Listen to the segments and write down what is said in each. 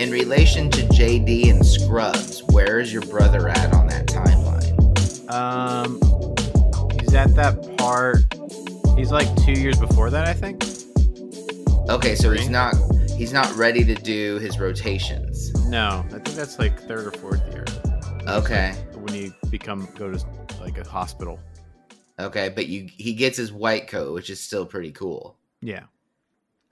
In relation to JD and Scrubs, where is your brother at on that timeline? He's at that part. He's like 2 years before that, I think. Okay, so he's not ready to do his rotations. No, I think that's like third or fourth year. Okay. Like when you go to like a hospital. Okay, but he gets his white coat, which is still pretty cool. Yeah.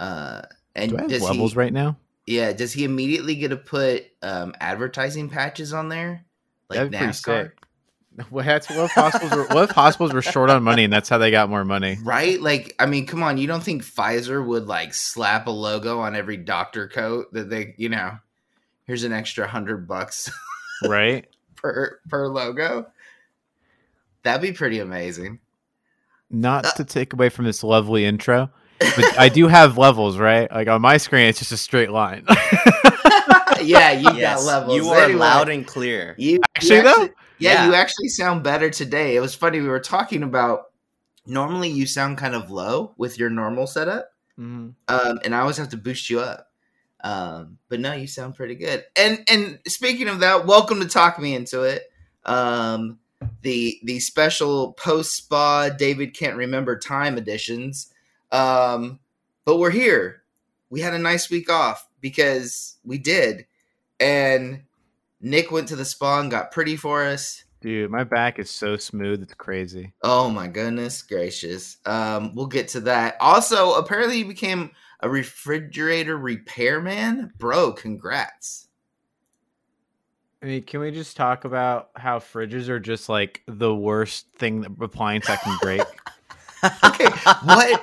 And do I have levels right now? Yeah, does he immediately get to put advertising patches on there? Like NASCAR? Well, what if hospitals were short on money and that's how they got more money? Right? Like, I mean, come on. You don't think Pfizer would, like, slap a logo on every doctor coat that they, you know, here's an extra $100 right? per logo? That'd be pretty amazing. Not to take away from this lovely intro, but I do have levels, right? Like on my screen, it's just a straight line. Yeah, you got levels. You are loud and clear. You actually sound better today. It was funny. We were talking about normally you sound kind of low with your normal setup, and I always have to boost you up. But no, you sound pretty good. And speaking of that, welcome to Talk Me Into It. The special post-spa David Can't Remember Time editions. But we're here. We had a nice week off because we did. And Nick went to the spa and got pretty for us. Dude, my back is so smooth. It's crazy. Oh my goodness gracious. We'll get to that. Also, apparently you became a refrigerator repairman. Bro, congrats. I mean, can we just talk about how fridges are just like the worst thing, that appliance I can break? Okay, what?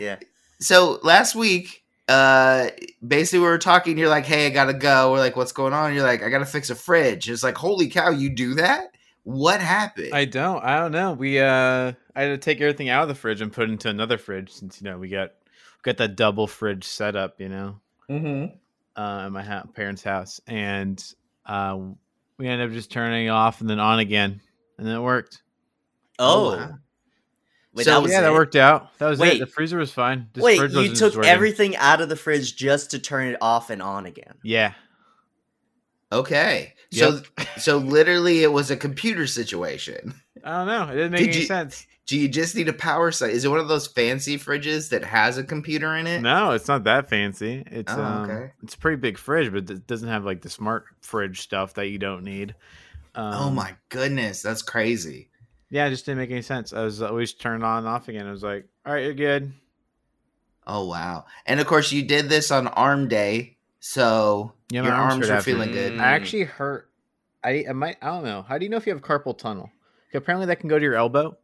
Yeah. So last week, basically we were talking. You're like, "Hey, I gotta go." We're like, "What's going on?" You're like, "I gotta fix a fridge." It's like, "Holy cow, you do that? What happened?" I don't know. We I had to take everything out of the fridge and put it into another fridge since you know we got that double fridge set up, you know, at my parents' house, and we ended up just turning it off and then on again, and then it worked. Oh. Wow. Wait, so that worked out. That was it. The freezer was fine. You took everything out of the fridge just to turn it off and on again. Yeah. Okay. Yep. So literally, it was a computer situation. I don't know. It didn't make any sense. Do you just need a power site? Is it one of those fancy fridges that has a computer in it? No, it's not that fancy. It's it's a pretty big fridge, but it doesn't have like the smart fridge stuff that you don't need. Oh my goodness, that's crazy. Yeah, it just didn't make any sense. I was always turned on and off again. I was like, all right, you're good. Oh, wow. And, of course, you did this on arm day, so your arms were feeling good. I actually hurt. I don't know. How do you know if you have carpal tunnel? Apparently that can go to your elbow.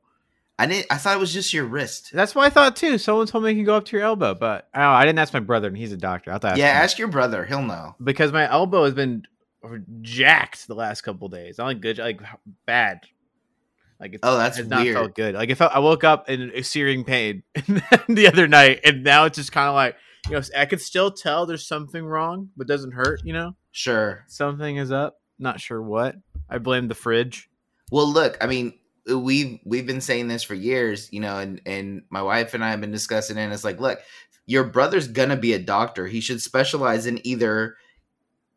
I thought it was just your wrist. That's what I thought, too. Someone told me it can go up to your elbow, but I didn't ask my brother, and he's a doctor. Ask your brother. He'll know. Because my elbow has been jacked the last couple of days. Not good, like bad. Like it's, that's it's not weird. Felt good. Like I woke up in a searing pain the other night, and now it's just kind of like you know I could still tell there's something wrong, but doesn't hurt. You know, sure something is up. Not sure what. I blame the fridge. Well, look, I mean we've been saying this for years, you know, and my wife and I have been discussing it. And it's like, look, your brother's gonna be a doctor. He should specialize in either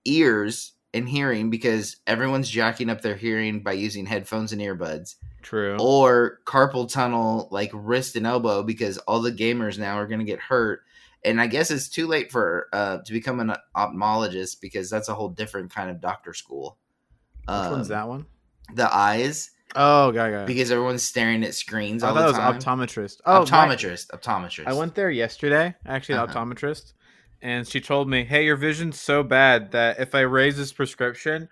ears and hearing because everyone's jacking up their hearing by using headphones and earbuds. True. Or carpal tunnel, like wrist and elbow, because all the gamers now are going to get hurt. And I guess it's too late for to become an ophthalmologist because that's a whole different kind of doctor school. Which one's that one? The eyes. Oh, got it. Because everyone's staring at screens all the time. I thought it was optometrist. Oh, optometrist. I went there yesterday, actually, the optometrist. And she told me, hey, your vision's so bad that if I raise this prescription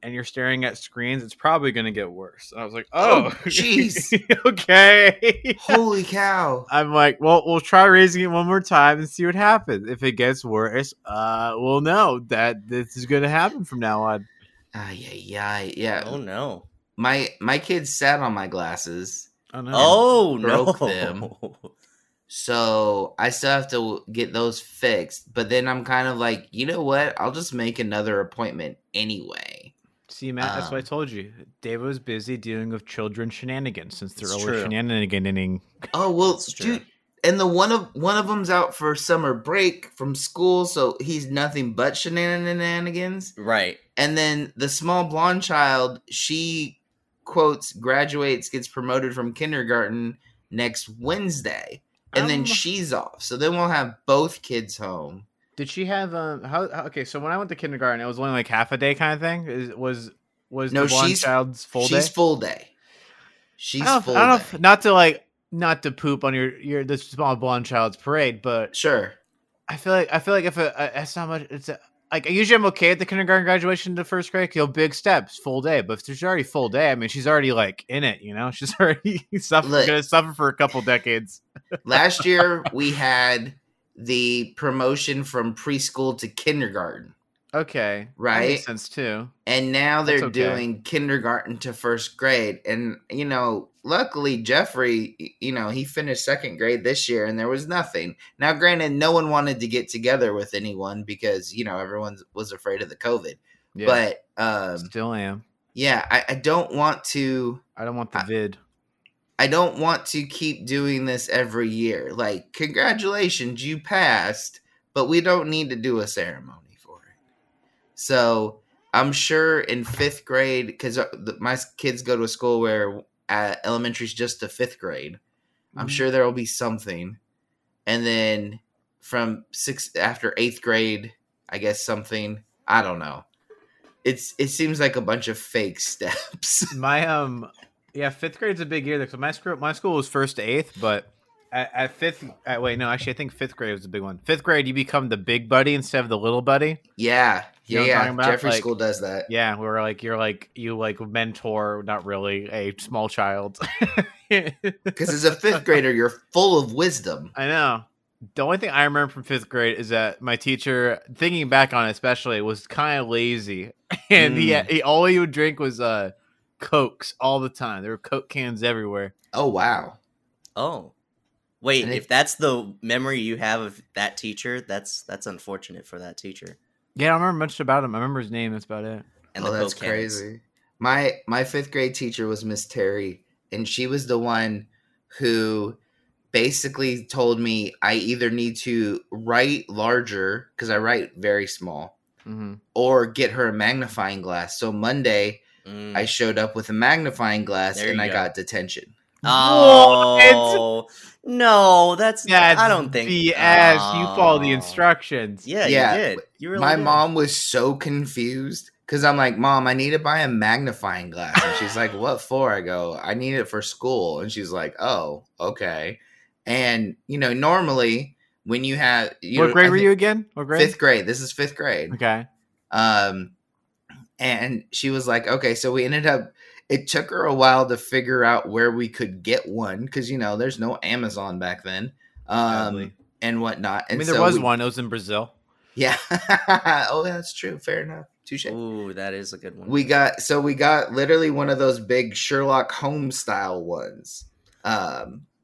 and you're staring at screens, it's probably going to get worse. And I was like, oh, jeez. Okay. Holy cow. I'm like, well, we'll try raising it one more time and see what happens. If it gets worse, we'll know that this is going to happen from now on. Yeah. Oh, no. My kids sat on my glasses. Oh, no. Broke them. So I still have to get those fixed. But then I'm kind of like, you know what? I'll just make another appointment anyway. See, Matt, that's what I told you. Dave was busy dealing with children shenanigans since they're always shenaniganing. Oh, well, dude, And the one of them's out for summer break from school, so he's nothing but shenanigans. Right. And then the small blonde child, she quotes graduates, gets promoted from kindergarten next Wednesday, and then she's off. So then we'll have both kids home. Did she have okay? So when I went to kindergarten, it was only like half a day kind of thing. Was no, the blonde child's full day? She's full day. She's full day. Not to poop on your the small blonde child's parade, but sure. I feel like if it's not much, it's like usually I'm okay at the kindergarten graduation to first grade. You know, big steps, full day. But if she's already full day, I mean, she's already like in it. You know, she's already gonna suffer for a couple decades. Last year we had the promotion from preschool to kindergarten. Okay, right, that makes sense too. And now they're doing kindergarten to first grade, and you know. Luckily, Jeffrey, you know, he finished second grade this year and there was nothing. Now, granted, no one wanted to get together with anyone because, you know, everyone was afraid of the COVID. Yeah. But still am. Yeah, I don't want to. I don't want the vid. I don't want to keep doing this every year. Like, congratulations, you passed, but we don't need to do a ceremony for it. So I'm sure in fifth grade, because my kids go to a school where elementary is just to fifth grade. I'm sure there will be something, and then from after eighth grade, I guess something. I don't know. It seems like a bunch of fake steps. My fifth grade's a big year because my school was first to eighth, but at fifth. I think fifth grade was the big one. Fifth grade, you become the big buddy instead of the little buddy. Yeah. You know Jeffrey School does that. Yeah, we were like, you mentor, not really, a small child. Because as a fifth grader, you're full of wisdom. I know. The only thing I remember from fifth grade is that my teacher, thinking back on it especially, was kind of lazy. And all he would drink was Cokes all the time. There were Coke cans everywhere. Oh, wow. Oh. Wait, if that's the memory you have of that teacher, that's unfortunate for that teacher. Yeah, I don't remember much about him. I remember his name. That's about it. And that's crazy. My fifth grade teacher was Miss Terry, and she was the one who basically told me I either need to write larger, because I write very small, or get her a magnifying glass. So Monday, I showed up with a magnifying glass, and I got detention. Oh, no, that's I don't think BS. Oh. You follow the instructions. Yeah, you did. You really did. Mom was so confused because I'm like, Mom, I need to buy a magnifying glass. And she's like, what for? I go, I need it for school. And she's like, oh, okay. And, you know, normally when you have... What grade were you again? What grade? Fifth grade. This is fifth grade. Okay. And she was like, okay, so we ended up... It took her a while to figure out where we could get one because, you know, there's no Amazon back then and whatnot. And I mean, there was one. It was in Brazil. Yeah. Oh, yeah, that's true. Fair enough. Touche. Ooh, that is a good one. We got literally one of those big Sherlock Holmes style ones.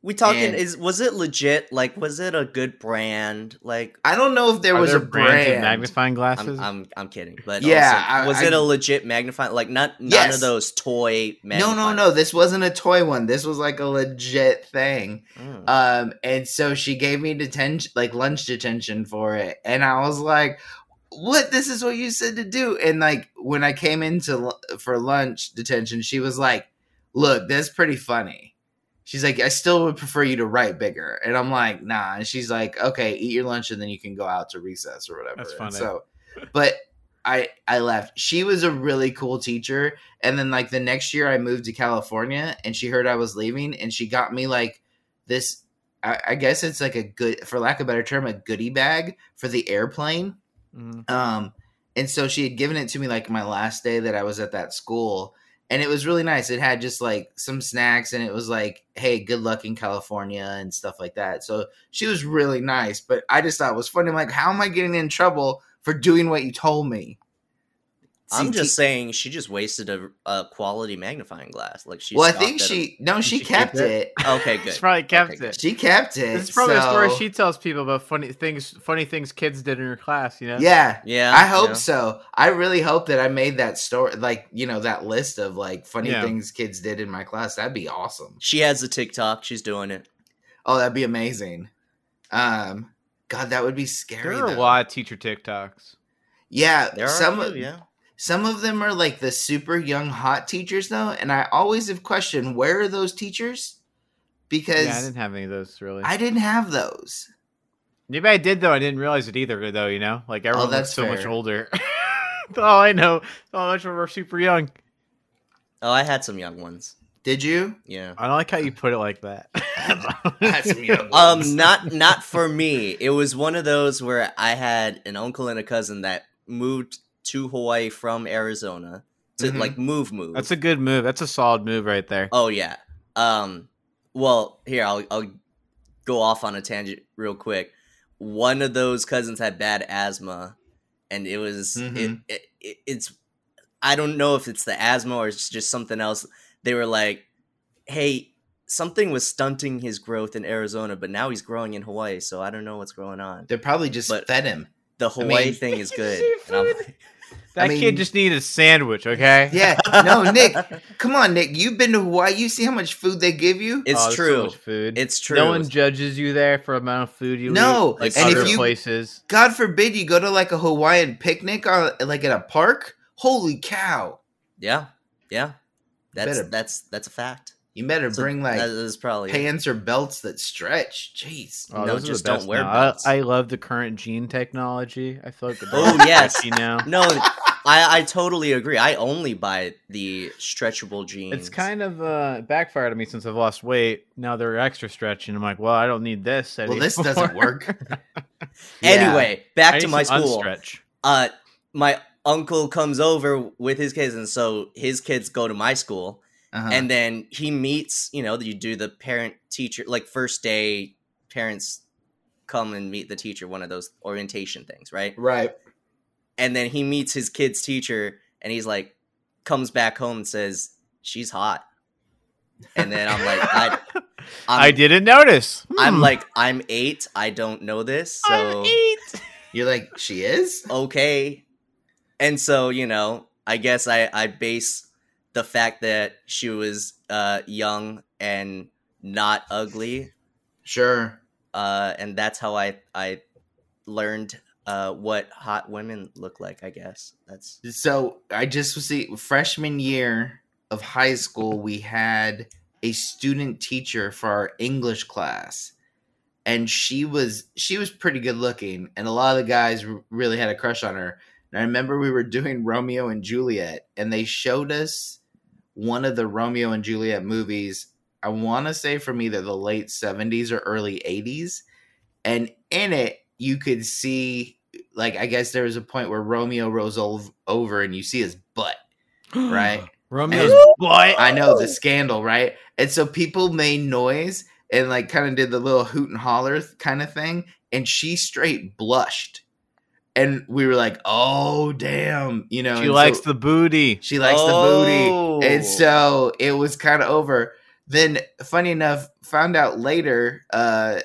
We talking was it legit? Like, was it a good brand? Like, I don't know if there was a brand of magnifying glasses. I'm kidding, but yeah, also, was it a legit magnifying? Like, none of those toy. No. This wasn't a toy one. This was like a legit thing. And so she gave me detention, like lunch detention for it, and I was like, "What? This is what you said to do?" And like when I came for lunch detention, she was like, "Look, that's pretty funny." She's like, I still would prefer you to write bigger. And I'm like, nah. And she's like, okay, eat your lunch and then you can go out to recess or whatever. That's funny. So, but I left. She was a really cool teacher. And then like the next year I moved to California and she heard I was leaving and she got me like this, I guess it's like a good, for lack of a better term, a goodie bag for the airplane. Mm-hmm. And so she had given it to me like my last day that I was at that school. And it was really nice. It had just like some snacks and it was like, hey, good luck in California and stuff like that. So she was really nice. But I just thought it was funny. I'm like, how am I getting in trouble for doing what you told me? I'm just saying she just wasted a quality magnifying glass. Like she. Well, I think she kept it. Okay, good. She probably kept it. She kept it. It's probably a story she tells people about funny things kids did in her class. You know. Yeah. I hope so. I really hope that I made that story, like you know, that list of like funny things kids did in my class. That'd be awesome. She has a TikTok. She's doing it. Oh, that'd be amazing. God, that would be scary. There are a lot of teacher TikToks. Yeah, there some are, yeah. Some of them are like the super young hot teachers though, and I always have questioned where are those teachers? Because yeah, I didn't have any of those really. I didn't have those. Maybe I did though. I didn't realize it either though. You know, like everyone looks so fair. Much older. Oh, I know. Oh, much of them are super young. Oh, I had some young ones. Did you? Yeah. I don't like how you put it like that. Not for me. It was one of those where I had an uncle and a cousin that moved to Hawaii from Arizona to move. That's a good move. That's a solid move right there. Oh yeah. Well, here I'll go off on a tangent real quick. One of those cousins had bad asthma, and it was it's I don't know if it's the asthma or it's just something else. They were like, hey, something was stunting his growth in Arizona, but now he's growing in Hawaii, so I don't know what's going on. They probably just fed him. The Hawaii thing is good. Kid just needed a sandwich, okay? Yeah. No, Nick. Come on, Nick. You've been to Hawaii. You see how much food they give you? It's true. So much food. It's true. No one judges you there for the amount of food you eat. Like and other places. God forbid you go to like a Hawaiian picnic or like at a park. Holy cow. Yeah. Yeah. That's a fact. You better bring pants or belts that stretch. Jeez, just don't wear belts. I love the current gene technology. I feel like the yes, you know. No, I totally agree. I only buy the stretchable jeans. It's kind of backfired on me since I've lost weight. Now they're extra stretchy, and I'm like, well, I don't need this. This doesn't work. Anyway, back to my school. Unstretch. My uncle comes over with his kids, and so his kids go to my school. Uh-huh. And then he meets, you do the parent teacher, like first day parents come and meet the teacher, one of those orientation things, right? Right. And then he meets his kid's teacher and he's like, comes back home and says, she's hot. And then I'm like, I didn't notice. I'm like, I'm 8. I don't know this. So I'm 8. You're like, she is? Okay. And so, I guess I base the fact that she was young and not ugly. Sure. And that's how I learned what hot women look like, I guess. So I just see freshman year of high school, we had a student teacher for our English class. And she was pretty good looking. And a lot of the guys really had a crush on her. And I remember we were doing Romeo and Juliet, and they showed us one of the Romeo and Juliet movies, I want to say from either the late 70s or early 80s. And in it, you could see, like, I guess there was a point where Romeo rolls over and you see his butt, right? Romeo's butt? I know, the scandal, right? And so people made noise and, like, kind of did the little hoot and holler kind of thing. And she straight blushed. And we were like, oh, damn. She likes the booty. She likes the booty. And so it was kind of over. Then, funny enough, found out later, I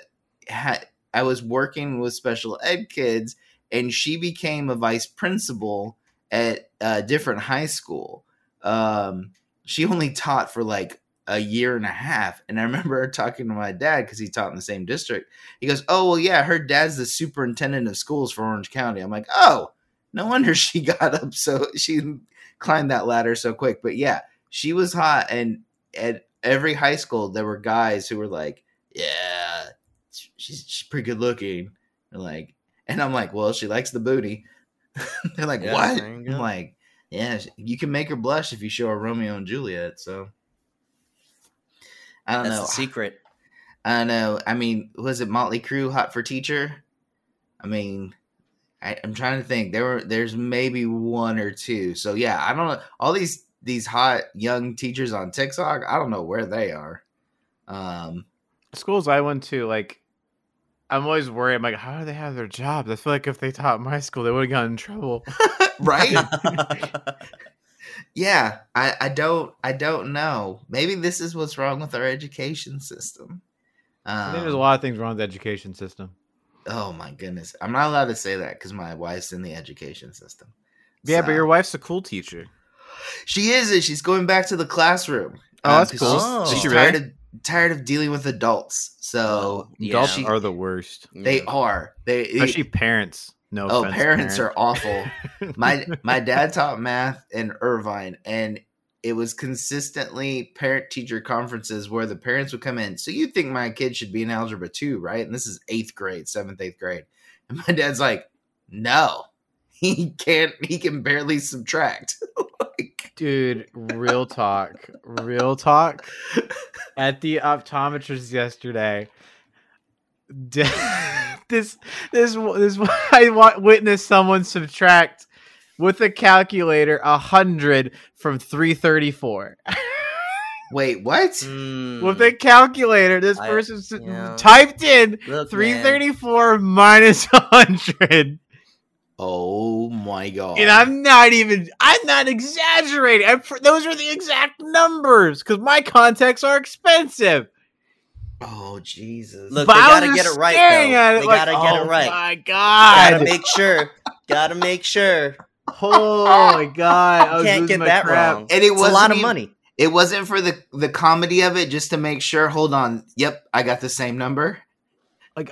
was working with special ed kids, and she became a vice principal at a different high school. She only taught for like a year and a half. And I remember her talking to my dad because he taught in the same district. He goes, oh, well, yeah, her dad's the superintendent of schools for Orange County. I'm like, oh, no wonder she got up. So she climbed that ladder so quick. But yeah, she was hot. And at every high school, there were guys who were like, yeah, she's pretty good looking. And I'm like, well, she likes the booty. They're like, yeah, what? I'm like, yeah, you can make her blush if you show her Romeo and Juliet. So. I don't know. That's the secret. I don't know. I mean, was it Motley Crue, Hot for Teacher? I mean, I'm trying to think. There's maybe one or two. So yeah, I don't know. All these hot young teachers on TikTok, I don't know where they are. Schools I went to, like, I'm always worried. I'm like, how do they have their jobs? I feel like if they taught my school, they would have gotten in trouble, right? Yeah, I don't know. Maybe this is what's wrong with our education system. I think there's a lot of things wrong with the education system. Oh, my goodness. I'm not allowed to say that because my wife's in the education system. Yeah, so. But your wife's a cool teacher. She is. She's going back to the classroom. Oh, that's cool. She's tired of tired of dealing with adults. So adults are the worst. They are. Especially parents. No offense, parents are awful. My dad taught math in Irvine, and it was consistently parent-teacher conferences where the parents would come in. So you think my kid should be in Algebra 2, right? And this is 7th, 8th grade. And my dad's like, no, he can't. He can barely subtract. Like, dude, real talk. At the optometrist yesterday, this I witnessed someone subtract with a calculator 100 from 334. Wait, what? With a calculator, this person typed in 334 minus 100. Oh my god! And I'm not exaggerating. Those are the exact numbers because my contacts are expensive. Oh Jesus! Look, but they gotta get it right. Though. They gotta get it right. Oh my god! Gotta make sure. Oh my god! I can't get that wrong. And it's a lot of money. It wasn't for the comedy of it, just to make sure. Hold on. Yep, I got the same number. Like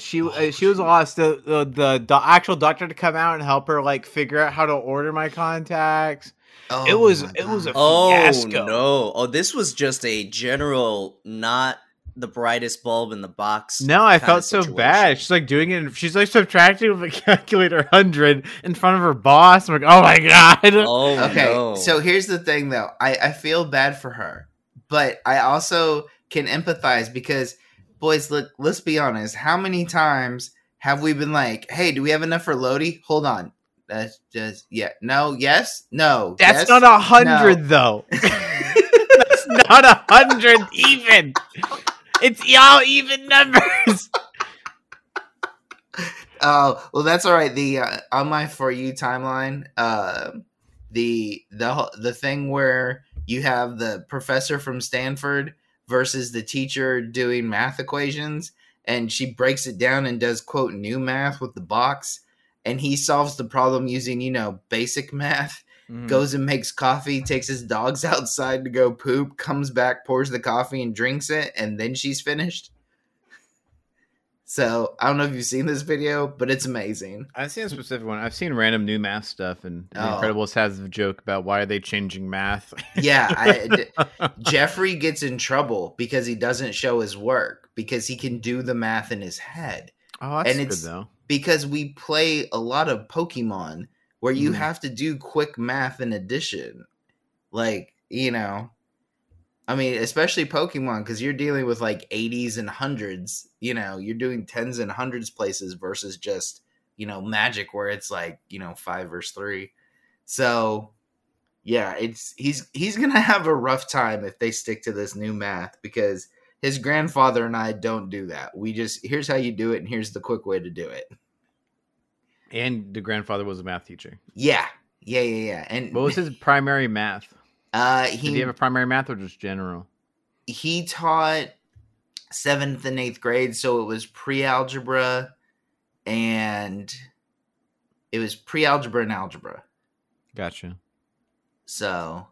she was lost. The actual doctor to come out and help her like figure out how to order my contacts. Oh, it was a fiasco. No! Oh, this was just a general not the brightest bulb in the box. No, I felt so bad. She's like doing it. She's like subtracting with a calculator 100 in front of her boss. I'm like, oh my god. Oh, okay. No. So here's the thing, though. I feel bad for her, but I also can empathize because. Boys, look, let's be honest. How many times have we been like, hey, do we have enough for Lodi? Hold on. That's just, yeah. No, yes, no. That's yes, not 100, no. Though. That's not 100 even. It's all even numbers. Oh, well, that's all right. The on my For You timeline, the thing where you have the professor from Stanford versus the teacher doing math equations, and she breaks it down and does, quote, new math with the box, and he solves the problem using, basic math, goes and makes coffee, takes his dogs outside to go poop, comes back, pours the coffee and drinks it, and then she's finished. So I don't know if you've seen this video, but it's amazing. I've seen a specific one. I've seen random new math stuff, and The Incredibles has a joke about why are they changing math. Yeah, Jeffrey gets in trouble because he doesn't show his work because he can do the math in his head. Oh, that's good though. Because we play a lot of Pokemon where you have to do quick math in addition, I mean, especially Pokemon, because you're dealing with like 80s and 100s, you're doing 10s and 100s places versus just, Magic where it's like, 5 versus 3. So, yeah, he's going to have a rough time if they stick to this new math because his grandfather and I don't do that. We just, here's how you do it and here's the quick way to do it. And the grandfather was a math teacher. Yeah. And what was his primary math? Did he have a primary math or just general? He taught 7th and 8th grade, so it was pre-algebra, and algebra. Gotcha. So,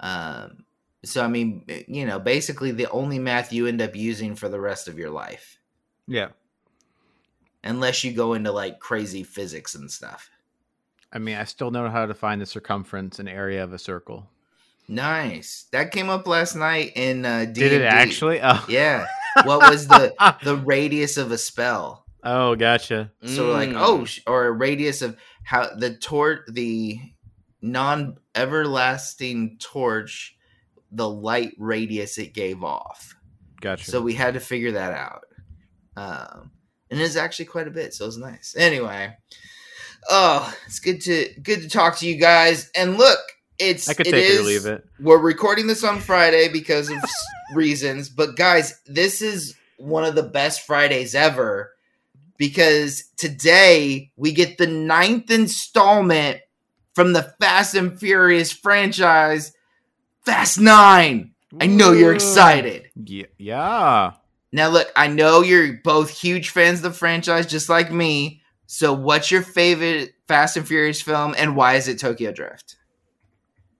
I mean, basically the only math you end up using for the rest of your life. Yeah. Unless you go into like crazy physics and stuff. I mean, I still know how to find the circumference and area of a circle. Nice. That came up last night in D&D. Did it actually? Oh. Yeah. What was the radius of a spell? Oh, gotcha. So like, or a radius of how the non-everlasting torch, the light radius it gave off. Gotcha. So we had to figure that out. And it's actually quite a bit, so it was nice. Anyway, oh, it's good to talk to you guys. And look, I could take it or leave it. We're recording this on Friday because of reasons, but guys, this is one of the best Fridays ever because today we get the 9th installment from the Fast and Furious franchise, Fast 9. I know you're excited. Yeah. Now look, I know you're both huge fans of the franchise, just like me. So what's your favorite Fast and Furious film, and why is it Tokyo Drift?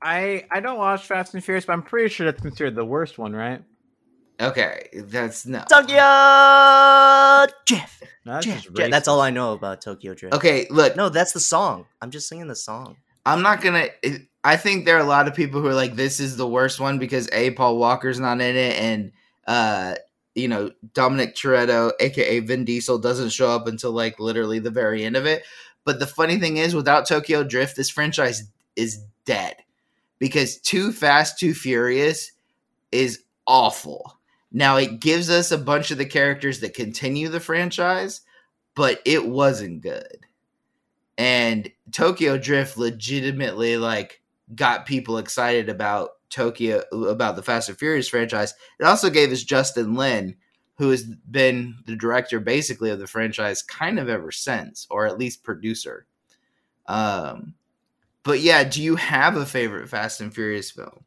I don't watch Fast and Furious, but I'm pretty sure that's considered the worst one, right? Okay, that's not Tokyo Drift. No, that's all I know about Tokyo Drift. Okay, look. No, that's the song. I'm just singing the song. I'm not gonna. I think there are a lot of people who are like, "This is the worst one" because A, Paul Walker's not in it, and you know, Dominic Toretto, aka Vin Diesel, doesn't show up until like literally the very end of it. But the funny thing is, without Tokyo Drift, this franchise is dead because Too Fast, Too Furious is awful. Now, it gives us a bunch of the characters that continue the franchise, but it wasn't good. And Tokyo Drift legitimately like got people excited about Tokyo, about the Fast and Furious franchise. It also gave us Justin Lin, who has been the director basically of the franchise kind of ever since, or at least producer. But yeah, do you have a favorite Fast and Furious film?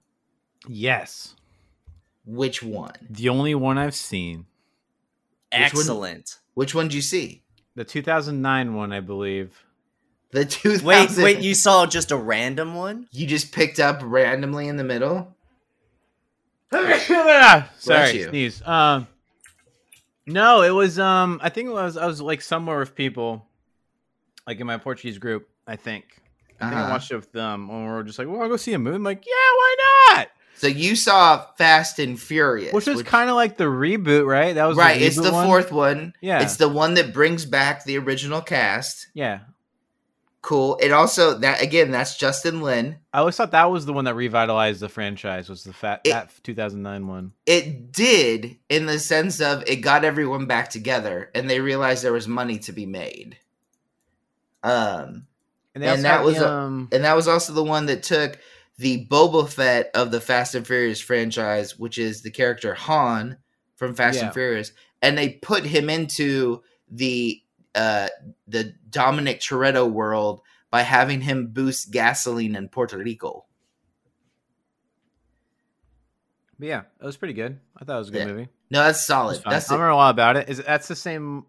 Yes. Which one? The only one I've seen. Excellent. Which one did you see? The 2009 one, I believe. The 2000. Wait, you saw just a random one? You just picked up randomly in the middle? Sorry, sneeze. No, it was I think it was I was somewhere with people, like in my Portuguese group, I think. I think I watched it with them, and we were just like, well, I'll go see a movie. I'm like, yeah, why not? So you saw Fast and Furious. Which was kind of like the reboot, right? That was right, it's the fourth one. Yeah. It's the one that brings back the original cast. Yeah. Cool. It also, that again, that's Justin Lin. I always thought that was the one that revitalized the franchise, was the that 2009 one. It did, in the sense of it got everyone back together, and they realized there was money to be made. And that was also the one that took the Boba Fett of the Fast and Furious franchise, which is the character Han from Fast and Furious, and they put him into the Dominic Toretto world by having him boost gasoline in Puerto Rico. But yeah, it was pretty good. I thought it was a good movie. No, that's solid. I remember a lot about it. That's the same.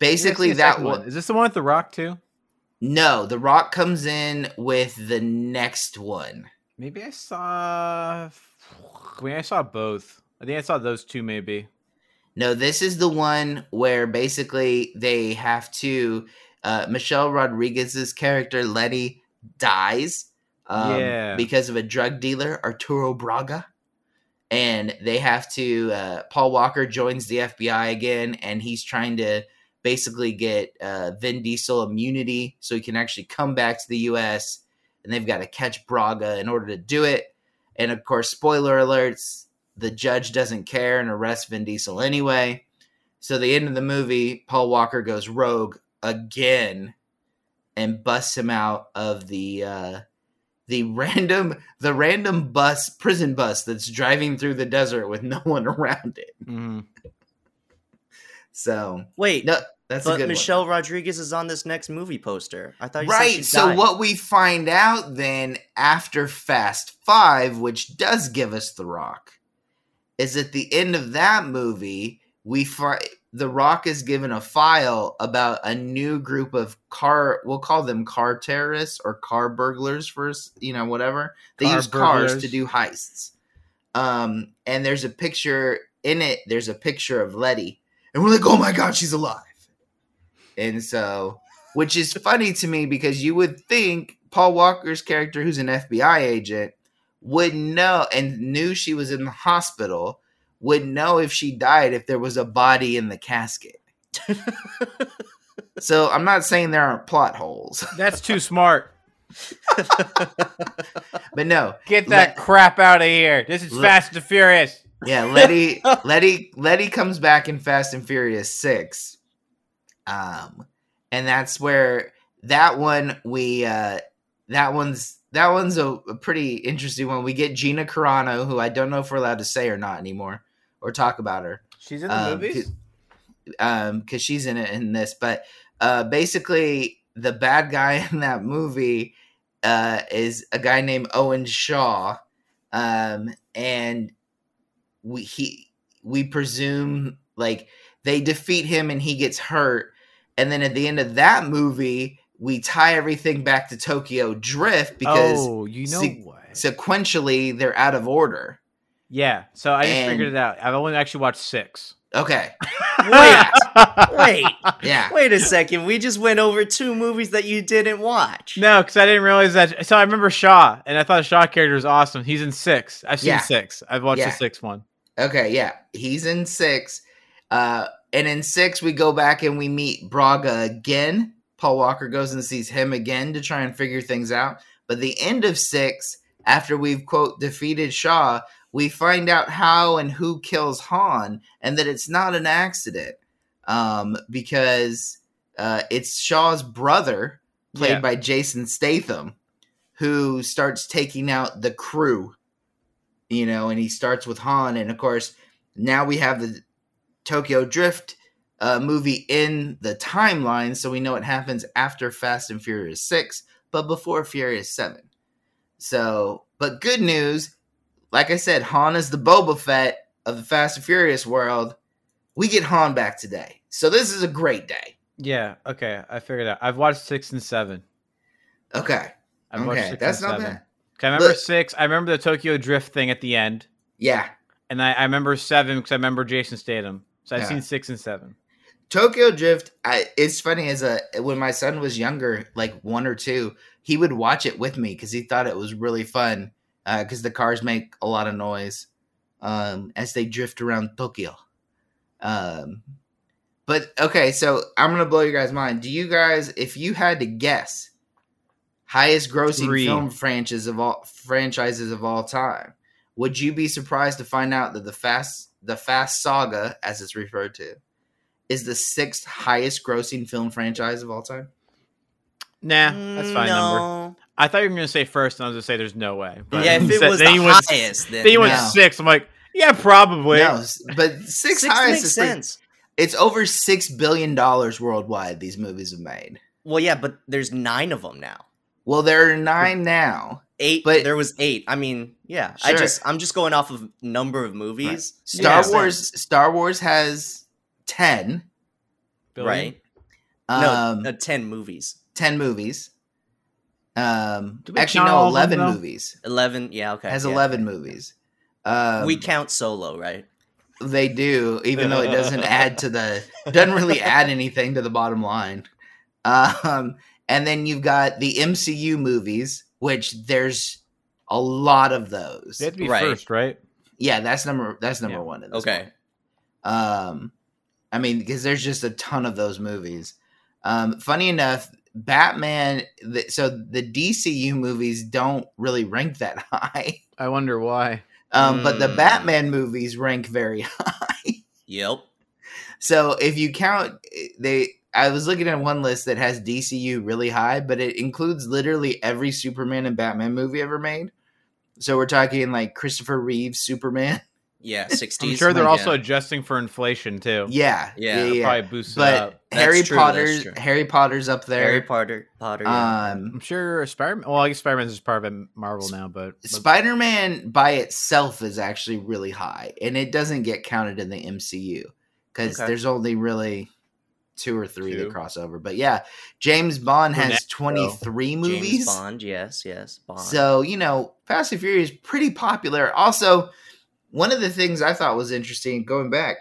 Basically, that one. Is this the one with The Rock too? No, The Rock comes in with the next one. Maybe I saw both. I think I saw those two maybe. No, this is the one where basically they have to Michelle Rodriguez's character Letty dies because of a drug dealer, Arturo Braga. And they have to Paul Walker joins the FBI again, and he's trying to basically get Vin Diesel immunity so he can actually come back to the U.S., and they've got to catch Braga in order to do it. And, of course, spoiler alerts, the judge doesn't care and arrests Vin Diesel anyway. So the end of the movie, Paul Walker goes rogue again and busts him out of the random bus, prison bus, that's driving through the desert with no one around it. Mm. So wait, no, that's but a good Michelle one. Rodriguez is on this next movie poster. I thought you said she died. So what we find out then after Fast 5, which does give us The Rock, is at the end of that movie, The Rock is given a file about a new group of we'll call them car terrorists or car burglars for, you know, whatever. They use cars to do heists. And there's a picture in it. There's a picture of Letty. And we're like, oh my God, she's alive. And so, which is funny to me because you would think Paul Walker's character, who's an FBI agent, would know and knew she was in the hospital, would know if she died if there was a body in the casket. So I'm not saying there aren't plot holes. That's too smart. But no. Get that crap out of here. This is Fast and Furious. Yeah, Letty comes back in Fast and Furious 6. And that's where that one that one's a pretty interesting one. We get Gina Carano, who I don't know if we're allowed to say or not anymore or talk about her. She's in the movies? Because she's in it in this, but basically the bad guy in that movie is a guy named Owen Shaw. And we presume like they defeat him and he gets hurt. And then at the end of that movie, we tie everything back to Tokyo Drift because sequentially they're out of order. Yeah, so I just figured it out. I've only actually watched 6. Okay. Wait. Yeah. Wait a second. We just went over 2 movies that you didn't watch. No, because I didn't realize that. So I remember Shaw, and I thought the Shaw character was awesome. He's in 6. I've seen 6. I've watched the 6th one. Okay, yeah. He's in 6. And in 6, we go back and we meet Braga again. Paul Walker goes and sees him again to try and figure things out. But the end of 6, after we've, quote, defeated Shaw, we find out how and who kills Han, and that it's not an accident, because it's Shaw's brother, played by Jason Statham, who starts taking out the crew, you know, and he starts with Han. And, of course, now we have the Tokyo Drift movie in the timeline, so we know it happens after Fast and Furious 6, but before Furious 7. So, but good news... Like I said, Han is the Boba Fett of the Fast and Furious world. We get Han back today. So this is a great day. Yeah, okay. I figured out. I've watched 6 and 7. Okay. That's not bad. I remember 6. I remember the Tokyo Drift thing at the end. Yeah. And I remember 7 because I remember Jason Statham. So I've seen 6 and 7. Tokyo Drift, it's funny, when my son was younger, like 1 or 2, he would watch it with me because he thought it was really fun. Because the cars make a lot of noise as they drift around Tokyo. But, okay, so I'm going to blow your guys' mind. Do you guys, if you had to guess, highest grossing film franchises of all time, would you be surprised to find out that the Fast Saga, as it's referred to, is the 6th highest grossing film franchise of all time? Nah, that's fine. No. I thought you were going to say first, and I was going to say there's no way. But yeah, if it was highest, then he went 6. I'm like, yeah, probably. No, but 6 highest makes sense. It's over $6 billion worldwide these movies have made. Well, yeah, but there's 9 of them now. Well, there are 9 now. 8, but there was 8. I mean, yeah. Sure. I'm just going off of number of movies. Right. Star Wars has 10. Billion? Right. 10 movies. 10 movies. Actually, no, 11 movies. 11, yeah, okay. Has 11 movies. We count Solo, right? They do, even though it doesn't really add anything to the bottom line. And then you've got the MCU movies, which there's a lot of those. They have to be first, right? Yeah, that's number one. Okay. I mean, because there's just a ton of those movies. Funny enough, Batman, so the DCU movies don't really rank that high. I wonder why. But the Batman movies rank very high. Yep. So if you count, I was looking at one list that has DCU really high, but it includes literally every Superman and Batman movie ever made. So we're talking like Christopher Reeve's Superman. Yeah, 60s. I'm sure they're also adjusting for inflation too. Yeah. Probably boosted up. But Harry Potter's up there. Harry Potter. Yeah. I'm sure Spider-Man. Well, I guess Spider-Man is part of Marvel now, but Spider-Man by itself is actually really high, and it doesn't get counted in the MCU because there's only really 2 or 3 that cross over. But yeah, James Bond has 23 movies. James Bond, yes, Bond. So you know, Fast and Furious is pretty popular. Also. One of the things I thought was interesting, going back,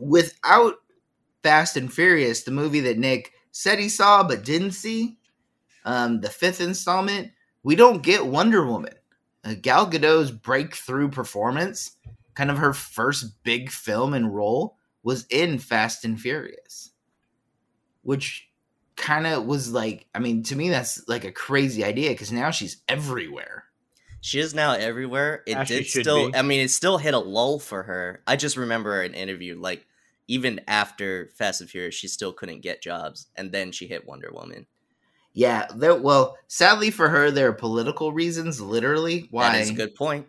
without Fast and Furious, the movie that Nick said he saw but didn't see, the 5th installment, we don't get Wonder Woman. Gal Gadot's breakthrough performance, kind of her first big film and role, was in Fast and Furious, which kind of was like, I mean, to me, that's like a crazy idea because now she's everywhere. She is now everywhere. It did still be. I mean, it still hit a lull for her. I just remember an interview, like, even after Fast and Furious, she still couldn't get jobs. And then she hit Wonder Woman. Yeah. Well, sadly for her, there are political reasons, literally. Why? That is a good point.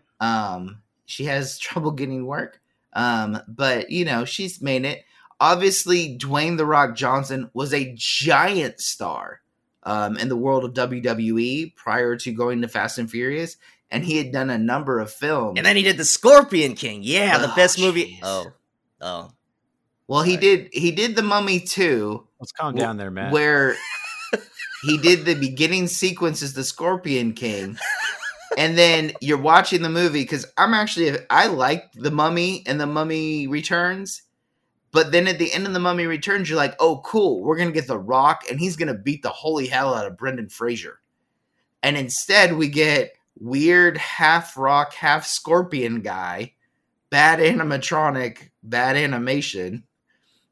She has trouble getting work. But, you know, she's made it. Obviously, Dwayne The Rock Johnson was a giant star in the world of WWE prior to going to Fast and Furious. And he had done a number of films. And then he did The Scorpion King. Yeah, the best movie. Oh. Well, he did The Mummy 2. Let's calm down there, man. Where he did the beginning sequences, The Scorpion King. And then you're watching the movie, because I liked The Mummy and The Mummy Returns. But then at the end of The Mummy Returns, you're like, oh, cool, we're going to get The Rock, and he's going to beat the holy hell out of Brendan Fraser. And instead, we get weird half-rock, half-scorpion guy, bad animatronic, bad animation.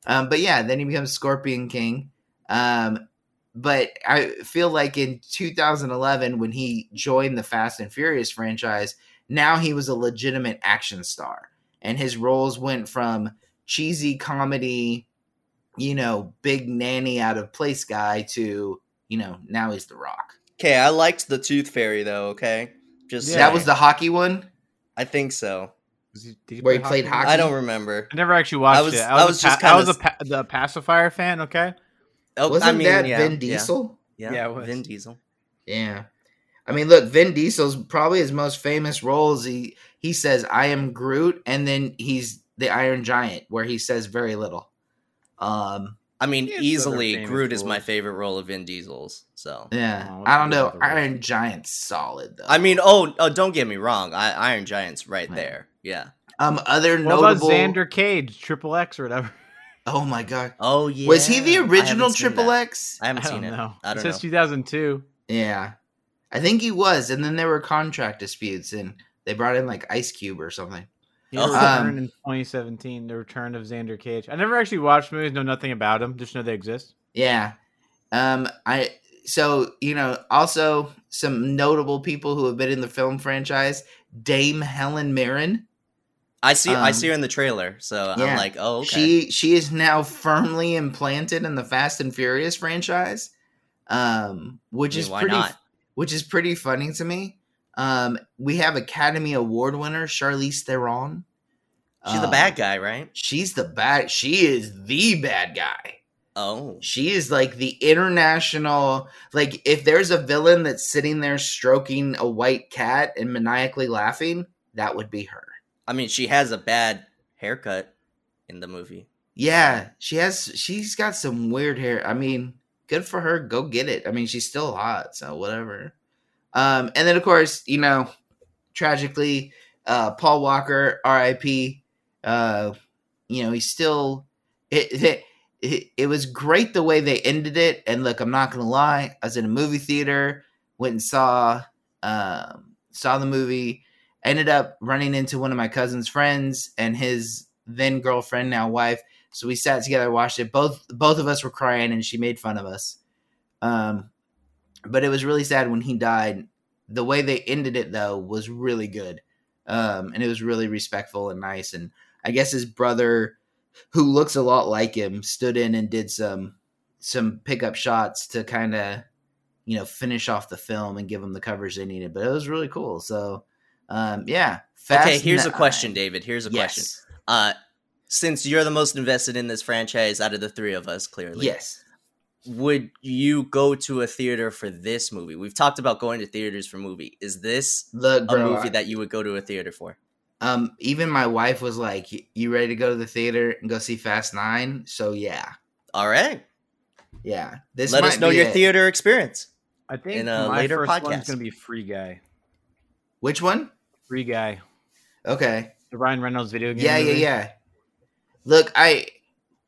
But yeah, then he becomes Scorpion King. But I feel like in 2011, when he joined the Fast and Furious franchise, now he was a legitimate action star. And his roles went from cheesy comedy, you know, big nanny out of place guy to, you know, now he's The Rock. Okay, I liked the Tooth Fairy though, okay? Just that was the hockey one? I think so. Where he played hockey? I don't remember. I never actually watched it. I was the pacifier fan, okay? Oh, Wasn't that Vin Diesel? Yeah, it was. Vin Diesel. Yeah. I mean, look, Vin Diesel's probably his most famous role is he says, I am Groot, and then he's the Iron Giant, where he says very little. I mean, easily, Groot is my favorite role of Vin Diesel's. So yeah, I don't know. Iron Giant's solid, though. I mean, don't get me wrong. Iron Giant's right there. Yeah. Other notable. What about Xander Cage, Triple X or whatever? Oh, my God. Oh, yeah. Was he the original Triple X? I haven't seen it. I don't know. Since 2002. Yeah. I think he was. And then there were contract disputes, and they brought in, like, Ice Cube or something. He returned in 2017, The Return of Xander Cage. I never actually watched movies, know nothing about them, just know they exist. Yeah. Also some notable people who have been in the film franchise, Dame Helen Mirren. I see her in the trailer, so yeah. I'm like, oh, okay. She is now firmly implanted in the Fast and Furious franchise, which is pretty funny to me. We have Academy Award winner Charlize Theron. She's the bad guy, right? She is the bad guy. Oh. She is like the international, like if there's a villain that's sitting there stroking a white cat and maniacally laughing, that would be her. I mean, she has a bad haircut in the movie. Yeah, she's got some weird hair. I mean, good for her. Go get it. I mean, she's still hot, so whatever. And then, of course, you know, tragically, Paul Walker, R.I.P., you know, he's still it was great the way they ended it. And look, I'm not going to lie. I was in a movie theater, went and saw the movie, ended up running into one of my cousin's friends and his then girlfriend, now wife. So we sat together, watched it. Both of us were crying and she made fun of us. But it was really sad when he died. The way they ended it, though, was really good. And it was really respectful and nice. And I guess his brother, who looks a lot like him, stood in and did some pickup shots to kind of, you know, finish off the film and give him the coverage they needed. But it was really cool. So, yeah. Okay, here's a question, David. Here's a question. Since you're the most invested in this franchise out of the three of us, clearly. Yes. Would you go to a theater for this movie? We've talked about going to theaters for movie. Is this a movie that you would go to a theater for? Even my wife was like, you ready to go to the theater and go see Fast 9? So, yeah. All right. Yeah. Let us know your theater experience. I think in a later podcast. One's going to be Free Guy. Which one? Free Guy. Okay. The Ryan Reynolds video game movie. Yeah. Look,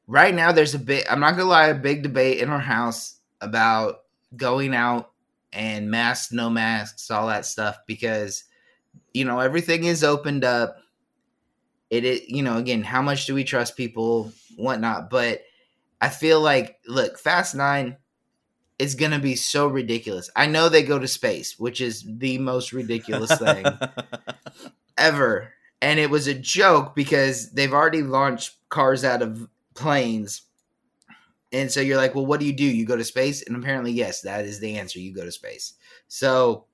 Right now, there's a big debate in our house about going out and masks, no masks, all that stuff, because, you know, everything is opened up. It, you know, again, how much do we trust people, whatnot? But I feel like, look, Fast 9 is going to be so ridiculous. I know they go to space, which is the most ridiculous thing ever. And it was a joke because they've already launched cars out of planes, and so you're like, well, what do? You go to space? And apparently, yes, that is the answer. You go to space. So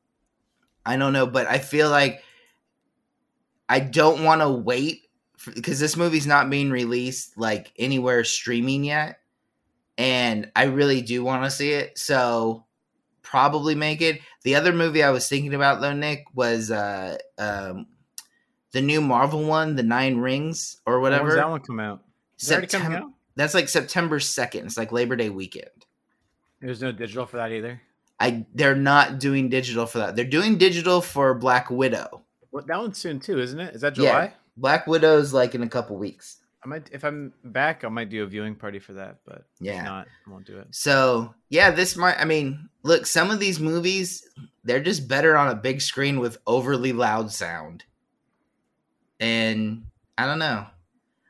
I don't know, but I feel like I don't want to wait because this movie's not being released like anywhere streaming yet, and I really do want to see it. So probably make it. The other movie I was thinking about though, Nick, was the new Marvel one, The Nine Rings or whatever. When does that one come out? That's like September 2nd. It's like Labor Day weekend. There's no digital for that either. They're not doing digital for that. They're doing digital for Black Widow. Well, that one's soon too, isn't it? Is that July? Yeah. Black Widow's like in a couple weeks. I might, if I'm back, I might do a viewing party for that, but yeah, if not, I won't do it. So yeah, this might, I mean, look, some of these movies, they're just better on a big screen with overly loud sound. And I don't know.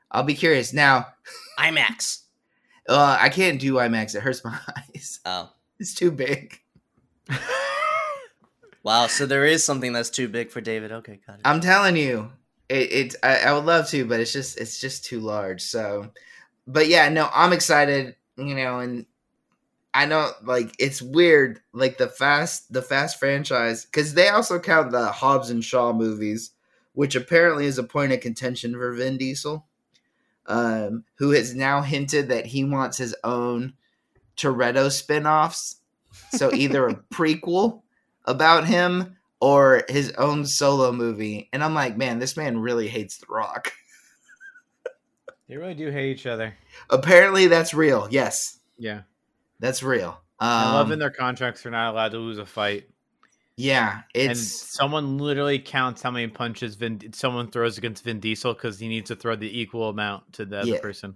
I'll be curious. Now, IMAX. I can't do IMAX. It hurts my eyes. Oh. It's too big. Wow, so there is something that's too big for David. Okay, got it. I'm telling you. I would love to, but it's just too large. So, but yeah, no, I'm excited, you know, and I know, like, it's weird, like the Fast franchise, because they also count the Hobbs and Shaw movies, which apparently is a point of contention for Vin Diesel, who has now hinted that he wants his own Toretto spinoffs. So either a prequel about him or his own solo movie. And I'm like, man, this man really hates The Rock. They really do hate each other. Apparently that's real. Yes. Yeah. That's real. I love in their contracts they're not allowed to lose a fight. Yeah. And someone literally counts how many punches someone throws against Vin Diesel because he needs to throw the equal amount to the other person.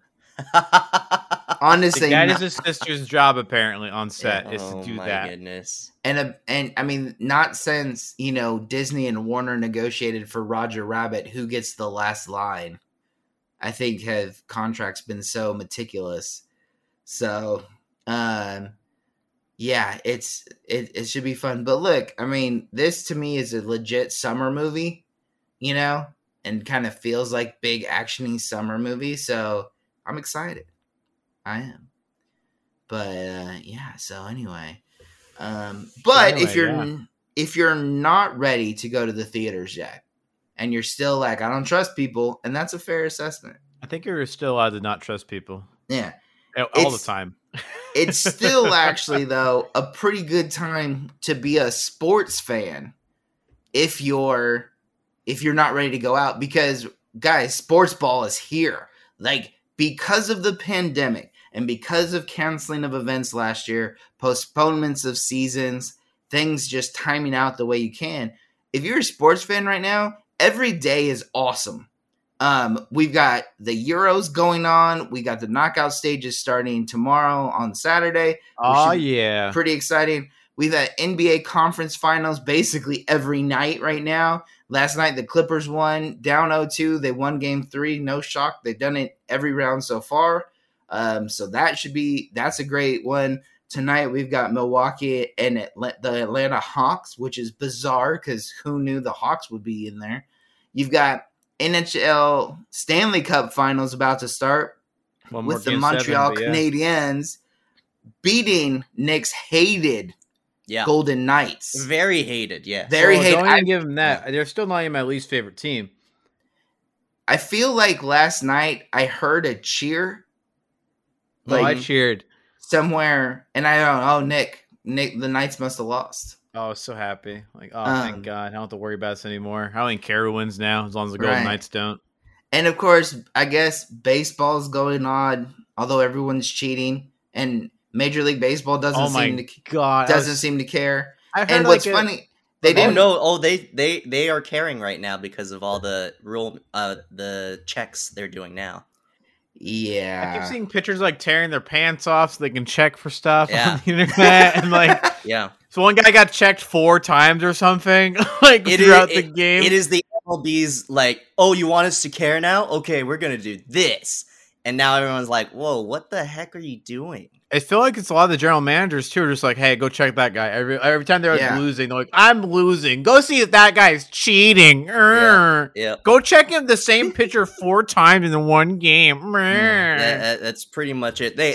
Honestly, like, that is his sister's job apparently on set is to do that. Goodness. And I mean, not since, you know, Disney and Warner negotiated for Roger Rabbit, who gets the last line, I think have contracts been so meticulous. So, yeah, it should be fun. But look, I mean, this to me is a legit summer movie, you know, and kind of feels like big action-y summer movie. So I'm excited. I am. But yeah, so anyway. But anyway, if you're not ready to go to the theaters yet and you're still like, I don't trust people, and that's a fair assessment. I think you're still allowed to not trust people. Yeah. All the time. It's still actually though a pretty good time to be a sports fan if you're not ready to go out, because guys, sports ball is here. Like, because of the pandemic and because of canceling of events last year, postponements of seasons, things just timing out the way you can. If you're a sports fan right now, every day is awesome. We've got the Euros going on. We got the knockout stages starting tomorrow on Saturday. Oh, yeah. Pretty exciting. We've had NBA conference finals basically every night right now. Last night, the Clippers won down 0-2. They won game 3. No shock. They've done it every round so far. So that's a great one. Tonight, we've got Milwaukee and the Atlanta Hawks, which is bizarre because who knew the Hawks would be in there? You've got NHL Stanley Cup Finals about to start with the Montreal Canadiens beating Nick's hated Golden Knights. Very hated, yeah. Very hated. Don't even give them that. They're still not even my least favorite team. I feel like last night I heard a cheer. Like, I cheered. Somewhere, and I don't know, Nick, the Knights must have lost. Oh, I was so happy. Like, oh, thank God. I don't have to worry about this anymore. I don't think Kara wins now, as long as the Golden Knights don't. And, of course, I guess baseball's going on, although everyone's cheating, and Major League Baseball doesn't seem to care. And what's funny, they didn't know. Oh, they are caring right now because of all the rule, the checks they're doing now. Yeah, I keep seeing pictures like tearing their pants off so they can check for stuff on the internet, and like so one guy got checked 4 times or something like throughout the game. It is the MLB's like, oh, you want us to care now? Okay, we're gonna do this. And now everyone's like, whoa, what the heck are you doing? I feel like it's a lot of the general managers, too, are just like, hey, go check that guy. Every time they're losing, they're like, I'm losing. Go see if that guy's cheating. Yeah. Go check him the same pitcher 4 times in the one game. Yeah, that's pretty much it. They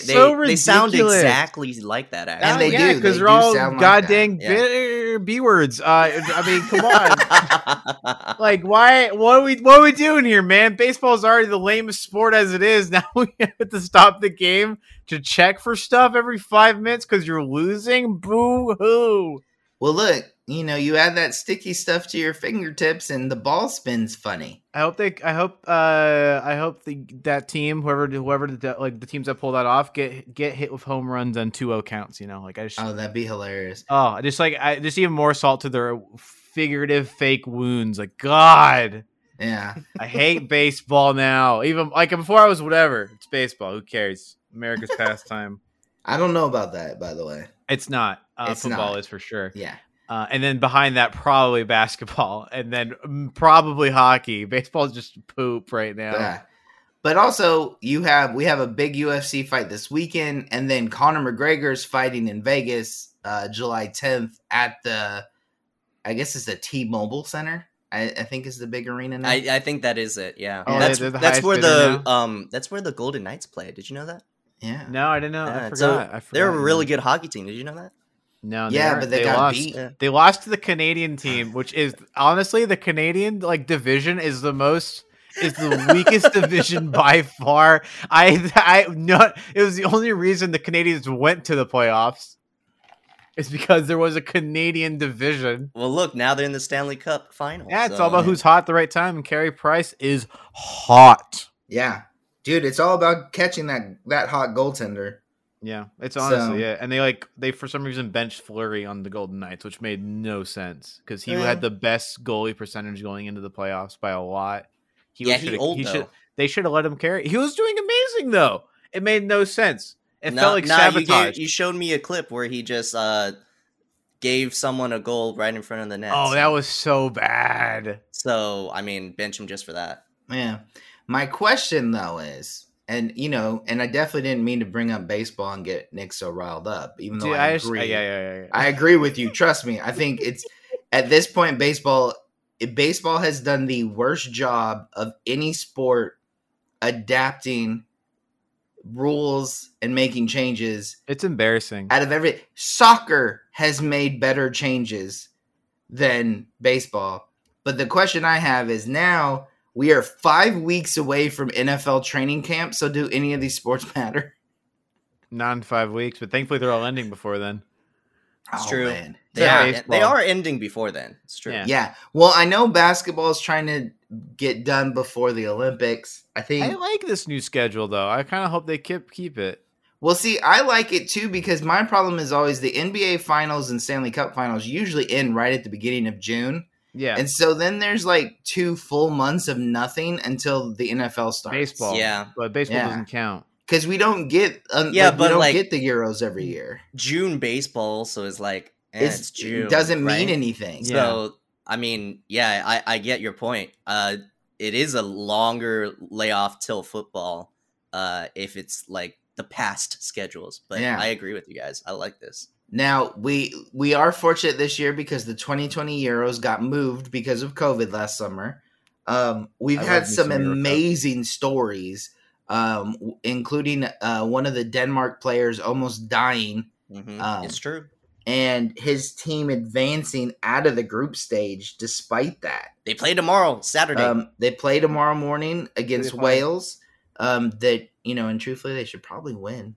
sound exactly like that, actually. And they do. Because they're all goddamn bitter B-words. I mean, come on. Like, why? What are we doing here, man? Baseball's already the lamest sport as it is. Now we have to stop the game to check for stuff every 5 minutes because you're losing? Boo-hoo. well, look, you know, you add that sticky stuff to your fingertips and the ball spins funny. I hope that team, whoever the teams that pull that off get hit with home runs on 2-0 counts, you know, like that'd be hilarious. Oh, just even more salt to their figurative fake wounds. Like, God. Yeah. I hate baseball now. Even like before I was whatever. It's baseball. Who cares? America's pastime. I don't know about that, by the way. It's not. Football is for sure. Yeah. And then behind that, probably basketball, and then probably hockey. Baseball's just poop right now. Yeah. But also, we have a big UFC fight this weekend, and then Conor McGregor's fighting in Vegas, July 10th at the, I guess it's the T-Mobile Center. I think is the big arena now. I think that is it. Yeah, oh, that's where the Golden Knights play. Did you know that? Yeah. No, I didn't know. Yeah, I forgot. They're a really good hockey team. Did you know that? No, they got beat. Yeah. They lost to the Canadian team, which is honestly the Canadian division is the weakest division by far. It was the only reason the Canadians went to the playoffs. It's because there was a Canadian division. Well, look, now they're in the Stanley Cup Finals. Yeah, it's all about who's hot at the right time, and Carey Price is hot. Yeah. Dude, it's all about catching that hot goaltender. Yeah, it's honestly it. And they for some reason benched Fleury on the Golden Knights, which made no sense because he had the best goalie percentage going into the playoffs by a lot. They should have let him carry. He was doing amazing, though. It made no sense. It felt like sabotage. You showed me a clip where he just gave someone a goal right in front of the net. Oh, that was so bad. So, I mean, bench him just for that. Yeah. My question, though, is, and I definitely didn't mean to bring up baseball and get Nick so riled up, even though I agree. Yeah. I agree with you. Trust me. I think it's, at this point, baseball has done the worst job of any sport adapting rules and making changes. It's embarrassing. Out of everything, soccer has made better changes than baseball. But the question I have is, now we are 5 weeks away from NFL training camp, so do any of these sports matter? Not in 5 weeks, but thankfully they're all ending before then. It's true. Man. They are ending before then. It's true. Yeah. Well, I know basketball is trying to get done before the Olympics. I think I like this new schedule, though. I kind of hope they keep it. Well, see, I like it too, because my problem is always the NBA Finals and Stanley Cup Finals usually end right at the beginning of June. Yeah. And so then there's 2 full months of nothing until the NFL starts. Baseball. Yeah. But baseball doesn't count. Because we don't get get the Euros every year. June baseball also is it's June. It doesn't mean anything. Yeah. So, I mean, yeah, I get your point. It is a longer layoff till football if it's the past schedules. But yeah. I agree with you guys. I like this. Now, we are fortunate this year because the 2020 Euros got moved because of COVID last summer. We've had some amazing stories. Including one of the Denmark players almost dying. Mm-hmm. It's true. And his team advancing out of the group stage despite that. They play tomorrow, Saturday. They play tomorrow morning against Wales. And truthfully, they should probably win.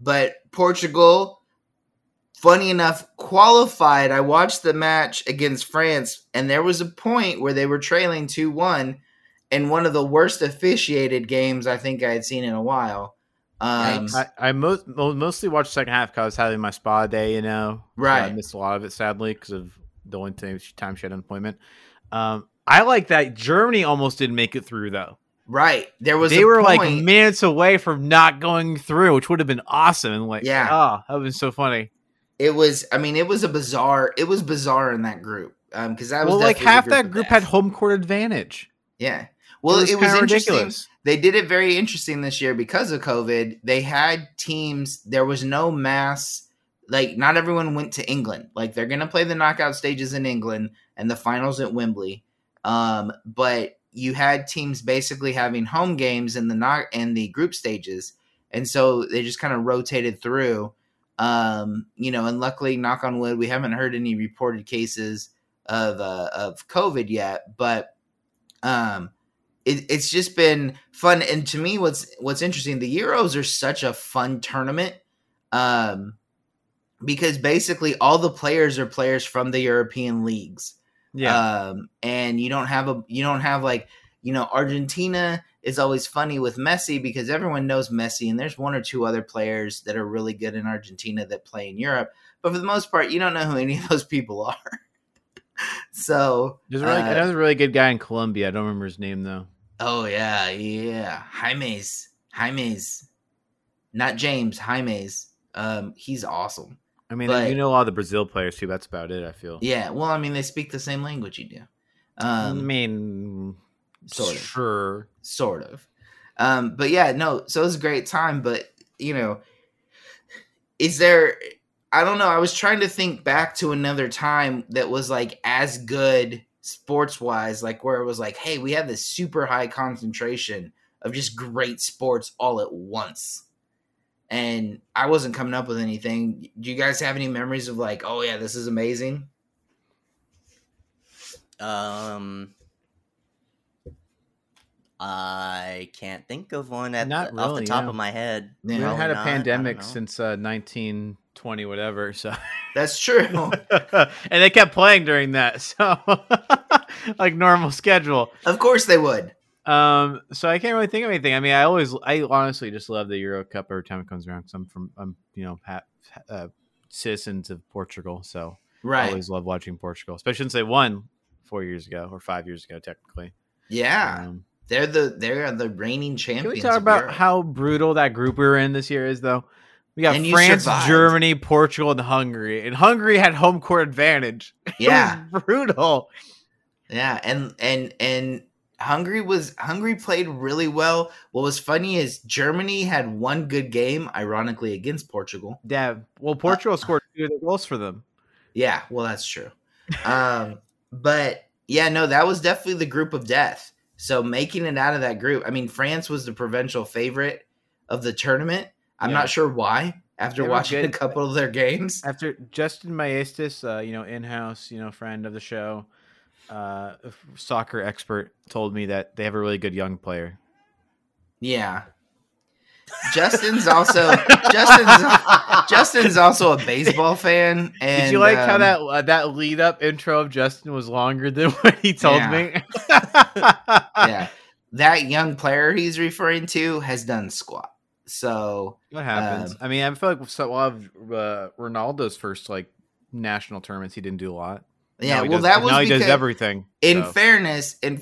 But Portugal, funny enough, qualified. I watched the match against France, and there was a point where they were trailing 2-1. And one of the worst officiated games I think I had seen in a while. I mostly watched the second half because I was having my spa day, you know. Right. I missed a lot of it, sadly, because of the only time she had unemployment. I like that Germany almost didn't make it through, though. Right. They were minutes away from not going through, which would have been awesome. And that would have been so funny. It was bizarre in that group. Because I was half that group had home court advantage. Yeah. Well, it was interesting. Ridiculous. They did it very interesting this year because of COVID. They had teams. There was no mass. Not everyone went to England. They're going to play the knockout stages in England and the finals at Wembley. But you had teams basically having home games in the group stages. And so they just kind of rotated through. And luckily, knock on wood, we haven't heard any reported cases of COVID yet. But it's just been fun. And to me, what's interesting, the Euros are such a fun tournament, because basically all the players are players from the European leagues. Yeah. And you don't have Argentina is always funny with Messi because everyone knows Messi, and there's one or two other players that are really good in Argentina that play in Europe. But for the most part, you don't know who any of those people are. So there's another really good guy in Colombia. I don't remember his name though. Oh yeah. Jaimes. Not James, Jaimes. He's awesome. I mean, but, you know, all the Brazil players too. That's about it, I feel. Yeah. Well, I mean, they speak the same language you do. Sort of. But yeah, no. So it was a great time. But I don't know. I was trying to think back to another time that was like as good sports wise, like where it was like, hey, we have this super high concentration of just great sports all at once. And I wasn't coming up with anything. Do you guys have any memories of like, oh yeah, this is amazing? I can't think of one off the top of my head. We haven't had a pandemic since 1920, whatever. So that's true. And they kept playing during that, so like normal schedule. Of course they would. So I can't really think of anything. I mean, I honestly just love the Euro Cup every time it comes around. Cause I'm citizens of Portugal. So right. I always love watching Portugal, especially since they won 4 years ago or 5 years ago, technically. Yeah. They're the reigning champions. Can we talk about how brutal that group we were in this year is though? We got France, Germany, Portugal, and Hungary. And Hungary had home court advantage. Yeah. It was brutal. Yeah. And Hungary played really well. What was funny is Germany had one good game, ironically, against Portugal. Yeah, well, Portugal scored two of the goals for them. Yeah, well, that's true. But yeah, no, that was definitely the group of death. So making it out of that group, I mean, France was the provincial favorite of the tournament. I'm not sure why. After watching a couple of their games, after Justin Maestas, in-house, friend of the show. A soccer expert told me that they have a really good young player. Yeah. Justin's also a baseball fan. And did you like how that lead up intro of Justin was longer than what he told me? Yeah. That young player he's referring to has done squat. So what happens? I feel like a lot of Ronaldo's first like national tournaments, he didn't do a lot. Yeah, well, that was because he does everything. In fairness, in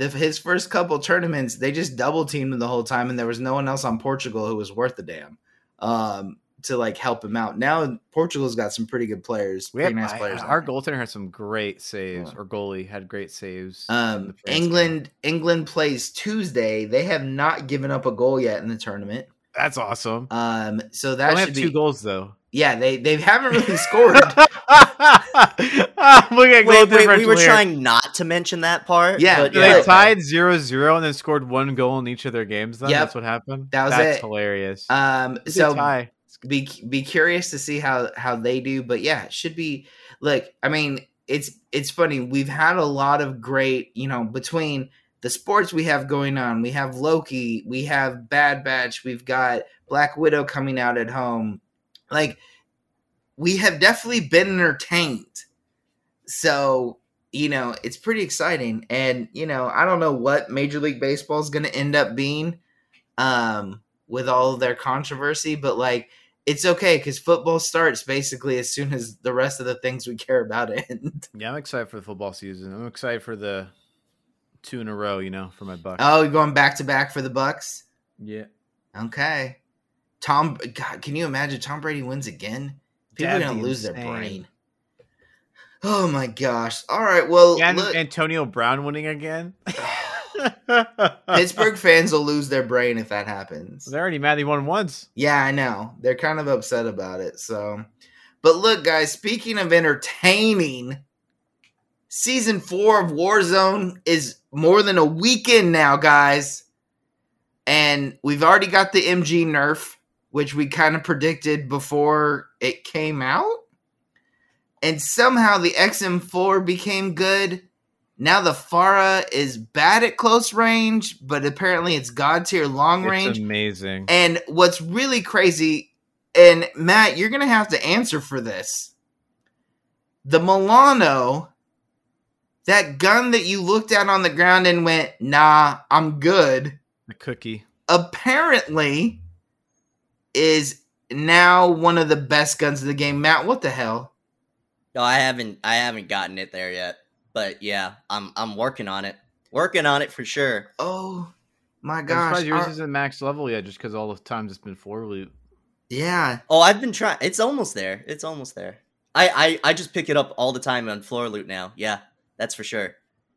his first couple tournaments, they just double teamed him the whole time, and there was no one else on Portugal who was worth a damn to like help him out. Now Portugal's got some pretty good players. Nice players. Our goaltender had some great saves, or goalie had great saves. England plays Tuesday. They have not given up a goal yet in the tournament. That's awesome. So that they should have two goals though. Yeah, they haven't really scored. We were trying not to mention that part. Yeah, but they tied 0-0 and then scored one goal in each of their games. Then that's what happened. That's hilarious. So be curious to see how they do. But yeah, it should be like it's funny. We've had a lot of great between the sports we have going on. We have Loki. We have Bad Batch. We've got Black Widow coming out at home. Like, we have definitely been entertained. So, it's pretty exciting. And, I don't know what Major League Baseball is going to end up being with all of their controversy. But, like, it's okay because football starts basically as soon as the rest of the things we care about end. Yeah, I'm excited for the football season. I'm excited for the two in a row, for my Bucks. Oh, you're going back-to-back for the Bucks? Yeah. Okay. God, can you imagine Tom Brady wins again? People are going to lose their brain. Oh, my gosh. All right, well. Yeah, look. Antonio Brown winning again? Pittsburgh fans will lose their brain if that happens. They're already mad they won once. Yeah, I know. They're kind of upset about it. So, but look, guys, speaking of entertaining, Season 4 of Warzone is more than a weekend now, guys. And we've already got the MG nerf, which we kind of predicted before it came out. And somehow the XM4 became good. Now the Fara is bad at close range, but apparently it's god tier long range. It's amazing. And what's really crazy and Matt, you're going to have to answer for this. The Milano, that gun that you looked at on the ground and went, nah, I'm good. The cookie. Apparently is now one of the best guns of the game. Matt, what the hell? No, I haven't gotten it there yet. But yeah, I'm working on it. Working on it for sure. Oh my gosh. I'm surprised yours isn't max level yet just because all the times it's been for loot. Yeah. Oh, I've been trying. It's almost there. It's almost there. I just pick it up all the time on floor loot now. Yeah, that's for sure.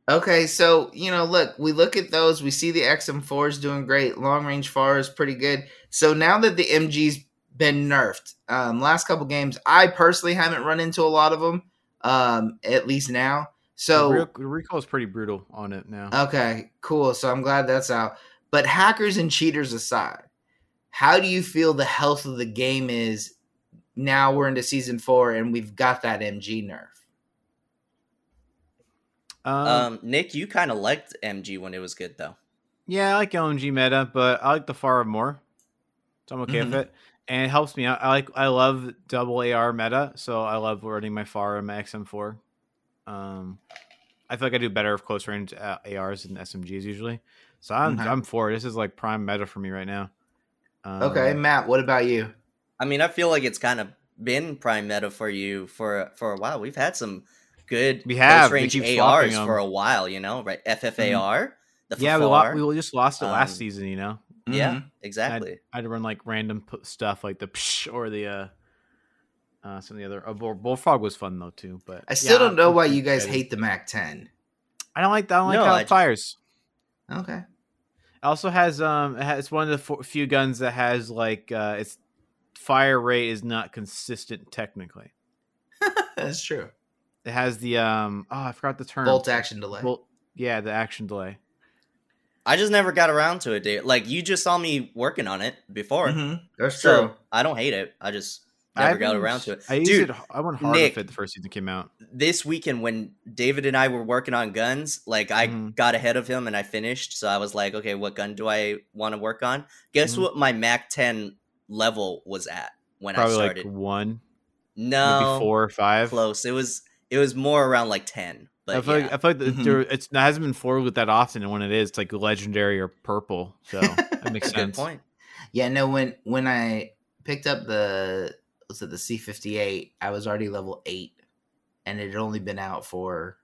Okay, so, you know, look, we look at those. We see the XM4 is doing great. Long-range FAR is pretty good. So now that the MG's been nerfed, last couple games, I personally haven't run into a lot of them, at least now. So the recoil is pretty brutal on it now. Okay, cool. So I'm glad that's out. But hackers and cheaters aside, how do you feel the health of the game is now we're into Season 4 and we've got that MG nerf? Nick, you kind of liked MG when it was good, though. Yeah, I like LMG meta, but I like the Fara more, so I'm okay with it, and it helps me out. I love double AR meta, so I love running my Fara and my XM4. I feel like I do better with close range ARs than SMGs usually, so I'm for it. This is like prime meta for me right now. Okay, Matt, what about you? I mean, I feel like it's kind of been prime meta for you for a while. We've had some. Good close-range ARs for a while, you know, right? FFAR. We just lost it last season, you know? Yeah, exactly. I had to run, like, random stuff like the psh or the some of the other. Bullfrog was fun, though, too. But I still don't know why you guys hate the Mac 10. I don't like that. I don't like how it fires. Okay. It also has, it's one of the few guns that has, like, its fire rate is not consistent technically. That's true. It has the, I forgot the term. Bolt action delay. Well, yeah, the action delay. I just never got around to it, dude. Like, you just saw me working on it before. That's so true. I don't hate it. I just never got around to it. I went hard with it the first season it came out. This weekend when David and I were working on guns, like, I got ahead of him and I finished. So I was like, okay, what gun do I want to work on? Guess what my Mac 10 level was at when I started? Probably, like, one? No. Maybe 4 or 5? Close. It was more around like 10, but I feel it's it hasn't been forward with that often, and when it is, it's like legendary or purple. So that makes sense. Good point. Yeah, no. When I picked up the C58, I was already level 8, and it had only been out for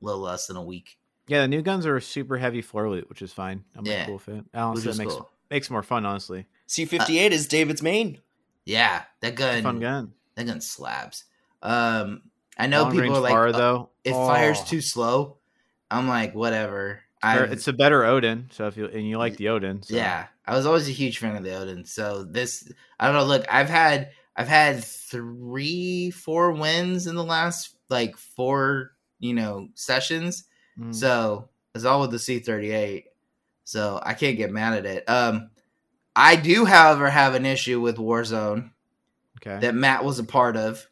a little less than a week. Yeah, the new guns are super heavy floor loot, which is fine. I'm cool with it. Honestly, makes more fun. Honestly, C58 is David's main. Yeah, that gun. It's a fun gun. That gun slabs. I know people are like, it fires too slow. I'm like, whatever. It's a better Odin. So you like the Odin, so. Yeah, I was always a huge fan of the Odin. So this, I don't know. Look, I've had 3-4 wins in the last like 4, sessions. So it's all with the C38. So I can't get mad at it. I do, however, have an issue with Warzone. Okay. That Matt was a part of.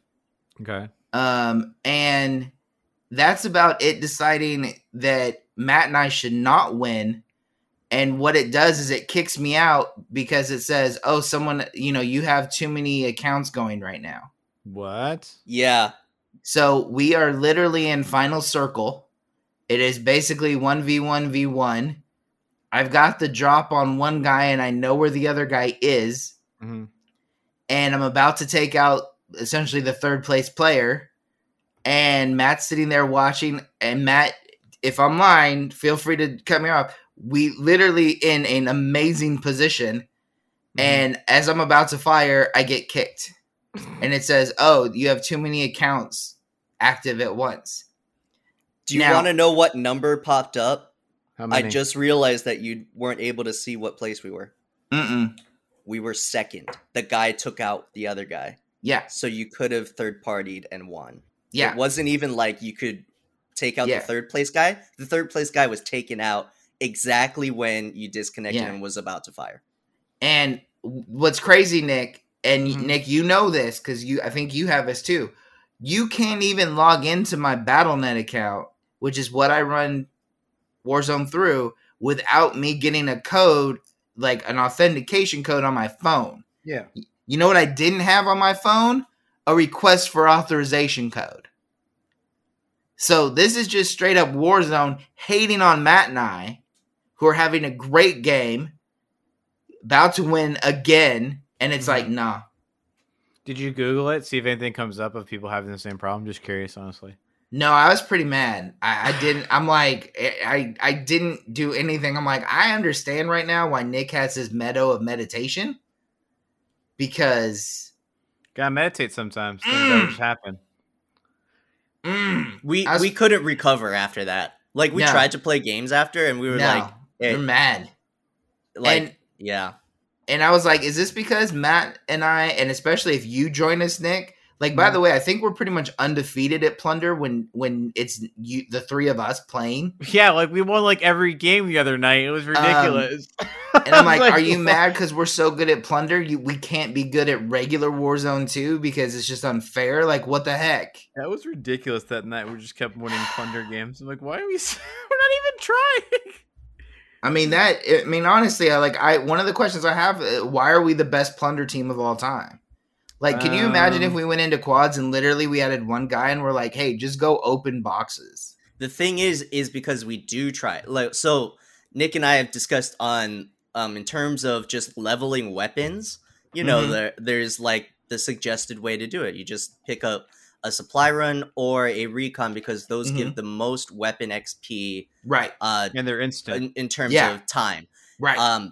Okay. And that's about it deciding that Matt and I should not win. And what it does is it kicks me out because it says, oh, someone, you have too many accounts going right now. What? Yeah. So we are literally in final circle. It is basically 1v1v1. I've got the drop on one guy and I know where the other guy is. And I'm about to take out essentially the third place player, and Matt's sitting there watching. And Matt, if I'm lying, feel free to cut me off. We literally in an amazing position. And as I'm about to fire, I get kicked and it says, oh, you have too many accounts active at once. Do you want to know what number popped up? How many? I just realized that you weren't able to see what place we were. We were second. The guy took out the other guy. Yeah. So you could have third-partied and won. Yeah. It wasn't even like you could take out the third-place guy. The third-place guy was taken out exactly when you disconnected and was about to fire. And what's crazy, Nick, and Nick, you know this because I think you have this too. You can't even log into my BattleNet account, which is what I run Warzone through, without me getting a code, like an authentication code on my phone. Yeah. You know what I didn't have on my phone? A request for authorization code. So this is just straight up Warzone hating on Matt and I, who are having a great game, about to win again, and it's like, nah. Did you Google it? See if anything comes up of people having the same problem? Just curious, honestly. No, I was pretty mad. I didn't do anything. I'm like, I understand right now why Nick has his meadow of meditation. Because gotta meditate sometimes. Things don't just happen. We couldn't recover after that. Like we tried to play games after, and we were like, hey. "We're mad." Like, and, yeah. And I was like, "Is this because Matt and I, and especially if you join us, Nick? Like, by the way, I think we're pretty much undefeated at Plunder when it's you, the three of us playing. Yeah, like we won like every game the other night. It was ridiculous. And I'm like, are you mad because we're so good at Plunder? We can't be good at regular Warzone 2 because it's just unfair? Like, what the heck? That was ridiculous that night. We just kept winning Plunder games. I'm like, why are we? We're not even trying. Honestly, one of the questions I have: why are we the best Plunder team of all time? Like, can you imagine if we went into quads and literally we added one guy and we're like, hey, just go open boxes? The thing is because we do try. Like, so Nick and I have discussed on in terms of just leveling weapons, you know, there's like the suggested way to do it. You just pick up a supply run or a recon because those give the most weapon XP. Right. And they're instant in terms of time. Right.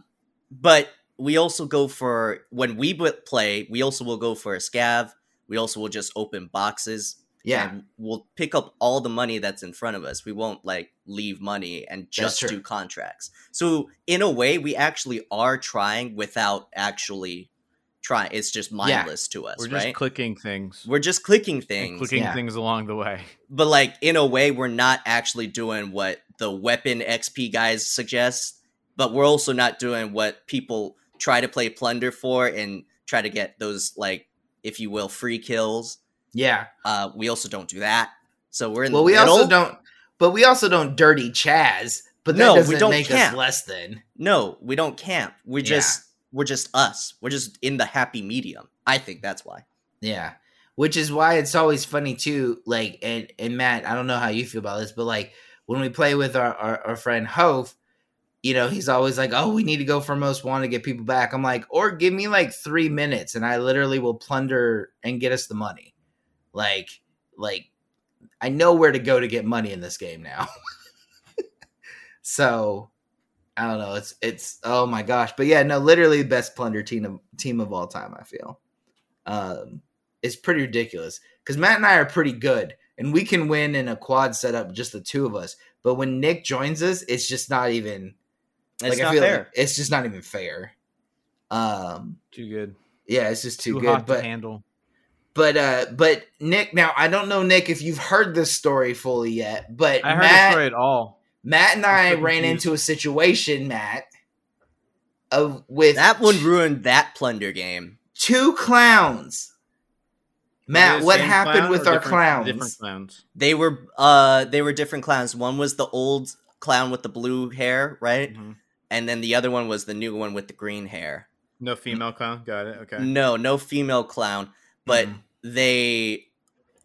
But we also go for, when we play, we also will go for a scav. We also will just open boxes. Yeah. And we'll pick up all the money that's in front of us. We won't like leave money and just do contracts. So in a way, we actually are trying without actually trying. It's just mindless to us. We're just clicking things. We're just clicking things. And clicking things along the way. But like in a way, we're not actually doing what the weapon XP guys suggest, but we're also not doing what people try to play Plunder for and try to get those, like, if you will, free kills. Yeah. We also don't do that. So we're in the middle. We also don't dirty Chaz, but that doesn't make us less than. No, we don't camp. We're just us. We're just in the happy medium. I think that's why. Yeah. Which is why it's always funny too, like, and Matt, I don't know how you feel about this, but like when we play with our friend Hope, you know, he's always like, oh, we need to go for most wanted to get people back. I'm like, or give me like 3 minutes and I literally will plunder and get us the money. Like I know where to go to get money in this game now. So I don't know. It's oh my gosh. But yeah, no, literally the best Plunder team of all time, I feel. It's pretty ridiculous because Matt and I are pretty good and we can win in a quad setup, just the two of us. But when Nick joins us, it's just not even. It's like, not I feel fair. Like it's just not even fair. Too good. Yeah, it's just too good. Hot to handle. But Nick, now I don't know, Nick, if you've heard this story fully yet, but I heard the story at all. Matt and I ran into a situation, Matt, with that one ruined that Plunder game. Two clowns. Matt, what happened with our clowns? Different clowns. They were different clowns. One was the old clown with the blue hair, right? Mm-hmm. And then the other one was the new one with the green hair. No female clown? Got it. Okay. No female clown. But they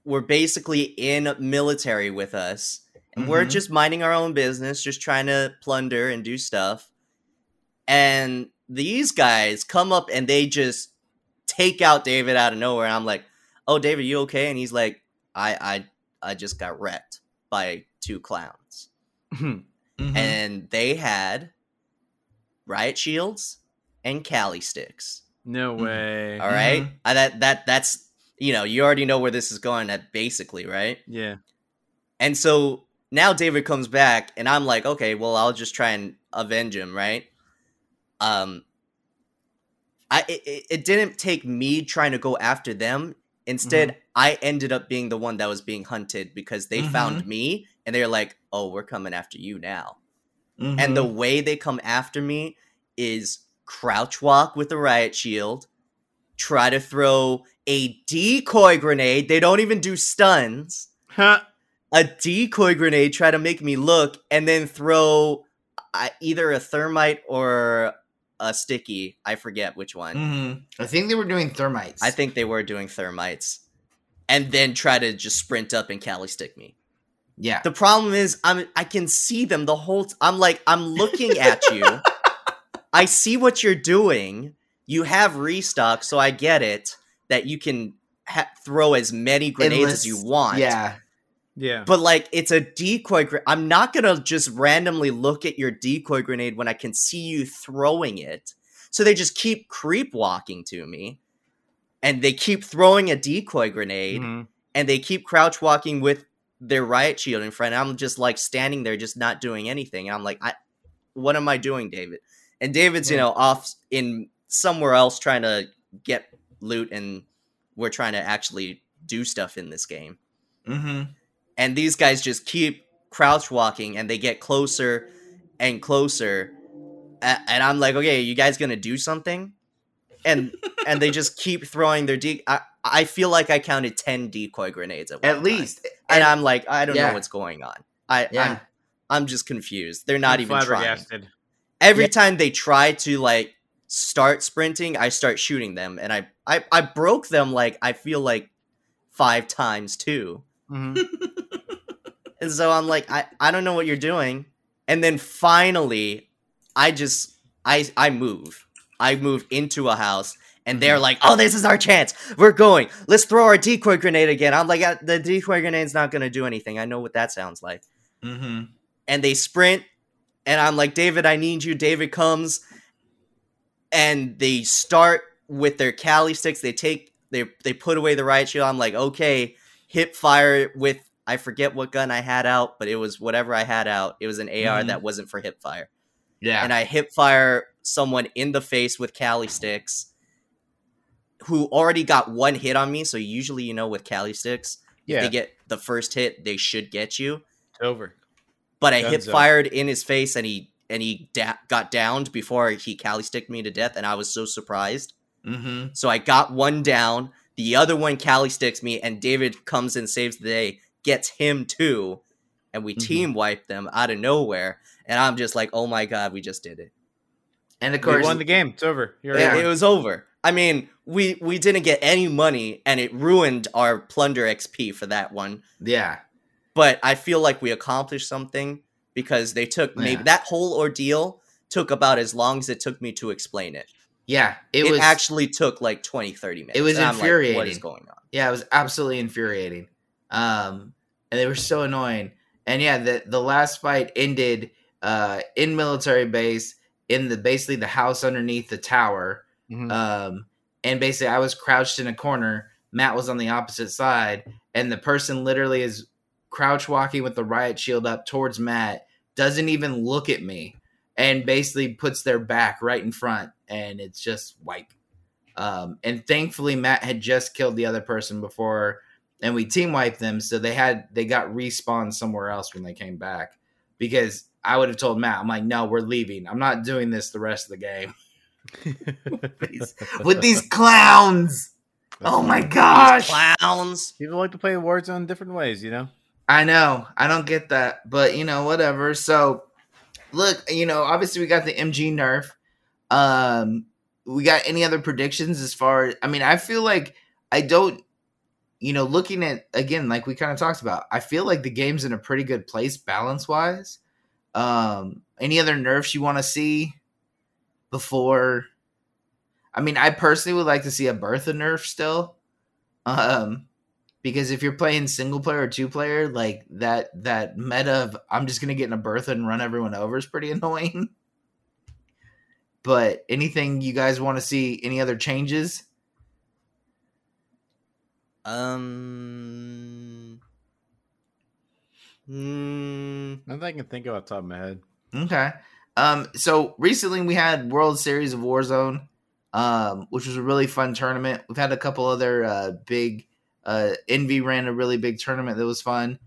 were basically in military with us. And we're just minding our own business, just trying to plunder and do stuff. And these guys come up and they just take out David out of nowhere. And I'm like, oh, David, you okay? And he's like, I just got wrecked by two clowns. And they had Riot Shields and Callie Sticks. No way. All right. That's, you know, you already know where this is going at basically, right? Yeah. And so now David comes back and I'm like, okay, well, I'll just try and avenge him. Right. It didn't take me trying to go after them. Instead, I ended up being the one that was being hunted because they found me and they're like, oh, we're coming after you now. And the way they come after me is crouch walk with a riot shield, try to throw a decoy grenade. They don't even do stuns. Huh. A decoy grenade, try to make me look, and then throw either a thermite or a sticky. I forget which one. Mm-hmm. I think they were doing thermites. And then try to just sprint up and Callie stick me. Yeah. The problem is I can see them the whole time. I'm like, I'm looking at you. I see what you're doing. You have restock, so I get it that you can throw as many grenades as you want. Yeah. Yeah. But like, it's a decoy. I'm not going to just randomly look at your decoy grenade when I can see you throwing it. So they just keep creep walking to me and they keep throwing a decoy grenade and they keep crouch walking with their riot shield in front. I'm just like standing there, just not doing anything. And I'm like, what am I doing, David? And David's, you know, off in somewhere else trying to get loot, and we're trying to actually do stuff in this game. Mm-hmm. And these guys just keep crouch walking and they get closer and closer. And I'm like, okay, are you guys going to do something? And, and they just keep throwing their I feel like I counted 10 decoy grenades at least. And I'm like, I don't know what's going on. I'm just confused. They're not even trying. Every time they try to like start sprinting, I start shooting them, and I broke them like I feel like 5 times too. Mm-hmm. And so I'm like, I don't know what you're doing. And then finally, I move into a house. And they're like, oh, this is our chance. We're going. Let's throw our decoy grenade again. I'm like, the decoy grenade's not going to do anything. I know what that sounds like. Mm-hmm. And they sprint. And I'm like, David, I need you. David comes. And they start with their Callie sticks. They put away the riot shield. I'm like, okay, hip fire with, I forget what gun I had out, but it was whatever I had out. It was an AR that wasn't for hip fire. Yeah. And I hip fire someone in the face with Callie sticks, who already got one hit on me. So usually, you know, with Callie Sticks, if they get the first hit, they should get you. It's over. But I hip fired in his face, and he got downed before he Callie Sticked me to death. And I was so surprised. Mm-hmm. So I got one down. The other one Callie Sticks me, and David comes and saves the day, gets him too. And we team wipe them out of nowhere. And I'm just like, oh my God, we just did it. And of course, we won the game. It's over. It was over. I mean, we didn't get any money, and it ruined our Plunder XP for that one. Yeah. But I feel like we accomplished something, because they took maybe that whole ordeal took about as long as it took me to explain it. Yeah. It actually took like 20, 30 minutes. It was infuriating. Like, what is going on? Yeah, it was absolutely infuriating. And they were so annoying. And yeah, the last fight ended in military base, in basically the house underneath the tower. Mm-hmm. And basically I was crouched in a corner. Matt was on the opposite side, and the person literally is crouch walking with the riot shield up towards Matt, doesn't even look at me, and basically puts their back right in front, and it's just wipe. And thankfully Matt had just killed the other person before, and we team wiped them. So they got respawned somewhere else when they came back, because I would have told Matt, I'm like, no, we're leaving. I'm not doing this the rest of the game. With these clowns. Oh my gosh, clowns. People like to play Warzone different ways, you know. I know, I don't get that, but you know, whatever. So look, you know, obviously we got the MG nerf. We got any other predictions as far as, I mean, I feel like I don't, you know, looking at, again, like we kind of talked about, I feel like the game's in a pretty good place balance wise. Any other nerfs you want to see? Before, I mean, I personally would like to see a Bertha nerf still, because if you're playing single player or 2 player, like that meta of I'm just gonna get in a Bertha and run everyone over is pretty annoying. But anything you guys want to see? Any other changes? Nothing I can think of off the top of my head. Okay. So recently we had World Series of Warzone, which was a really fun tournament. We've had a couple other big Envy ran a really big tournament that was fun.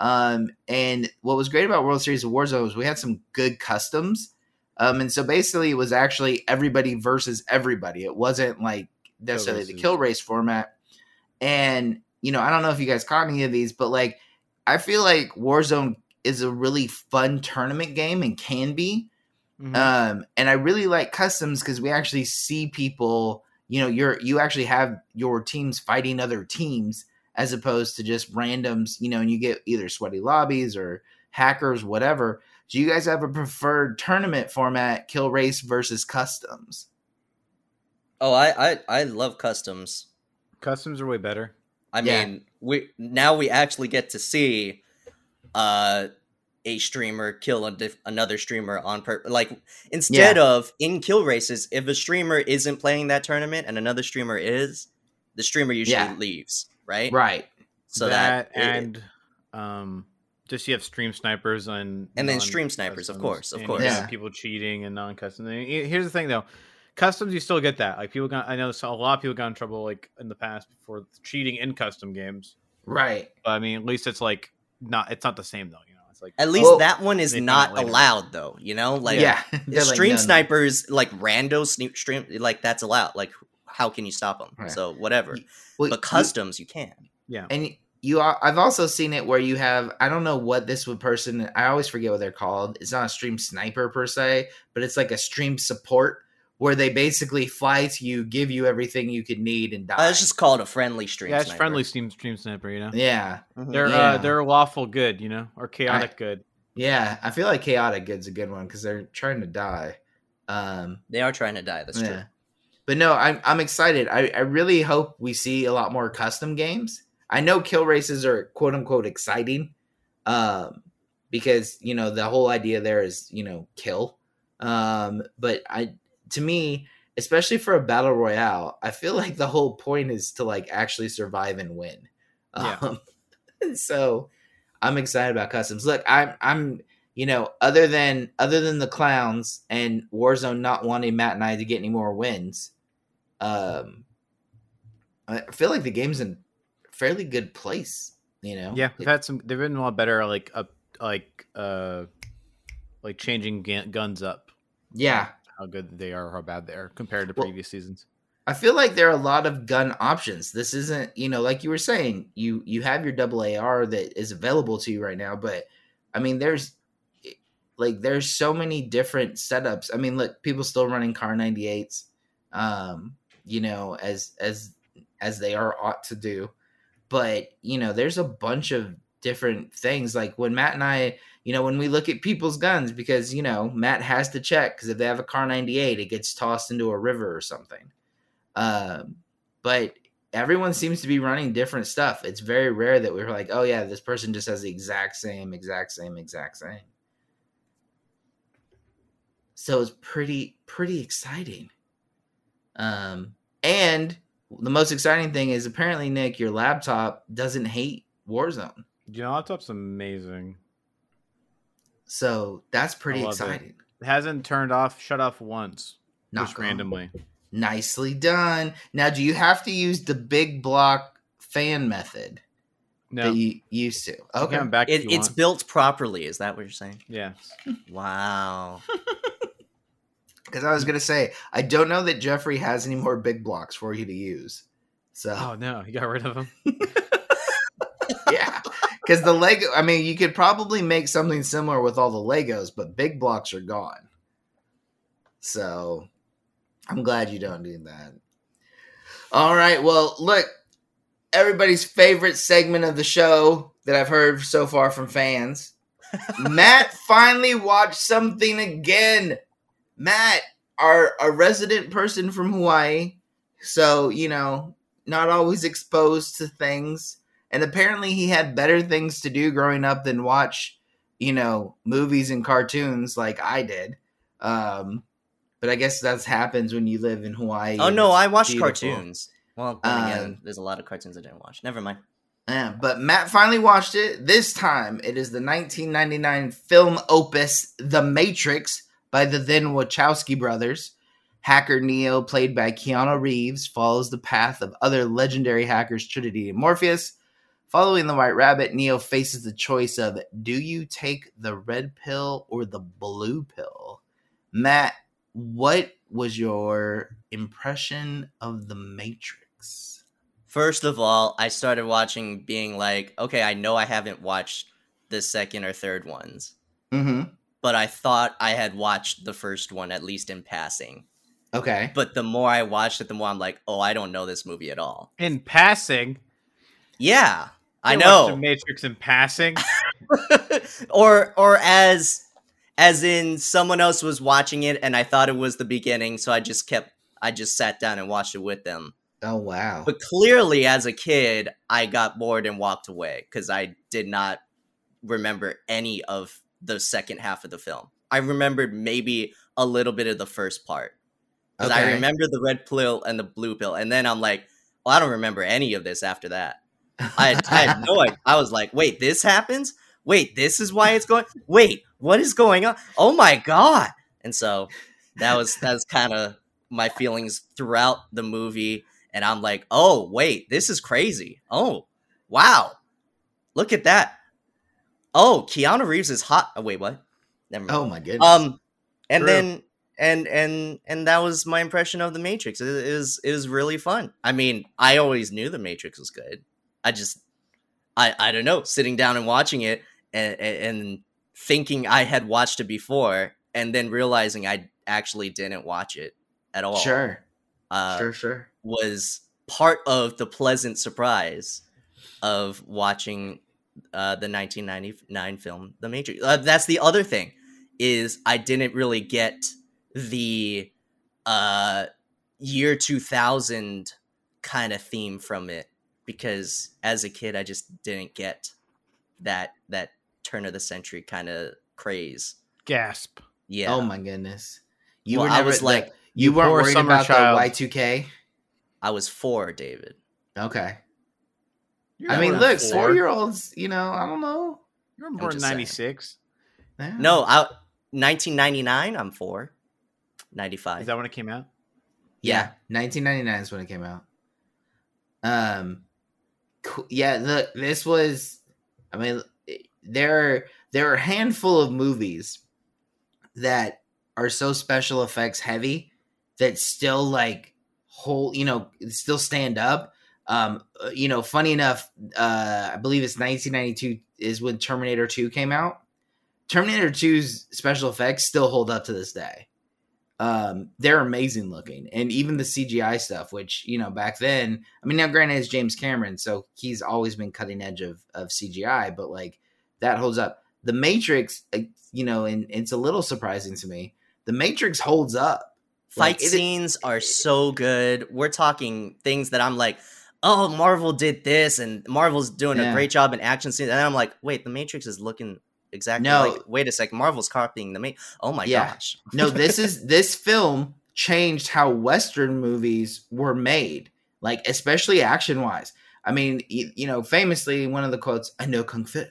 And what was great about World Series of Warzone was we had some good customs. And so basically it was actually everybody versus everybody. It wasn't like necessarily the kill race format. And, you know, I don't know if you guys caught any of these, but like I feel like Warzone is a really fun tournament game and can be. Mm-hmm. And I really like customs because we actually see people, you know, you actually have your teams fighting other teams as opposed to just randoms, you know, and you get either sweaty lobbies or hackers, whatever. Do you guys have a preferred tournament format, kill race versus customs? Oh, I love customs. Customs are way better. I mean, we actually get to see a streamer kill another streamer on purpose. Like, instead of in kill races, if a streamer isn't playing that tournament and another streamer is, the streamer usually leaves, right? Right. So just you have stream snipers and then stream snipers, of course. Yeah. People cheating and non-custom. Here's the thing, though. Customs, you still get that. Like, people got, I know a lot of people got in trouble, like, in the past for cheating in custom games. Right. But, I mean, at least it's, like, it's not the same, though, you know? It's like, at least that one is not allowed, though, you know? Like, stream snipers, like, rando stream, like, that's allowed. Like, how can you stop them? Right. So, whatever. Well, but customs, you can. Yeah. And I've also seen it where you have, I don't know what I always forget what they're called. It's not a stream sniper, per se, but it's, like, a stream support where they basically fly to you, give you everything you could need, and die. Let's just call it a friendly stream sniper. Yeah, it's friendly stream sniper, you know? Yeah. Mm-hmm. They're lawful good, you know? Or chaotic good. Yeah, I feel like chaotic good's a good one, because they're trying to die. They are trying to die, that's true. But no, I'm excited. I really hope we see a lot more custom games. I know kill races are quote-unquote exciting, because, you know, the whole idea there is, you know, kill. To me, especially for a battle royale, I feel like the whole point is to like actually survive and win. So I'm excited about customs. Look, I'm you know, other than the clowns and Warzone not wanting Matt and I to get any more wins, I feel like the game's in fairly good place. You know, yeah, they've been a lot better, like changing guns up. Yeah. How good they are, how bad they are compared to previous seasons. I feel like there are a lot of gun options. This isn't, you know, like you were saying, you have your double AR that is available to you right now, but I mean, there's so many different setups. I mean, look, people still running CAR 98s, you know, as they are ought to do, but you know, there's a bunch of different things. Like when Matt and I, you know, when we look at people's guns, because, you know, Matt has to check, because if they have a CAR 98, it gets tossed into a river or something. But everyone seems to be running different stuff. It's very rare that we're like, oh yeah, this person just has the exact same. So it's pretty exciting. And the most exciting thing is apparently, Nick, your laptop doesn't hate Warzone. Your laptop's amazing. So that's pretty exciting. It hasn't shut off once. Knock just on. Randomly. Nicely done. Now, do you have to use the big block fan method that you used to? Okay. It's built properly. Is that what you're saying? Yeah. Wow. Because I was going to say, I don't know that Jeffrey has any more big blocks for you to use. So. Oh, no. He got rid of them. Yeah. Because the Lego, I mean, you could probably make something similar with all the Legos, but big blocks are gone. So I'm glad you don't do that. All right. Well, look, everybody's favorite segment of the show that I've heard so far from fans. Matt finally watched something again. Matt, our resident person from Hawaii. So, you know, not always exposed to things. And apparently he had better things to do growing up than watch, you know, movies and cartoons like I did. But I guess that happens when you live in Hawaii. Oh, no, I watched cartoons. Well, again, there's a lot of cartoons I didn't watch. Never mind. Yeah, but Matt finally watched it. This time it is the 1999 film opus The Matrix by the then Wachowski brothers. Hacker Neo, played by Keanu Reeves, follows the path of other legendary hackers Trinity and Morpheus. Following the White Rabbit, Neo faces the choice of, do you take the red pill or the blue pill? Matt, what was your impression of The Matrix? First of all, I started watching being like, okay, I know I haven't watched the second or third ones. Mm-hmm. but I thought I had watched the first one, at least in passing. Okay. But the more I watched it, the more I'm like, oh, I don't know this movie at all. In passing? Yeah, I know. The Matrix in passing? Or as in someone else was watching it and I thought it was the beginning, so I just sat down and watched it with them. Oh, wow. But clearly, as a kid, I got bored and walked away because I did not remember any of the second half of the film. I remembered maybe a little bit of the first part. Because I remember the red pill and the blue pill. And then I'm like, well, I don't remember any of this after that. I had no idea. I was like, wait, this happens? Wait, this is why it's going? Wait, what is going on? Oh, my God. And so that was kind of my feelings throughout the movie. And I'm like, oh, wait, this is crazy. Oh, wow. Look at that. Oh, Keanu Reeves is hot. Oh, wait, what? Never mind. Oh, my goodness. And True. Then... And that was my impression of The Matrix. It was really fun. I mean, I always knew The Matrix was good. I don't know, sitting down and watching it and thinking I had watched it before and then realizing I actually didn't watch it at all. Sure. Was part of the pleasant surprise of watching the 1999 film, The Matrix. That's the other thing, is I didn't really get the year 2000 kind of theme from it, because as a kid I just didn't get that turn of the century kind of craze. Gasp. Yeah. Oh my goodness. You weren't worried about the Y2K? I was 4, David. Okay. I mean, look, 4-year-olds, you know, I don't know. You're more than 96. Yeah. No, 1999, I'm 4. 95. Is that when it came out? Yeah. 1999 is when it came out. Yeah, look, this was, I mean, there are a handful of movies that are so special effects heavy that still like whole, you know, still stand up. You know, funny enough, I believe it's 1992 is when Terminator 2 came out. Terminator 2's special effects still hold up to this day. They're amazing looking, and even the CGI stuff, which, you know, back then, I mean, now granted it's James Cameron, so he's always been cutting edge of CGI, but like that holds up. The Matrix, you know, and it's a little surprising to me. The Matrix holds up. Like, fight scenes are so good. We're talking things that I'm like, oh, Marvel did this, and Marvel's doing a great job in action scenes, and I'm like, wait, the Matrix is looking. Exactly. No. Like, wait a sec. Marvel's copying the main. Oh my gosh. No, this film changed how Western movies were made, like especially action wise. I mean, you know, famously one of the quotes, "I know kung fu."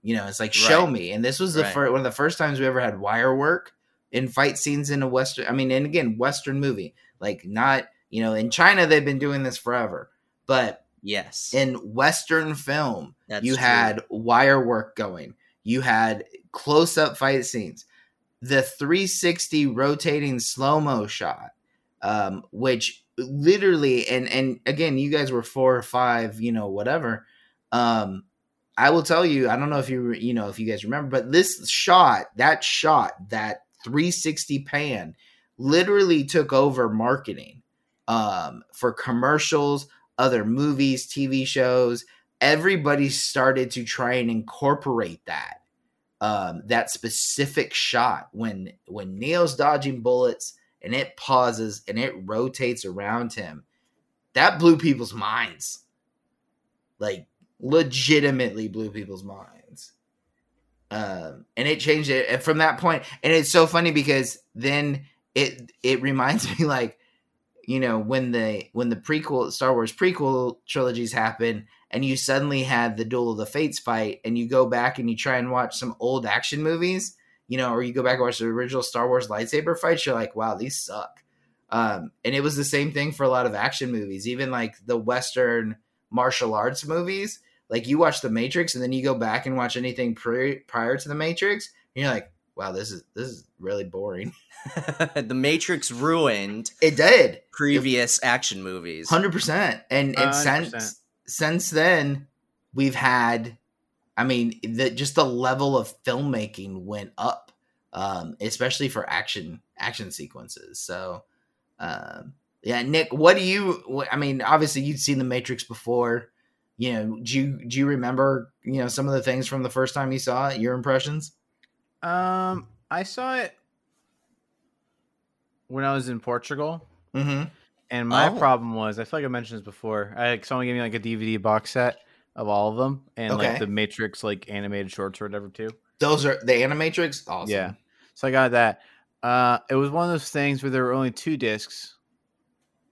You know, it's like show me. And this was the one of the first times we ever had wire work in fight scenes in a Western. I mean, and again, Western movie, like not, you know, in China they've been doing this forever, but yes, in Western film, you had wire work going. You had close-up fight scenes, the 360 rotating slow-mo shot, which literally, and again, you guys were 4 or 5, you know, whatever. I will tell you, I don't know if you know, if you guys remember, but this shot, that 360 pan literally took over marketing for commercials, other movies, TV shows. Everybody started to try and incorporate that specific shot when Neo's dodging bullets and it pauses and it rotates around him. That blew people's minds. Like, legitimately blew people's minds. And it changed it. And from that point, and it's so funny because then it reminds me, like, you know, when the prequel, Star Wars prequel trilogies happen, and you suddenly had the Duel of the Fates fight, and you go back and you try and watch some old action movies, you know, or you go back and watch the original Star Wars lightsaber fights, you're like, wow, these suck. And it was the same thing for a lot of action movies, even like the Western martial arts movies. Like, you watch The Matrix, and then you go back and watch anything prior to The Matrix, and you're like, wow, this is really boring. The Matrix ruined it. Did previous action movies 100%, and since then, we've had, I mean, just the level of filmmaking went up. especially for action sequences. So, yeah, Nick, I mean, obviously you'd seen The Matrix before, you know, do you remember, you know, some of the things from the first time you saw it, your impressions? I saw it when I was in Portugal. Mm-hmm. And my problem was, I feel like I mentioned this before, someone gave me like a DVD box set of all of them, and like The Matrix, like animated shorts or whatever too. Those are the Animatrix? Awesome. Yeah. So I got that. It was one of those things where there were only 2 discs,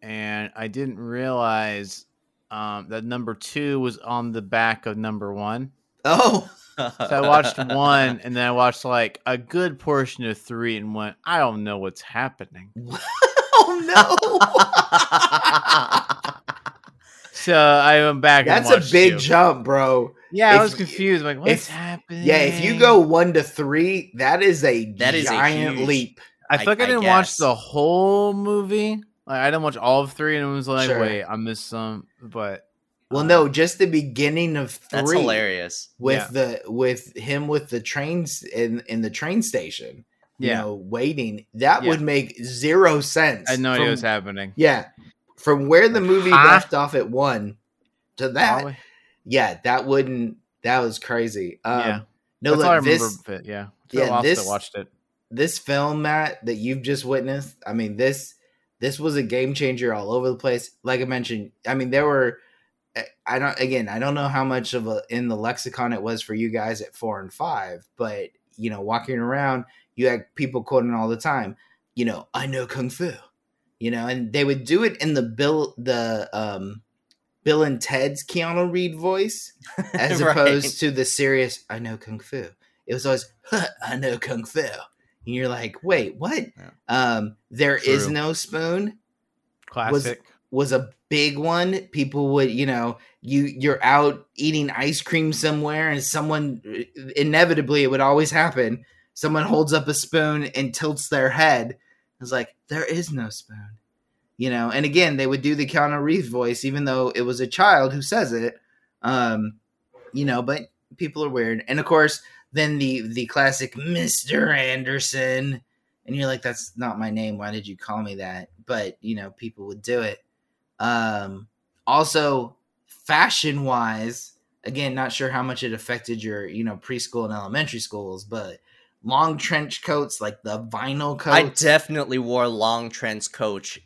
and I didn't realize that number 2 was on the back of number 1. Oh. So I watched 1, and then I watched like a good portion of 3 and went, I don't know what's happening. Oh, no. So I went back. That's and a big jump, bro. Yeah, I was confused. I'm like, what's happening? Yeah, if you go 1 to 3, that is a giant leap. I feel like I didn't watch the whole movie. Like, I didn't watch all of 3, and it was like, wait, I missed some. But no, just the beginning of 3. That's hilarious. With him with the trains in the train station. You know, waiting. That would make zero sense. I had no idea what was happening. Yeah. From where the movie left off at 1 to that. Probably. Yeah, that was crazy. No, that's look, this, yeah. Yeah, this, watched it. This film, Matt, that you've just witnessed, I mean, this was a game changer all over the place. Like I mentioned, I mean, there were, I don't know how much of in the lexicon it was for you guys at 4 and 5, but, you know, walking around, you had people quoting all the time, you know, I know Kung Fu, you know, and they would do it in Bill and Ted's Keanu Reed voice, as opposed to the serious, I know Kung Fu. It was always, I know Kung Fu. And you're like, wait, what? Yeah. There is no spoon. Classic. Was a big one. People would, you know, you're out eating ice cream somewhere, and someone, inevitably, it would always happen, someone holds up a spoon and tilts their head. It's like, there is no spoon. You know, and again, they would do the Keanu Reeves voice, even though it was a child who says it. You know, but people are weird. And of course, then the classic Mr. Anderson. And you're like, that's not my name. Why did you call me that? But, you know, people would do it. Also, fashion wise, again, not sure how much it affected your, you know, preschool and elementary schools, but long trench coats, like the vinyl coats. I definitely wore long trench coats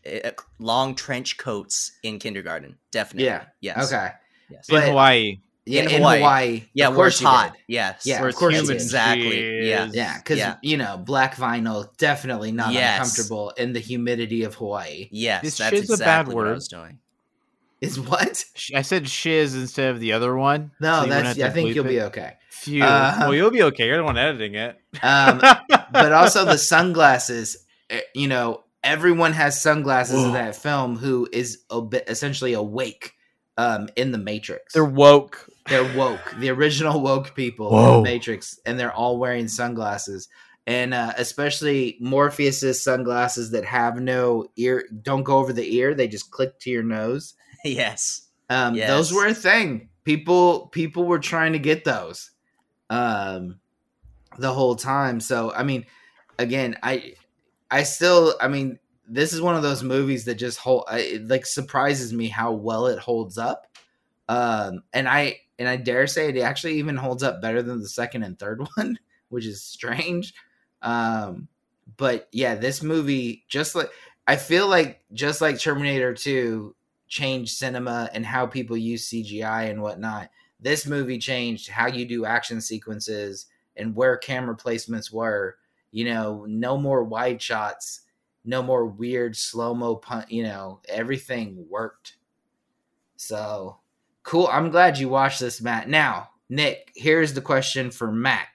in kindergarten. Definitely. Yeah. Yes. Okay. Yes. But, in Hawaii. Yeah. In Hawaii. Yeah. We're hot. Yes. Yeah. Of course. Exactly. Yeah. Yeah. Because you know, black vinyl definitely not uncomfortable in the humidity of Hawaii. Yes. This that's shit's exactly a bad word. What I was doing. Is what? I said shiz instead of the other one. No, so that's. I think you'll be okay. Phew. Well, you'll be okay. You're the one editing it. But also the sunglasses. You know, everyone has sunglasses in that film who is essentially awake in The Matrix. They're woke. The original woke people in The Matrix. And they're all wearing sunglasses. And especially Morpheus's sunglasses that have no ear, don't go over the ear. They just click to your nose. Yes. Those were a thing. People were trying to get those the whole time. So, I mean, again, I mean, this is one of those movies that just surprises me how well it holds up. And I dare say it actually even holds up better than the second and third one, which is strange. But yeah, this movie, just like Terminator 2, changed cinema and how people use CGI and whatnot. This movie changed how you do action sequences and where camera placements were. You know, no more wide shots, no more weird slow-mo you know, everything worked. So cool. I'm glad you watched this, Matt. Now, Nick, here's the question for Matt.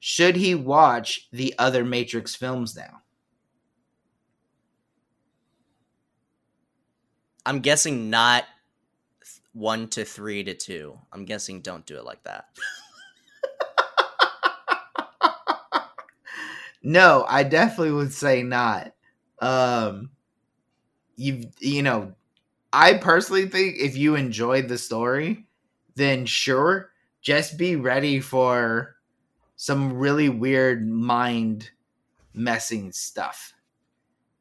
Should he watch the other Matrix films now? I'm guessing not 1 to 3 to 2. I'm guessing don't do it like that. No, I definitely would say not. You know, I personally think if you enjoyed the story, then sure, just be ready for some really weird mind messing stuff.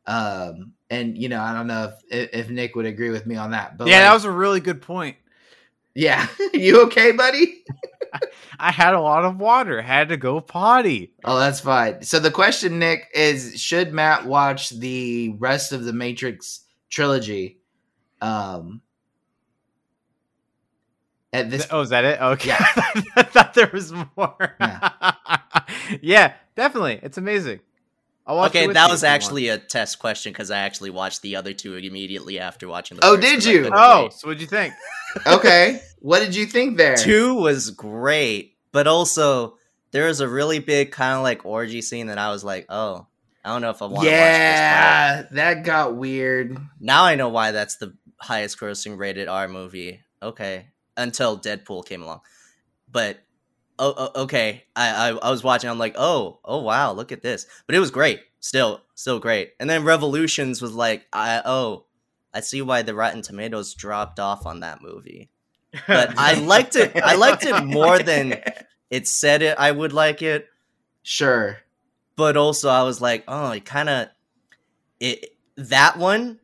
And, you know, I don't know if Nick would agree with me on that. But yeah, that was a really good point. Yeah. You okay, buddy? I had a lot of water. I had to go potty. Oh, that's fine. So the question, Nick, is should Matt watch the rest of the Matrix trilogy? At this is that it? Okay. Yeah. I thought there was more. Yeah. Yeah, definitely. It's amazing. Okay, that was actually a test question because I actually watched the other two immediately after watching the first. Oh, did you? Oh, so what'd you think? Okay, what did you think there? 2 was great, but also there was a really big kind of like orgy scene that I was like, oh, I don't know if I want to watch this part. Yeah, that got weird. Now I know why that's the highest grossing rated R movie. Okay, until Deadpool came along. But... Oh, okay. I was watching. I'm like, oh, wow, look at this. But it was great. Still great. And then Revolutions was like, I see why the Rotten Tomatoes dropped off on that movie. But I liked it. I liked it more than it said it. I would like it. Sure. But also I was like, oh, it kind of, that one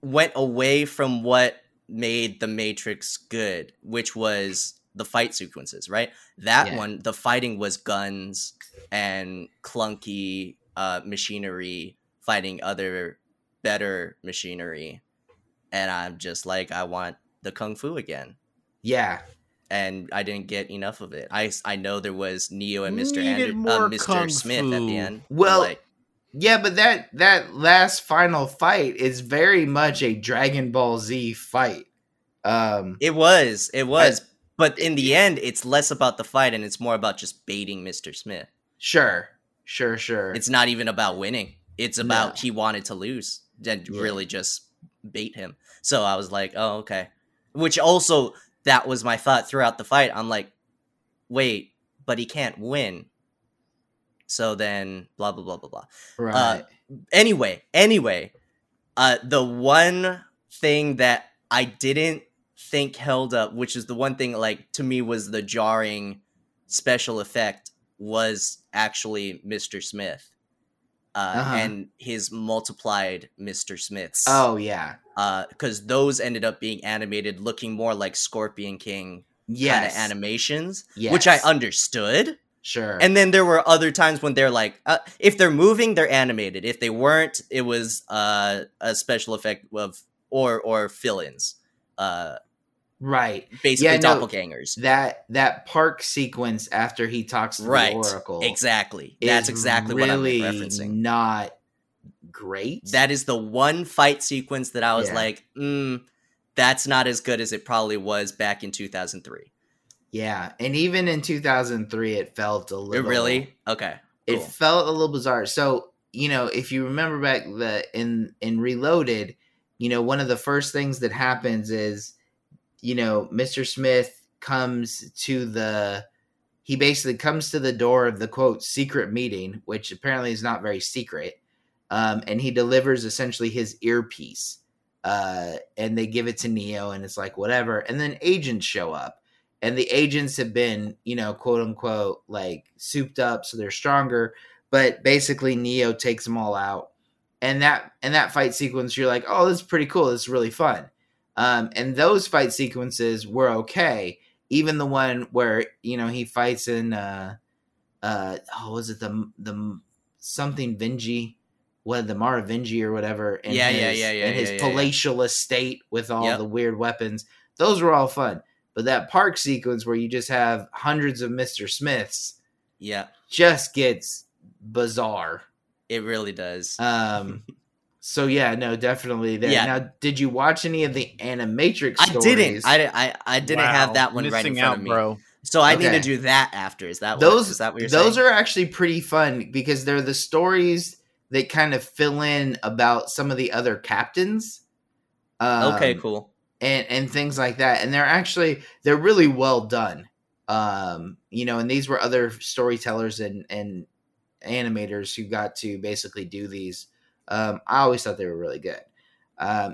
went away from what made The Matrix good, which was the fight sequences, right? One, the fighting was guns and clunky machinery fighting other better machinery. And I'm just like, I want the kung fu again. Yeah. And I didn't get enough of it. I know there was Neo and Mr. Smith at the end. Well, but that last final fight is very much a Dragon Ball Z fight. It was. But in the end, it's less about the fight and it's more about just baiting Mr. Smith. Sure. It's not even about winning. It's about he wanted to lose and really just bait him. So I was like, oh, okay. Which also, that was my thought throughout the fight. I'm like, wait, but he can't win. So then blah, blah, blah, blah, blah. Right. Anyway, the one thing that I didn't think held up, which is the one thing like to me was the jarring special effect, was actually Mr. Smith and his multiplied Mr. Smiths. Oh yeah, because those ended up being animated, looking more like Scorpion King kind of animations, which I understood. Sure. And then there were other times when they're like, if they're moving, they're animated. If they weren't, it was a special effect of or fill-ins. Right. Basically doppelgangers. That park sequence after he talks to the Oracle. Exactly. That's exactly really what I'm referencing. Not great. That is the one fight sequence that I was like, that's not as good as it probably was back in 2003. Yeah. And even in 2003, it felt a little... It really? Okay. Cool. It felt a little bizarre. So, you know, if you remember back in Reloaded, you know, one of the first things that happens is, you know, Mr. Smith comes to the door of the quote secret meeting, which apparently is not very secret. And he delivers essentially his earpiece and they give it to Neo and it's like, whatever. And then agents show up and the agents have been, you know, quote unquote, like souped up. So they're stronger, but basically Neo takes them all out. And that fight sequence, you're like, oh, this is pretty cool. This is really fun. And those fight sequences were okay. Even the one where, you know, he fights in, was it the something Vinji? What, the Mara Vinji or whatever? In his palatial estate with all the weird weapons. Those were all fun. But that park sequence where you just have hundreds of Mr. Smiths. Yeah. Just gets bizarre. It really does. So yeah, no, definitely there. Yeah. Now, did you watch any of the Animatrix stories? I didn't have that one right in front of me. Bro. So I need to do that after. Is that what you're saying? Those are actually pretty fun because they're the stories that kind of fill in about some of the other captains. Okay, cool. And things like that. And they're really well done. You know, and these were other storytellers and animators who got to basically do these. I always thought they were really good.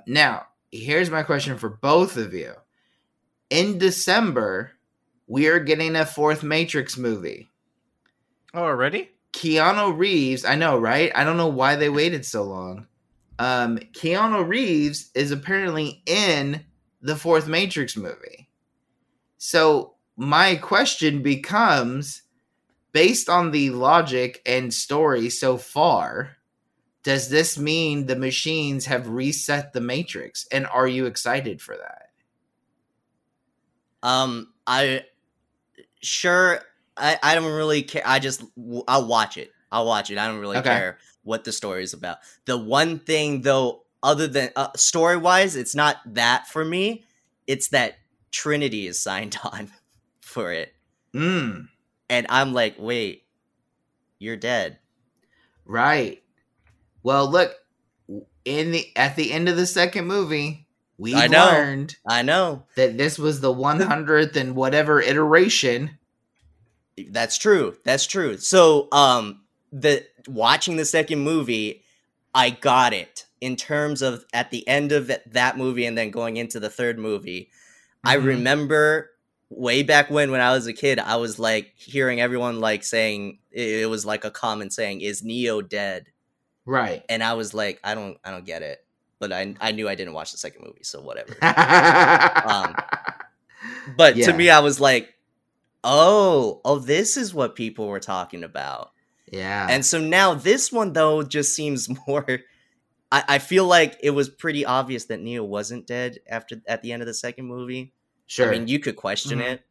Now, here's my question for both of you. In December, we are getting a 4th Matrix movie. Oh, already? Keanu Reeves, I know, right? I don't know why they waited so long. Keanu Reeves is apparently in the fourth Matrix movie. So my question becomes, based on the logic and story so far, does this mean the machines have reset the Matrix? And are you excited for that? I don't really care. I'll watch it. I don't really care what the story is about. The one thing, though, other than story-wise, it's not that for me. It's that Trinity is signed on for it. Mm. And I'm like, wait, you're dead. Right. Well, look, at the end of the second movie, we learned that this was the 100th and whatever iteration. That's true. So, watching the second movie, I got it in terms of at the end of that movie and then going into the third movie. Mm-hmm. I remember way back when I was a kid, I was like hearing everyone like saying, it was like a common saying, is Neo dead? Right. And I was like, I don't get it. But I knew I didn't watch the second movie, so whatever. To me, I was like, oh, this is what people were talking about. Yeah. And so now this one, though, just seems more... I feel like it was pretty obvious that Neo wasn't dead at the end of the second movie. Sure. I mean, you could question it,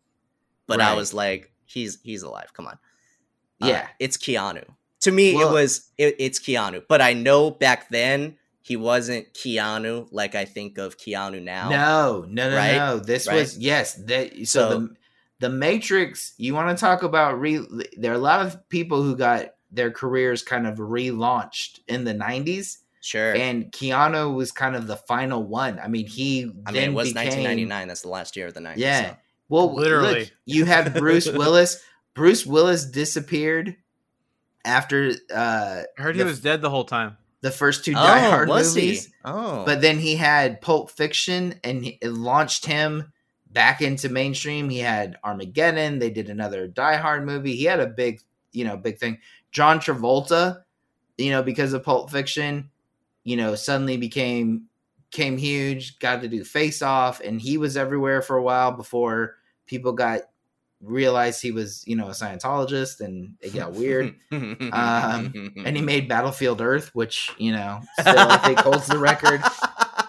but I was like, he's alive. Come on. Yeah. It's Keanu. To me, it's Keanu. But I know back then he wasn't Keanu like I think of Keanu now. No. The Matrix, you want to talk about... there are a lot of people who got their careers kind of relaunched in the 90s. Sure. And Keanu was kind of the final one. I mean, it was 1999. That's the last year of the 90s. Yeah. So. Well, literally. Look, you had Bruce Willis. Bruce Willis disappeared after... I heard he was dead the whole time. The first two Die Hard movies. He? Oh. But then he had Pulp Fiction, and it launched him... back into mainstream. He had Armageddon. They did another Die Hard movie. He had a big thing. John Travolta, because of Pulp Fiction, suddenly became huge, got to do Face Off, and he was everywhere for a while before people realized he was, a Scientologist, and it got weird. And he made Battlefield Earth, which, still I think holds the record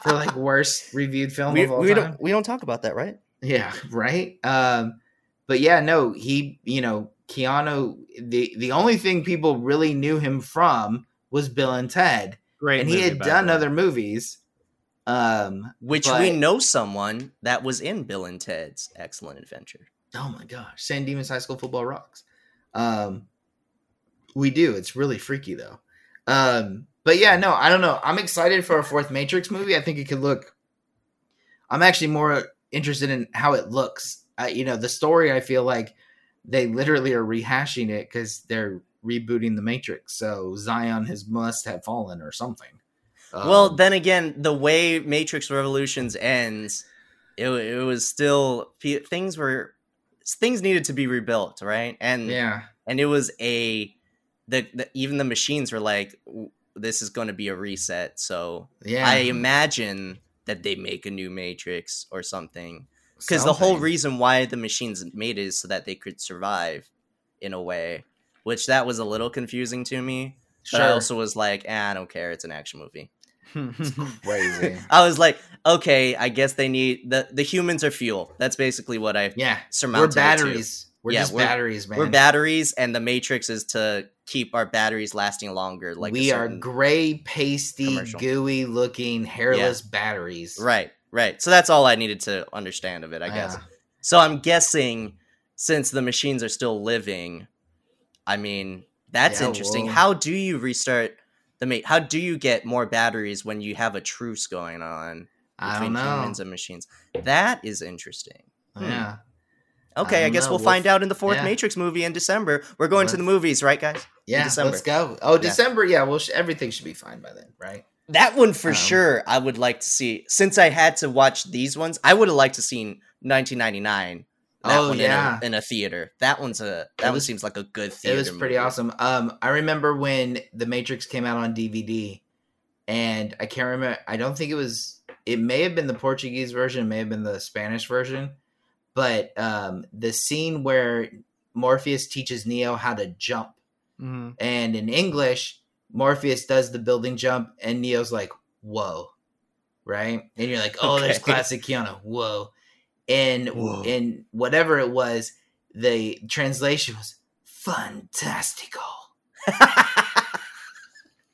for worst reviewed film of all time. We don't talk about that, right? Yeah, right. But yeah, no, he, Keanu, the only thing people really knew him from was Bill and Ted. Great. And he had done other movies. We know someone that was in Bill and Ted's Excellent Adventure. Oh my gosh. San Dimas High School Football rocks. We do. It's really freaky though. But yeah, no, I don't know. I'm excited for a fourth Matrix movie. I think it could look... I'm actually more interested in how it looks. The story, I feel like they literally are rehashing it because they're rebooting the Matrix. So Zion must have fallen or something. Well, then again, the way Matrix Revolutions ends, it was still... Things needed to be rebuilt, right? And yeah, and it was even the machines were like, this is going to be a reset. So yeah, I imagine that they make a new Matrix or something, because the whole reason why the machines made it is so that they could survive in a way, which that was a little confusing to me. Sure. But I also was like, I don't care. It's an action movie. It's crazy. I was like, okay, I guess they need the humans are fuel. That's basically what I surmounted. We're batteries. We're batteries, man. We're batteries, and the Matrix is to keep our batteries lasting longer. Like we are gray, pasty, gooey-looking, hairless batteries. Right. So that's all I needed to understand of it, I guess. So I'm guessing, since the machines are still living, I mean, that's interesting. Well, how do you restart how do you get more batteries when you have a truce going on between humans and machines? That is interesting. Yeah. Okay, I guess we'll find out in the fourth Matrix movie in December. We're going to the movies, right, guys? Yeah, let's go. Oh, December, everything should be fine by then, right? That one for sure I would like to see. Since I had to watch these ones, I would have liked to seen 1999 That in a theater. That one seems like a good theater. It was pretty awesome. I remember when The Matrix came out on DVD, and I can't remember. I don't think it was. It may have been the Portuguese version. It may have been the Spanish version. But the scene where Morpheus teaches Neo how to jump, mm-hmm. and in English, Morpheus does the building jump, and Neo's like, "Whoa," right? And you're like, "Oh, okay. There's classic Keanu." Whoa. And in whatever it was, the translation was fantastical.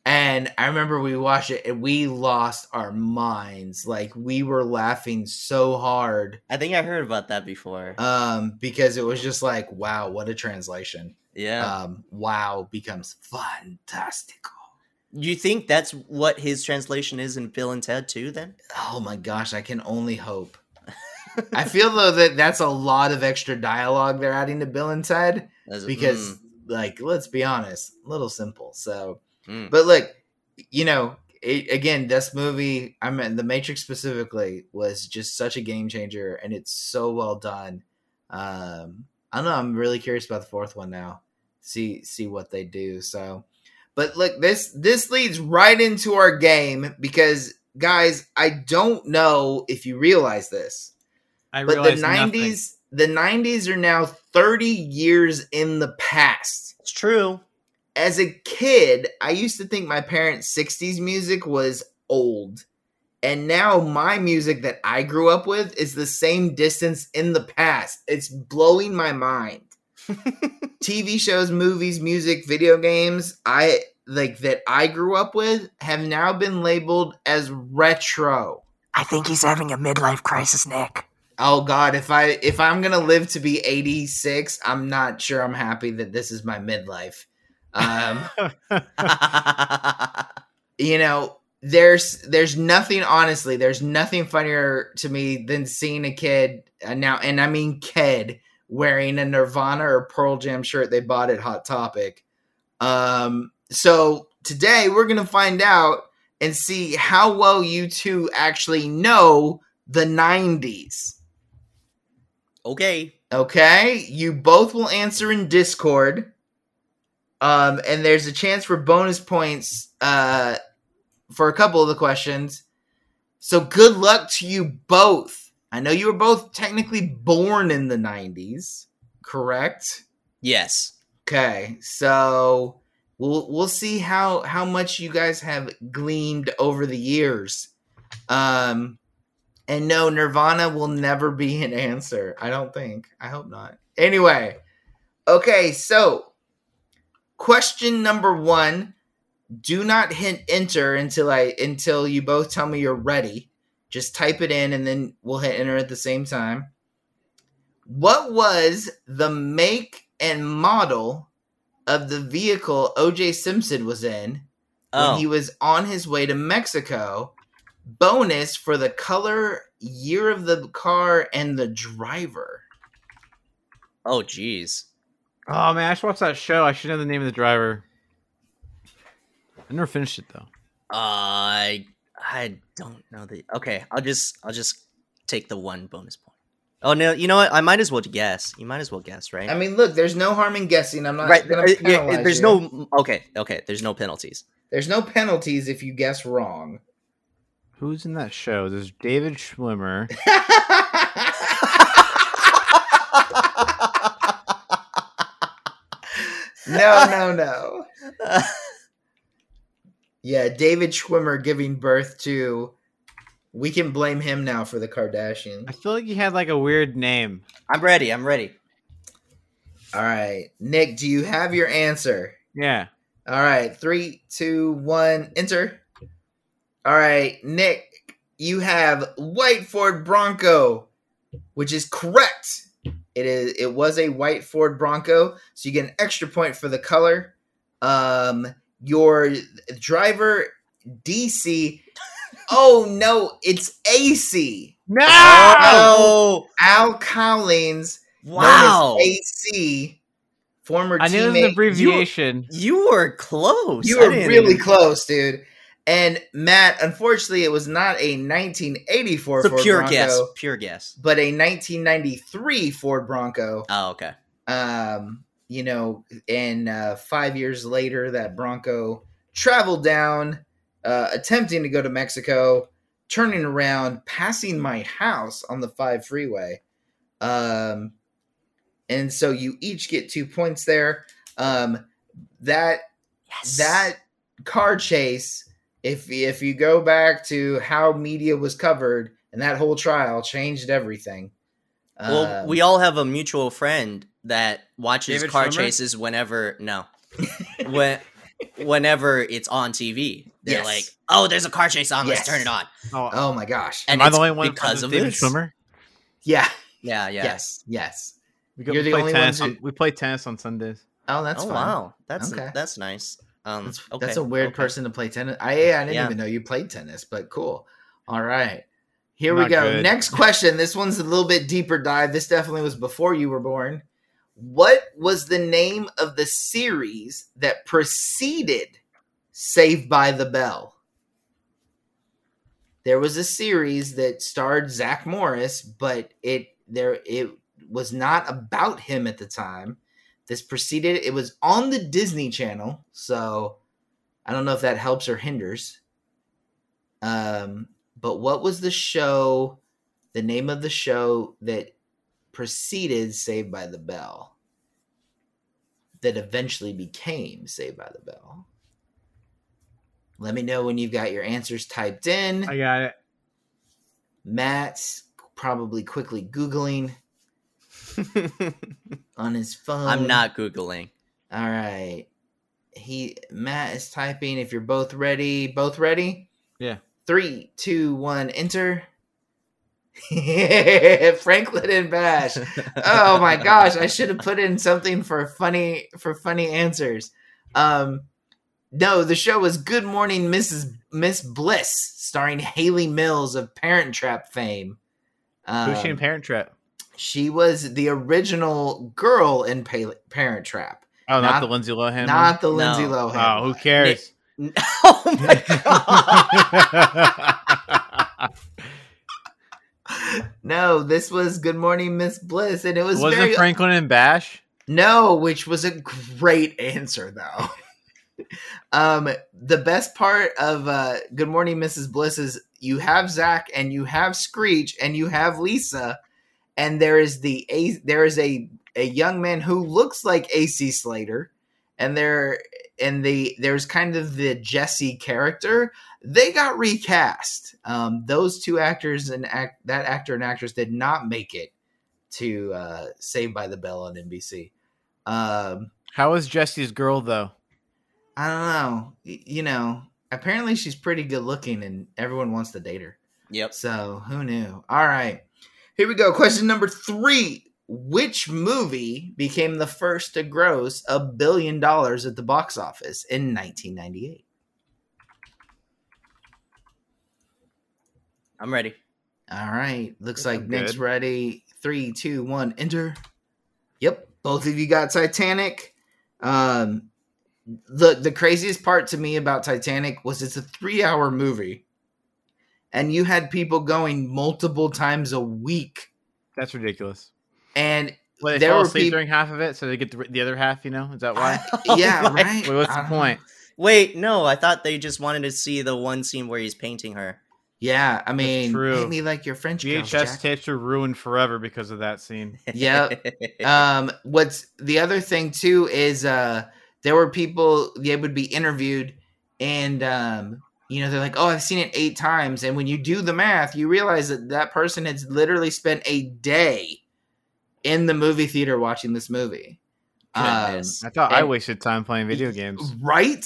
And I remember we watched it and we lost our minds. Like, we were laughing so hard. I think I heard about that before. Because it was just like, wow, what a translation. Yeah. Wow becomes fantastical. You think that's what his translation is in Bill and Ted too, then? Oh my gosh, I can only hope. I feel, though, that that's a lot of extra dialogue they're adding to Bill and Ted because, like, let's be honest, a little simple. So, but look, you know, again, this movie, I mean, The Matrix specifically was just such a game changer, and it's so well done. I don't know. I'm really curious about the fourth one now. See what they do. So, but look, this leads right into our game because, guys, I don't know if you realize this. But the 90s are now 30 years in the past. It's true. As a kid, I used to think my parents' 60s music was old. And now my music that I grew up with is the same distance in the past. It's blowing my mind. TV shows, movies, music, video games, that I grew up with have now been labeled as retro. I think he's having a midlife crisis, Nick. Oh God, if I'm going to live to be 86, I'm not sure I'm happy that this is my midlife. You know, there's nothing, honestly, there's nothing funnier to me than seeing a kid now. And I mean, kid wearing a Nirvana or Pearl Jam shirt they bought at Hot Topic. So today we're going to find out and see how well you two actually know the 90s. Okay, you both will answer in Discord, and there's a chance for bonus points for a couple of the questions. So good luck to you both. I know you were both technically born in the 90s, correct? Yes. Okay, so we'll see how much you guys have gleaned over the years. And no, Nirvana will never be an answer. I don't think. I hope not. Anyway. Okay, so question number 1. Do not hit enter until you both tell me you're ready. Just type it in and then we'll hit enter at the same time. What was the make and model of the vehicle O.J. Simpson was in when he was on his way to Mexico? Bonus for the color, year of the car, and the driver. Oh, jeez. Oh, man, I should watch that show. I should know the name of the driver. I never finished it, though. I don't know the... Okay, I'll just take the one bonus point. Oh, no, you know what? I might as well guess. You might as well guess, right? I mean, look, there's no harm in guessing. I'm not going to penalize there's you. No... Okay, there's no penalties. There's no penalties if you guess wrong. Who's in that show? There's David Schwimmer. No. Yeah, David Schwimmer giving birth to... We can blame him now for the Kardashians. I feel like he had like a weird name. I'm ready. All right. Nick, do you have your answer? Yeah. All right. 3, 2, 1, enter. All right, Nick, you have white Ford Bronco, which is correct. It was a white Ford Bronco, so you get an extra point for the color. Your driver, DC. Oh, no, it's AC. No! Al Collins. Wow. AC. Former teammate. I knew it was an abbreviation. You were close. You were really close, dude. And Matt, unfortunately, it was not a 1984 Ford Bronco. It's a pure guess. But a 1993 Ford Bronco. Oh, okay. You know, and 5 years later, that Bronco traveled down, attempting to go to Mexico, turning around, passing my house on the 5 freeway. And so you each get 2 points there. That car chase... If you go back to how media was covered and that whole trial changed everything. Well, we all have a mutual friend that watches David car Schwimmer? Chases whenever it's on TV. They're like, oh, there's a car chase on. Yes. Let's turn it on. Oh my gosh. And am I the only one because of David Schwimmer? Yeah. Yeah. Yes. You're the only one. We play tennis on Sundays. Oh, that's fun. Wow. That's okay. That's nice. That's a weird person to play tennis. I didn't even know you played tennis, but cool. All right. Here we go. Good. Next question. This one's a little bit deeper dive. This definitely was before you were born. What was the name of the series that preceded Saved by the Bell? There was a series that starred Zach Morris, but it was not about him at the time. This preceded it. It was on the Disney Channel, so I don't know if that helps or hinders. But what was the show, the name of the show that preceded Saved by the Bell, that eventually became Saved by the Bell? Let me know when you've got your answers typed in. I got it. Matt's probably quickly Googling. On his phone. I'm not Googling. All right. Matt is typing. If you're both ready. Yeah. 3, 2, 1, enter. Franklin and Bash. Oh my gosh. I should have put in something for funny answers. No, the show was Good Morning Miss Bliss, starring Haley Mills of Parent Trap fame. Who's she in Parent Trap? She was the original girl in Parent Trap. Oh, not the Lindsay Lohan? Not the Lindsay Lohan. Oh, who cares? Oh, my God. No, this was Good Morning Miss Bliss, and it was Wasn't very... Franklin and Bash? No, which was a great answer, though. The best part of Good Morning Mrs. Bliss is you have Zach, and you have Screech, and you have Lisa... And there is a young man who looks like AC Slater, and there's kind of the Jesse character. They got recast. Those two actors that actor and actress did not make it to Saved by the Bell on NBC. How is Jesse's girl though? I don't know. You know, apparently she's pretty good looking, and everyone wants to date her. Yep. So who knew? All right. Here we go. Question number 3. Which movie became the first to gross $1 billion at the box office in 1998? I'm ready. All right. Looks like Nick's ready. 3, 2, 1, enter. Yep. Both of you got Titanic. The craziest part to me about Titanic was it's a 3-hour movie. And you had people going multiple times a week. That's ridiculous. And well, they fall asleep during half of it, so they get the other half, you know? Is that why? Yeah, right? Wait, what's the point? Wait, no. I thought they just wanted to see the one scene where he's painting her. Yeah, I mean, hit me like your French girls, Jack. Tapes are ruined forever because of that scene. Yeah. What's the other thing, too, is there were people, they would be interviewed, and... you know, they're like, oh, I've seen it 8 times. And when you do the math, you realize that that person has literally spent a day in the movie theater watching this movie. I thought I wasted time playing video games. Right?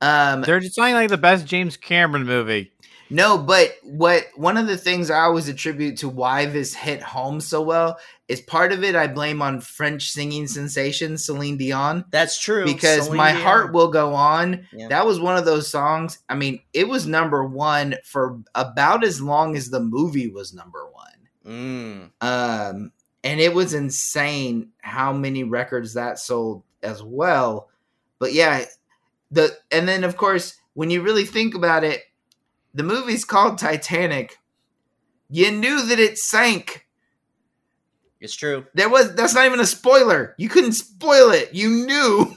They're just playing like the best James Cameron movie. No, but one of the things I always attribute to why this hit home so well is part of it I blame on French singing sensation Celine Dion. That's true. Because Celine My Dion. Heart Will Go On. Yeah. That was one of those songs. I mean, it was number one for about as long as the movie was number one. Mm. And it was insane how many records that sold as well. But yeah, and then of course when you really think about it, the movie's called Titanic. You knew that it sank. It's true. That's not even a spoiler. You couldn't spoil it. You knew.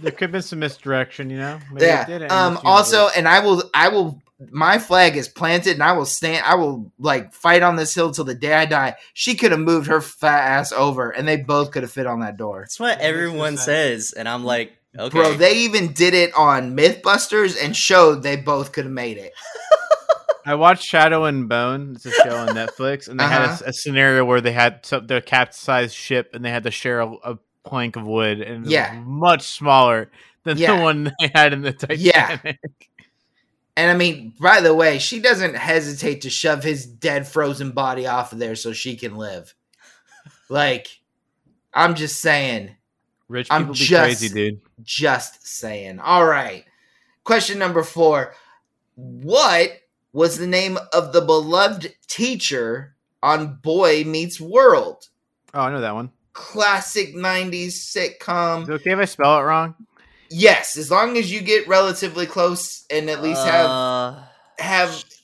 There could have been some misdirection, you know? Maybe yeah. It did also, and I will my flag is planted, and I will like fight on this hill till the day I die. She could have moved her fat ass over, and they both could have fit on that door. That's what everyone says, and I'm like, okay. Bro, they even did it on Mythbusters and showed they both could have made it. I watched Shadow and Bone. It's a show on Netflix, and they had a scenario where they had their capsized ship, and they had to share a plank of wood, and it was much smaller than the one they had in the Titanic. Yeah. And I mean, by the way, she doesn't hesitate to shove his dead frozen body off of there so she can live. Like, I'm just saying. Rich people be crazy, dude. Just saying. All right. Question number 4. What was the name of the beloved teacher on Boy Meets World? Oh, I know that one. Classic 90s sitcom. Is it okay if I spell it wrong? Yes, as long as you get relatively close and at least have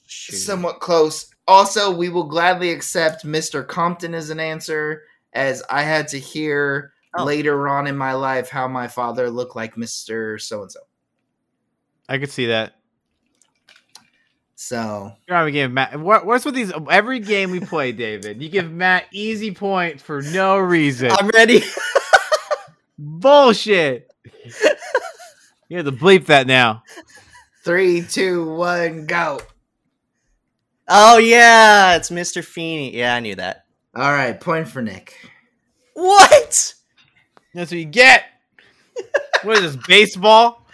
somewhat close. Also, we will gladly accept Mr. Compton as an answer, as I had to hear later on in my life how my father looked like Mr. So-and-so. I could see that. So we give Matt. What's with these? Every game we play, David, you give Matt easy point for no reason. I'm ready. Bullshit. You have to bleep that now. 3, 2, 1, go. Oh, yeah. It's Mr. Feeney. Yeah, I knew that. All right. Point for Nick. What? That's what you get. What is this, baseball?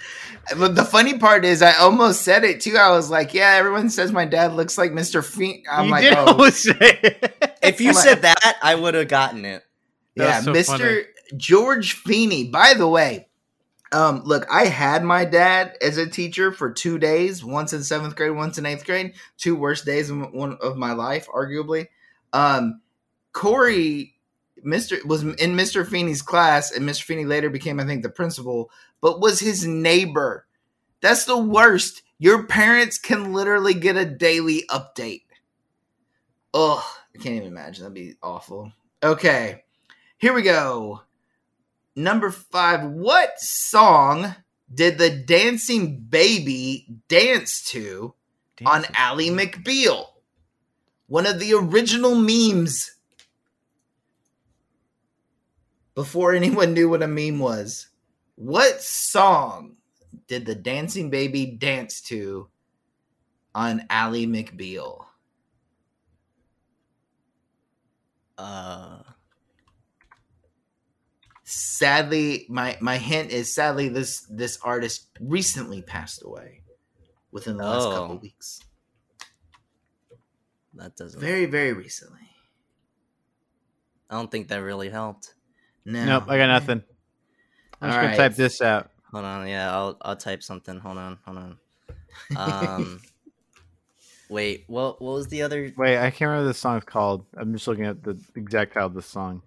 The funny part is I almost said it, too. I was like, yeah, everyone says my dad looks like Mr. Feeney. I'm like, oh. If you said that, I would have gotten it. Yeah, so Mr. Funny. George Feeney. By the way, look, I had my dad as a teacher for 2 days, once in 7th grade, once in 8th grade, 2 worst days in one of my life, arguably. Corey was in Mr. Feeney's class, and Mr. Feeney later became, I think, the principal, but was his neighbor. That's the worst. Your parents can literally get a daily update. Ugh, I can't even imagine. That'd be awful. Okay, here we go. Number 5, what song did the dancing baby dance to on Ally McBeal? One of the original memes. Before anyone knew what a meme was. What song did the dancing baby dance to on Ally McBeal? Sadly, my hint is sadly this artist recently passed away within the last couple of weeks. That doesn't very, very recently. I don't think that really helped. No. Nope, I got nothing. I'm just gonna type this out. Hold on, yeah, I'll type something. Hold on. Wait, what was the other? Wait, I can't remember what the song's called. I'm just looking at the exact title of the song.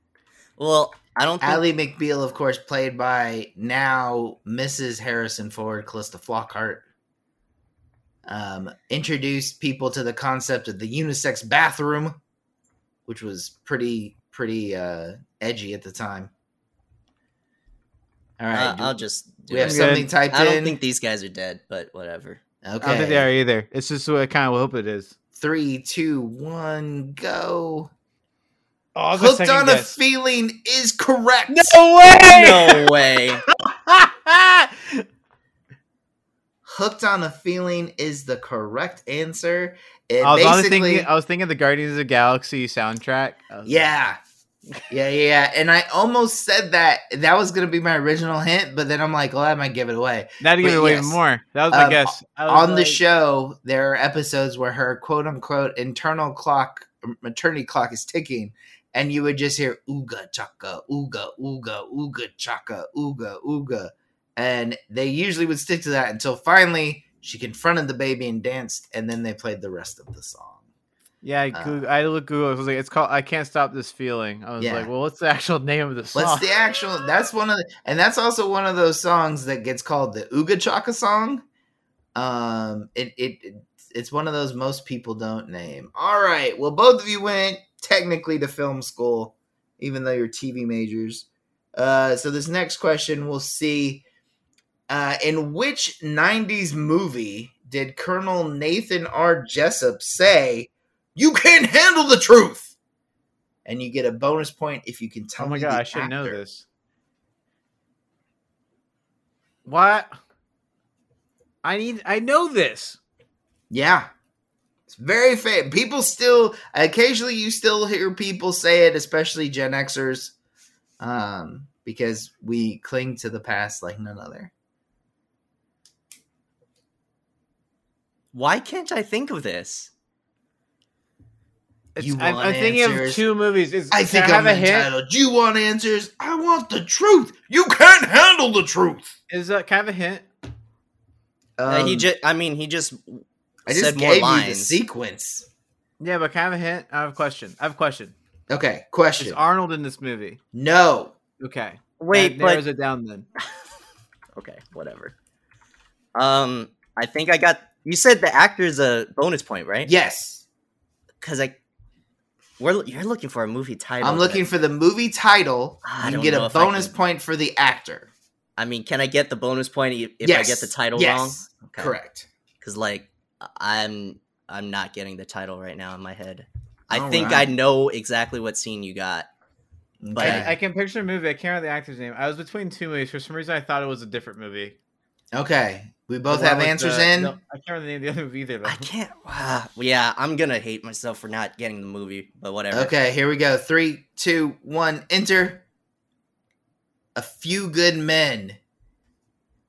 Well, I don't think Ally McBeal, of course, played by now Mrs. Harrison Ford, Calista Flockhart, introduced people to the concept of the unisex bathroom, which was pretty edgy at the time. All right. I'll just do we have something typed in. I don't think these guys are dead, but whatever. Okay. I don't think they are either. It's just what I kind of hope it is. 3, 2, 1, go. Oh, Hooked on a Feeling is correct. No way. Hooked on a Feeling is the correct answer. I was thinking the Guardians of the Galaxy soundtrack. Yeah. And I almost said that was going to be my original hint, but then I'm like, well, I might give it away. That'd give it away even more. That was my guess. On the show, there are episodes where her quote-unquote maternity clock is ticking, and you would just hear ooga chaka, ooga, ooga, ooga chaka, ooga, ooga. And they usually would stick to that until finally she confronted the baby and danced, and then they played the rest of the song. Yeah, I looked Google. I was like, it's called I Can't Stop This Feeling. I was like, well, what's the actual name of the song? That's also one of those songs that gets called the ooga chaka song It's one of those most people don't name. All right. Well, both of you went technically to film school, even though you're TV majors. So this next question, we'll see. In which 90s movie did Colonel Nathan R. Jessup say, "You can't handle the truth"? And you get a bonus point if you can tell me the actor. Oh my God, I should know this. What? I know this. Yeah. It's very fake. People still, occasionally you still hear people say it, especially Gen Xers, because we cling to the past like none other. Why can't I think of this? I'm thinking of two movies. I'm entitled. You want answers? I want the truth. You can't handle the truth. Is that kind of a hint? He just gave more lines. You the sequence. Yeah, but kind of a hint. I have a question. Okay, question. Is Arnold in this movie? No. Okay. Wait, that narrows it down then. Okay, whatever. I think I got. You said the actor's a bonus point, right? Yes. Because you're looking for a movie title. I'm looking for the movie title. You can get a bonus point for the actor. I mean, can I get the bonus point if I get the title wrong? Okay. Correct. Because I'm not getting the title right now in my head. I know exactly what scene you got. But I can picture a movie. I can't remember the actor's name. I was between two movies. For some reason, I thought it was a different movie. Okay. We both have answers in. No, I can't remember the name of the other movie either. Though. I can't. Yeah, I'm going to hate myself for not getting the movie, but whatever. Okay, here we go. 3, 2, 1, enter. A Few Good Men.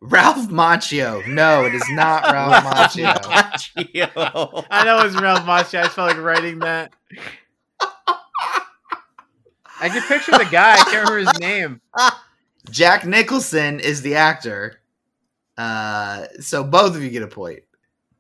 Ralph Macchio. No, it is not Ralph Macchio. I know it's Ralph Macchio. I just felt like writing that. I can picture the guy. I can't remember his name. Jack Nicholson is the actor. So both of you get a point.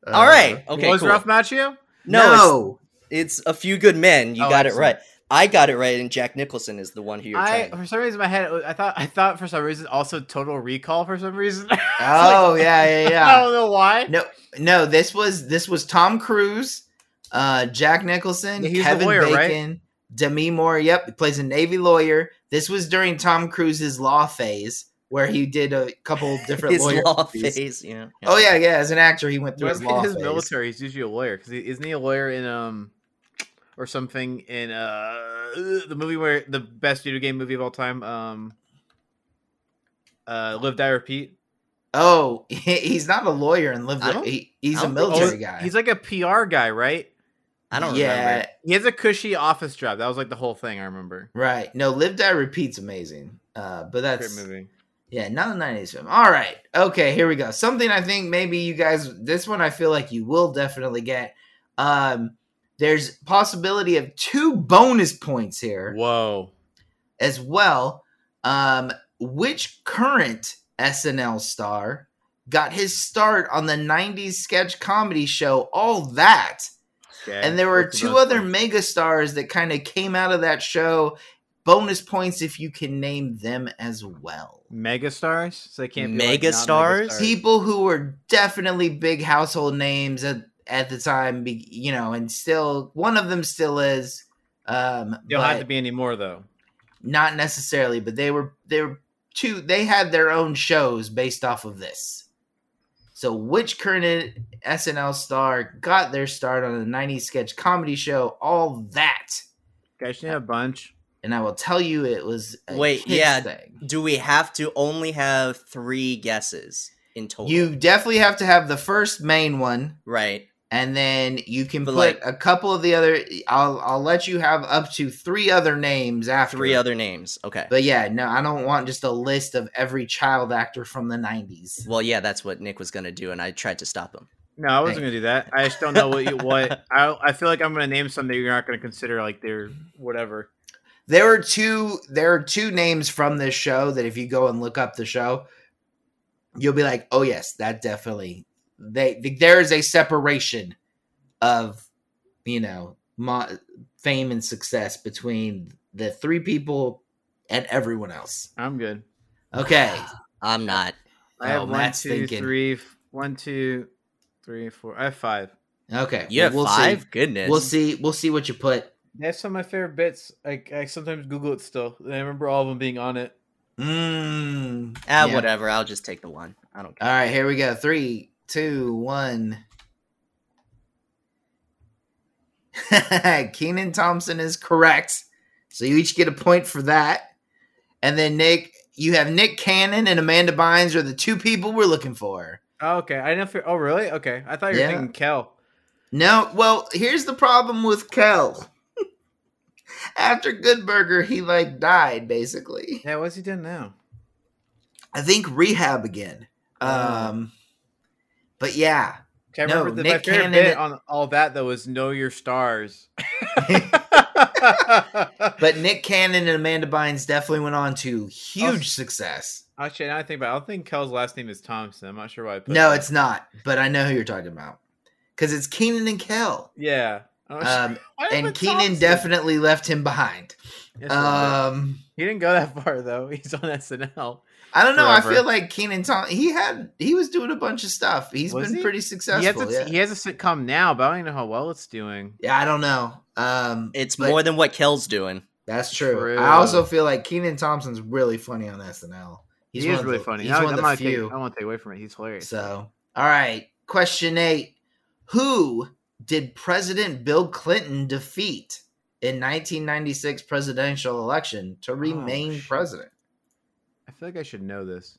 All right. Okay. Was Ralph Macchio? No. It's A Few Good Men. You got it right. I got it right, and Jack Nicholson is the one who you're trying. For some reason, in my head, I thought for some reason also Total Recall for some reason. Oh yeah. I don't know why. No. This was Tom Cruise, Jack Nicholson, Kevin Bacon, right? Demi Moore. Yep, he plays a Navy lawyer. This was during Tom Cruise's law phase, where he did a couple different his lawyer law movies. Phase, yeah. Oh yeah. As an actor, he went through his law phase. Military, he's usually a lawyer because isn't he a lawyer in or something in the movie where the best video game movie of all time, Live Die Repeat. Oh, he's not a lawyer in Live Die. He's a military guy. He's like a PR guy, right? I don't remember. He has a cushy office job. That was like the whole thing. I remember. Right. No, Live Die Repeat's amazing. But that's great movie. Yeah, not a 90s film. All right. Okay, here we go. Something I think maybe you guys... This one I feel like you will definitely get. There's possibility of 2 bonus points here. Whoa. As well. Which current SNL star got his start on the 90s sketch comedy show All That? Okay. And there were 2 other mega stars that kind of came out of that show. Bonus points if you can name them as well. Megastars? So they can't be megastars? People who were definitely big household names at the time, and still, one of them still is. They'll have to be any more, though. Not necessarily, but they were 2. They had their own shows based off of this. So which current SNL star got their start on the 90s sketch comedy show All That? Guys, you have a bunch. And I will tell you it was a thing. Do we have to only have 3 guesses in total? You definitely have to have the first main one. Right. And then you can put a couple of the other... I'll let you have up to 3 other names after. 3 other names. Okay. But yeah, no, I don't want just a list of every child actor from the 90s. Well, yeah, that's what Nick was going to do, and I tried to stop him. No, I wasn't going to do that. I just don't know what you... what. I feel like I'm going to name some that you're not going to consider like they're whatever... There are two names from this show that if you go and look up the show, you'll be like, oh yes, that definitely there is a separation of fame and success between the 3 people and everyone else. I'm good. Okay, I'm not. I have one, two, three, one, two. three, four. I have five. Okay. You have five? See. Goodness. We'll see what you put. That's some of my favorite bits. I sometimes Google it still. I remember all of them being on it. Yeah. Whatever. I'll just take the one. I don't care. All right, here we go. 3, 2, 1. Kenan Thompson is correct. So you each get a point for that. And then Nick, you have Nick Cannon and Amanda Bynes are the two people we're looking for. Oh, okay. I didn't feel, oh, really? Okay. I thought you were thinking Kel. No. Well, here's the problem with Kel. After Good Burger, he died basically. Yeah. What's he doing now? I think rehab again. But yeah. Okay, I remember my favorite bit on All That though was Know Your Stars. But Nick Cannon and Amanda Bynes definitely went on to huge success. Actually, now I think about it, I don't think Kel's last name is Thompson. I'm not sure why I put that. It's not. But I know who you're talking about. Because it's Kenan and Kel. Yeah. And Kenan definitely left him behind. Yes, he didn't go that far, though. He's on SNL. I don't know. Forever. I feel like Kenan Thompson, he was doing a bunch of stuff. He's been pretty successful. He has a sitcom now, but I don't even know how well it's doing. Yeah, I don't know. It's more than what Kel's doing. That's true. I also feel like Kenan Thompson's really funny on SNL. He is really funny. He's one of the few. I won't take away from it. He's hilarious. So, all right. Question 8. Who did President Bill Clinton defeat in 1996 presidential election to remain president? I feel like I should know this.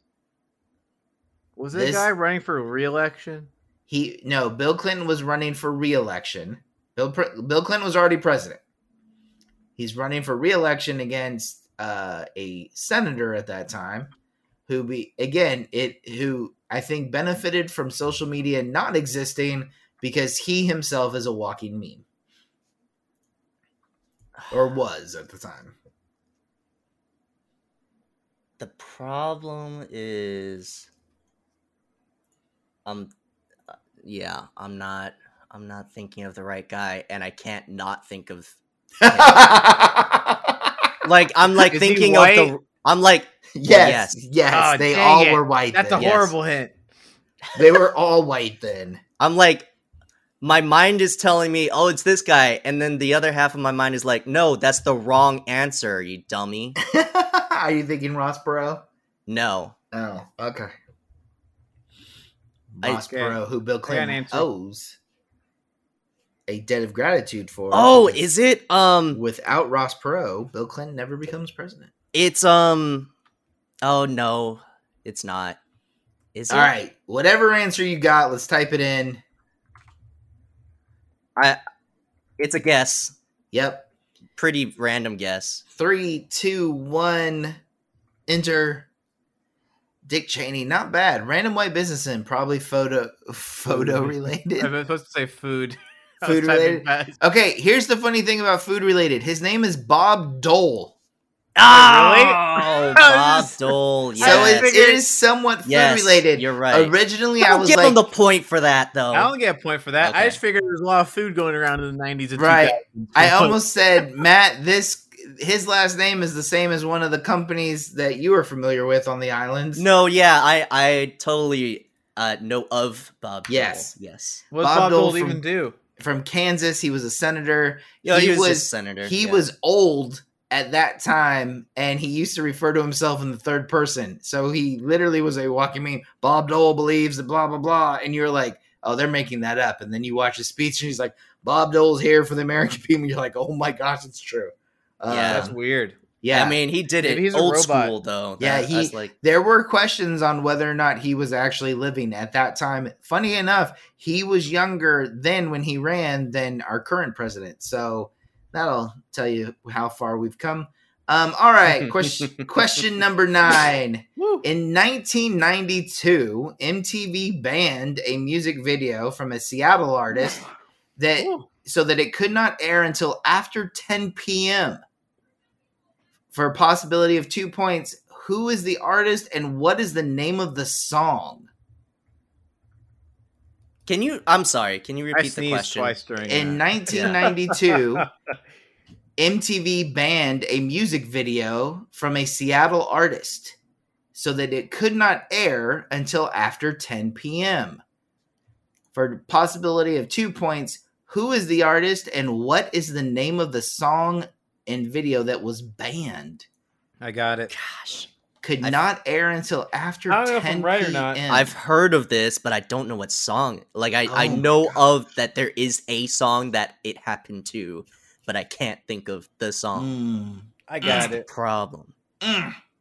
Was this guy running for re-election? Bill Clinton was running for re-election. Bill Clinton was already president. He's running for re-election against a senator at that time who I think benefited from social media not existing because he himself is a walking meme. Or was at the time. The problem is I'm not thinking of the right guy, and I can't not think of him. Yes, they all were white. That's a horrible hint. They were all white then. I'm like, my mind is telling me, oh, it's this guy. And then the other half of my mind is like, no, that's the wrong answer, you dummy. Are you thinking Ross Perot? No. Oh, okay. Ross Perot, who Bill Clinton owes a debt of gratitude for. Oh, is it? Without Ross Perot, Bill Clinton never becomes president. It's, oh, no, it's not. Is it? All right. Whatever answer you got, let's type it in. It's a guess. Yep. Pretty random guess. 3, 2, 1, enter. Dick Cheney. Not bad. Random white businessman. Probably photo related. I was supposed to say food. Food related. Okay, here's the funny thing about food related. His name is Bob Dole. Oh, really? Bob Dole. Yes. So it is somewhat food related. You're right. Originally, I was like, "Give him the point for that, though." I don't get a point for that. Okay. I just figured there was a lot of food going around in the '90s. And right. 2000s. I almost said, Matt. His last name is the same as one of the companies that you are familiar with on the islands. No, yeah, I totally know of Bob. Yes, Dole. Yes. What does Bob Dole even do? From Kansas, he was a senator. Yeah, he was a senator. He was old at that time, and he used to refer to himself in the third person. So he literally was a walking meme. Bob Dole believes that blah, blah, blah. And you're like, oh, they're making that up. And then you watch his speech, and he's like, Bob Dole's here for the American people. And you're like, oh, my gosh, it's true. That's weird. Yeah. I mean, he did it. He's old school, though. Yeah, there were questions on whether or not he was actually living at that time. Funny enough, he was younger then when he ran than our current president. So that'll tell you how far we've come. All right. Question number 9. In 1992, MTV banned a music video from a Seattle artist so that it could not air until after 10 p.m. For a possibility of 2 points, who is the artist and what is the name of the song? I'm sorry, can you repeat the question? In 1992, MTV banned a music video from a Seattle artist so that it could not air until after 10 p.m. for the possibility of 2 points. Who is the artist and what is the name of the song and video that was banned? I got it. Gosh. Could not air until after 10 p.m. I don't know if I'm right or not. I've heard of this, but I don't know what song. Like, I know of that there is a song that it happened to, but I can't think of the song. I got it. Problem.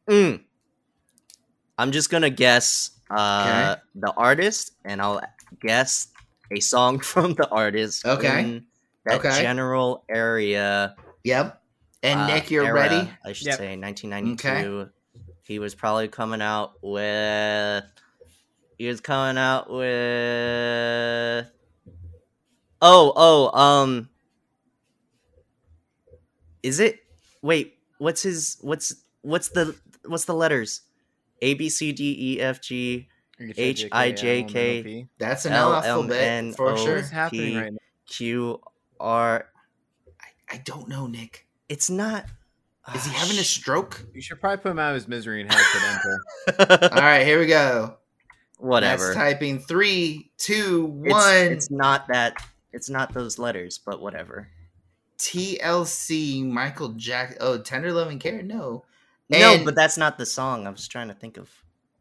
I'm just going to guess the artist, and I'll guess a song from the artist. Okay. In that general area. Yep. And Nick, you're era, ready? I should say 1992. Okay. He was probably coming out with. Is it? Wait. What's his? What's the letters? A B C D E F G H I J K. That's an alphabet for sure. What's happening right now? Q R. I don't know, Nick. It's not. Is he having a stroke? You should probably put him out of his misery and have it enter. All right, here we go. Whatever. That's typing 3, 2, 1. It's not that. It's not those letters, but whatever. TLC, Michael Jackson. Oh, Tender Loving Care? No. No, but that's not the song. I was trying to think of.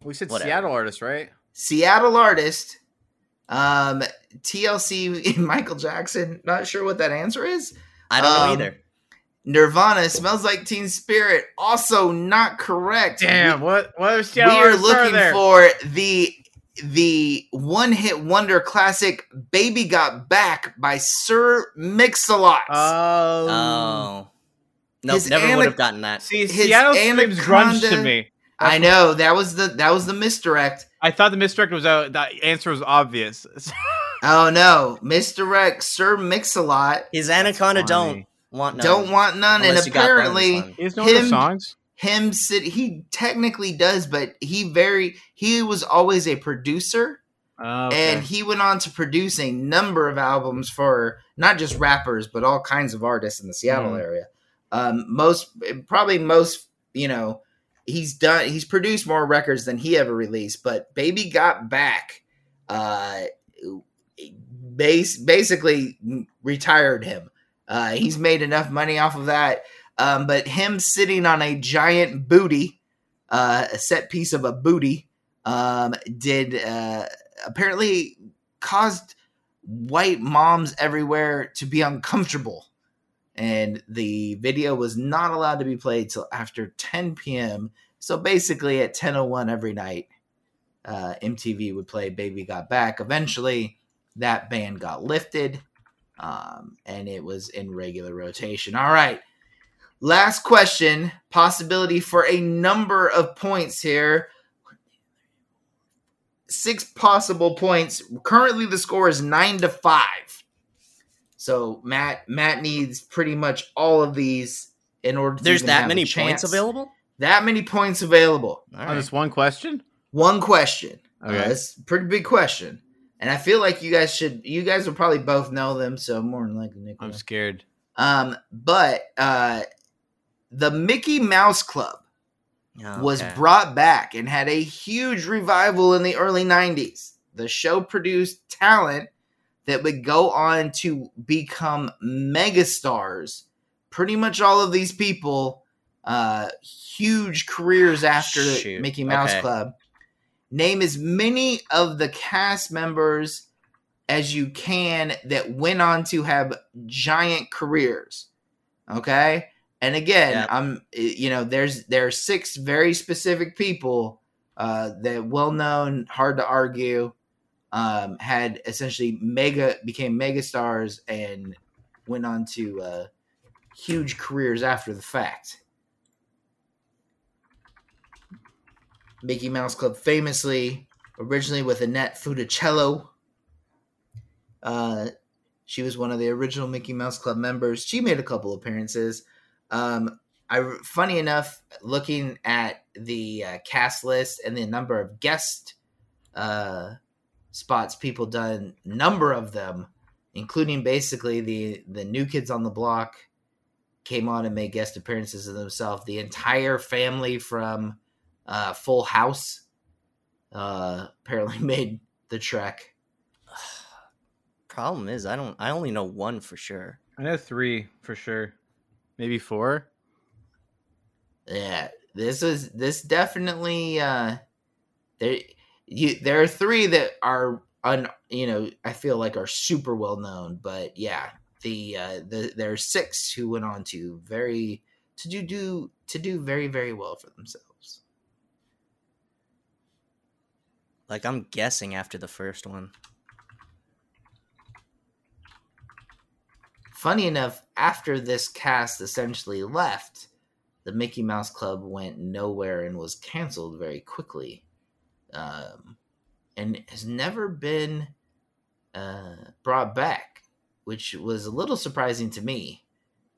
We said whatever. Seattle artist, right? Seattle artist. TLC, Michael Jackson. Not sure what that answer is. I don't know either. Nirvana, Smells Like Teen Spirit, also not correct. Damn, what was we are looking there? For the one-hit wonder classic Baby Got Back by Sir Mix-a-Lot. Oh. No, his never would have gotten that. See, Seattle screams grunge to me. That's I know, that was the misdirect. I thought the misdirect was out. The answer was obvious. Oh no, misdirect Sir Mix-a-Lot. His Anaconda Don't. Want none. Don't want none. Unless and apparently is no him, songs? Him he technically does, but he was always a producer. Okay. And he went on to produce a number of albums for not just rappers, but all kinds of artists in the Seattle area. Most, you know, he's produced more records than he ever released, but Baby Got Back basically retired him. He's made enough money off of that. But him sitting on a giant booty, a set piece of a booty, did apparently caused white moms everywhere to be uncomfortable. And the video was not allowed to be played till after 10 p.m. So basically at 10:01 every night, MTV would play Baby Got Back. Eventually, that ban got lifted. And it was in regular rotation. All right. Last question. Possibility for a number of points here. 6 possible points. Currently the score is 9-5. So Matt needs pretty much all of these in order to there's that many points available? That many points available. All right. Just one question? One question. Okay. That's a pretty big question. And I feel like you guys will probably both know them, so more than likely Nick. I'm scared. But the Mickey Mouse Club was brought back and had a huge revival in the early 90s. The show produced talent that would go on to become megastars. Pretty much all of these people, huge careers after Mickey Mouse Club. Name as many of the cast members as you can that went on to have giant careers. Okay? And again, I'm there are 6 very specific people that well-known, hard to argue, had essentially became megastars and went on to huge careers after the fact. Mickey Mouse Club famously, originally with Annette Funicello. She was one of the original Mickey Mouse Club members. She made a couple appearances. Funny enough, looking at the cast list and the number of guest spots people done, number of them, including basically the New Kids on the Block, came on and made guest appearances of themselves. The entire family from... Full House apparently made the trek. problem is I only know one for sure. I know three for sure. Maybe four. Yeah, this definitely there are three that are I feel like are super well known, but yeah, there are six who went on to do very, very well for themselves. Like, I'm guessing after the first one. Funny enough, after this cast essentially left, the Mickey Mouse Club went nowhere and was canceled very quickly, and has never been brought back, which was a little surprising to me.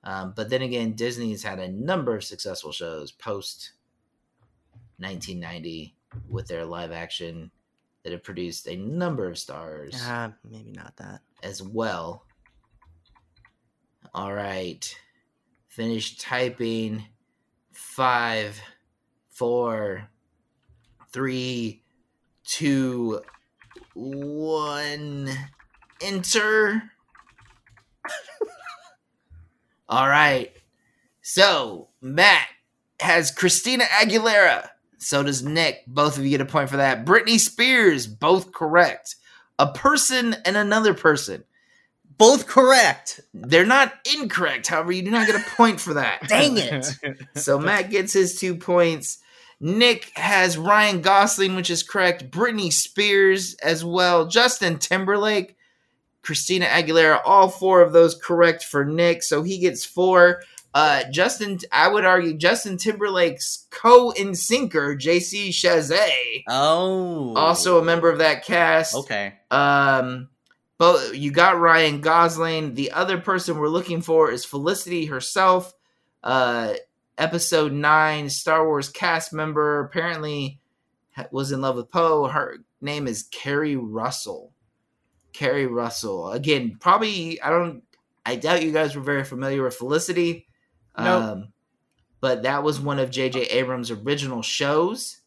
But then again, Disney's had a number of successful shows post-1990 with their live action that have produced a number of stars. Maybe not that. As well. All right. Finish typing. 5, 4, 3, 2, 1. Enter. All right. So Matt has Christina Aguilera. So does Nick. Both of you get a point for that. Britney Spears, both correct. A person and another person. Both correct. They're not incorrect. However, you do not get a point for that. Dang it. So Matt gets his 2 points. Nick has Ryan Gosling, which is correct. Britney Spears as well. Justin Timberlake. Christina Aguilera, all four of those correct for Nick, so he gets 4. Justin, I would argue Justin Timberlake's co-in-sinker, JC Chazet. Oh. Also a member of that cast. Okay. Both, you got Ryan Gosling. The other person we're looking for is Felicity herself. Episode 9, Star Wars cast member, apparently was in love with Poe. Her name is Keri Russell. Keri Russell. Again, probably, I doubt you guys were very familiar with Felicity. Nope. But that was one of J.J. Abrams' original shows.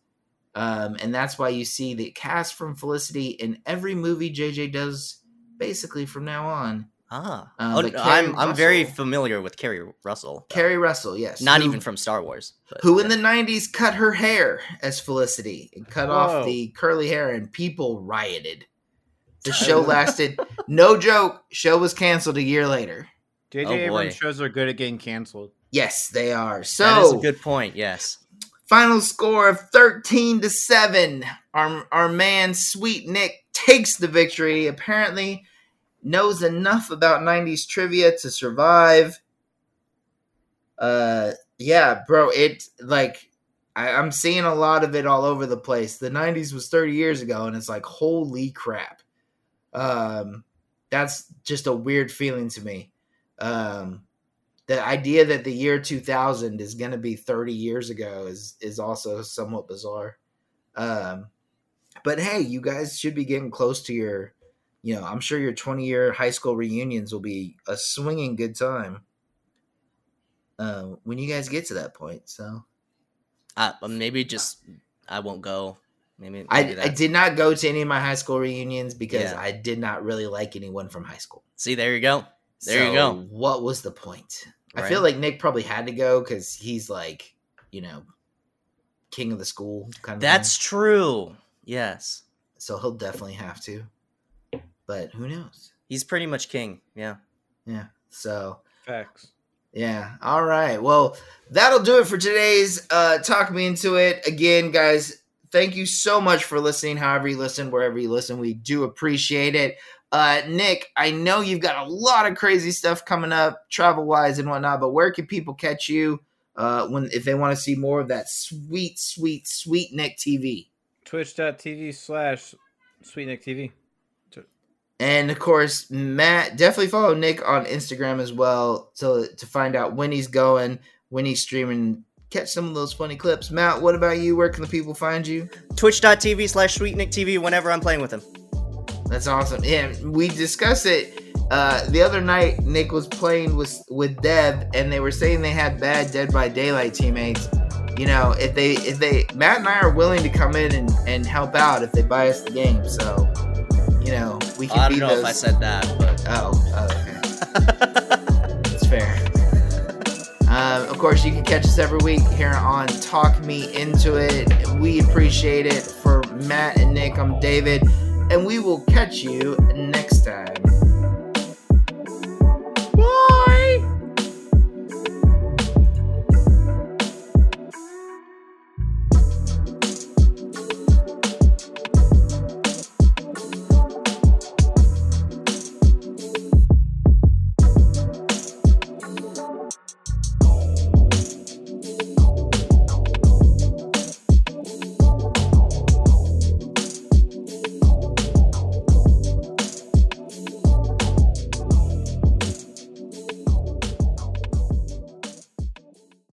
And that's why you see the cast from Felicity in every movie J.J. does basically from now on. I'm very familiar with Keri Russell. Keri Russell, yes. Not even from Star Wars. But, in the 90s cut her hair as Felicity and cut off the curly hair, and people rioted. The show lasted, no joke, show was canceled a year later. J.J. Abrams shows are good at getting canceled. Yes, they are. So that is a good point, yes. Final score of 13-7. Our man, Sweet Nick, takes the victory. Apparently knows enough about 90s trivia to survive. Yeah, bro, it, like... I'm seeing a lot of it all over the place. The 90s was 30 years ago, and it's like, holy crap. That's just a weird feeling to me. The idea that the year 2000 is going to be 30 years ago is also somewhat bizarre. But hey, you guys should be getting close to your, I'm sure your 20-year high school reunions will be a swinging good time. When you guys get to that point, so. I won't go. Maybe I did not go to any of my high school reunions because I did not really like anyone from high school. See, there you go. What was the point? Right. I feel like Nick probably had to go because he's like, king of the school. That's true. Yes. So he'll definitely have to. But who knows? He's pretty much king. Yeah. Yeah. So. Facts. Yeah. All right. Well, that'll do it for today's Talk Me Into It. Again, guys, thank you so much for listening. However you listen, wherever you listen, we do appreciate it. Nick, I know you've got a lot of crazy stuff coming up, travel-wise and whatnot, but where can people catch you if they want to see more of that sweet, sweet, sweet Nick TV? Twitch.tv/SweetNickTV. And, of course, Matt, definitely follow Nick on Instagram as well to find out when he's going, when he's streaming, catch some of those funny clips. Matt, what about you? Where can the people find you? Twitch.tv/SweetNickTV whenever I'm playing with him. That's awesome. Yeah, we discussed it the other night. Nick was playing with Deb, and they were saying they had bad Dead by Daylight teammates. If they Matt and I are willing to come in and help out if they buy us the game, so... you know, we can beat those. I don't know if I said that, but... Oh, okay. That's fair. Of course, you can catch us every week here on Talk Me Into It. We appreciate it. For Matt and Nick, I'm David, and we will catch you next time.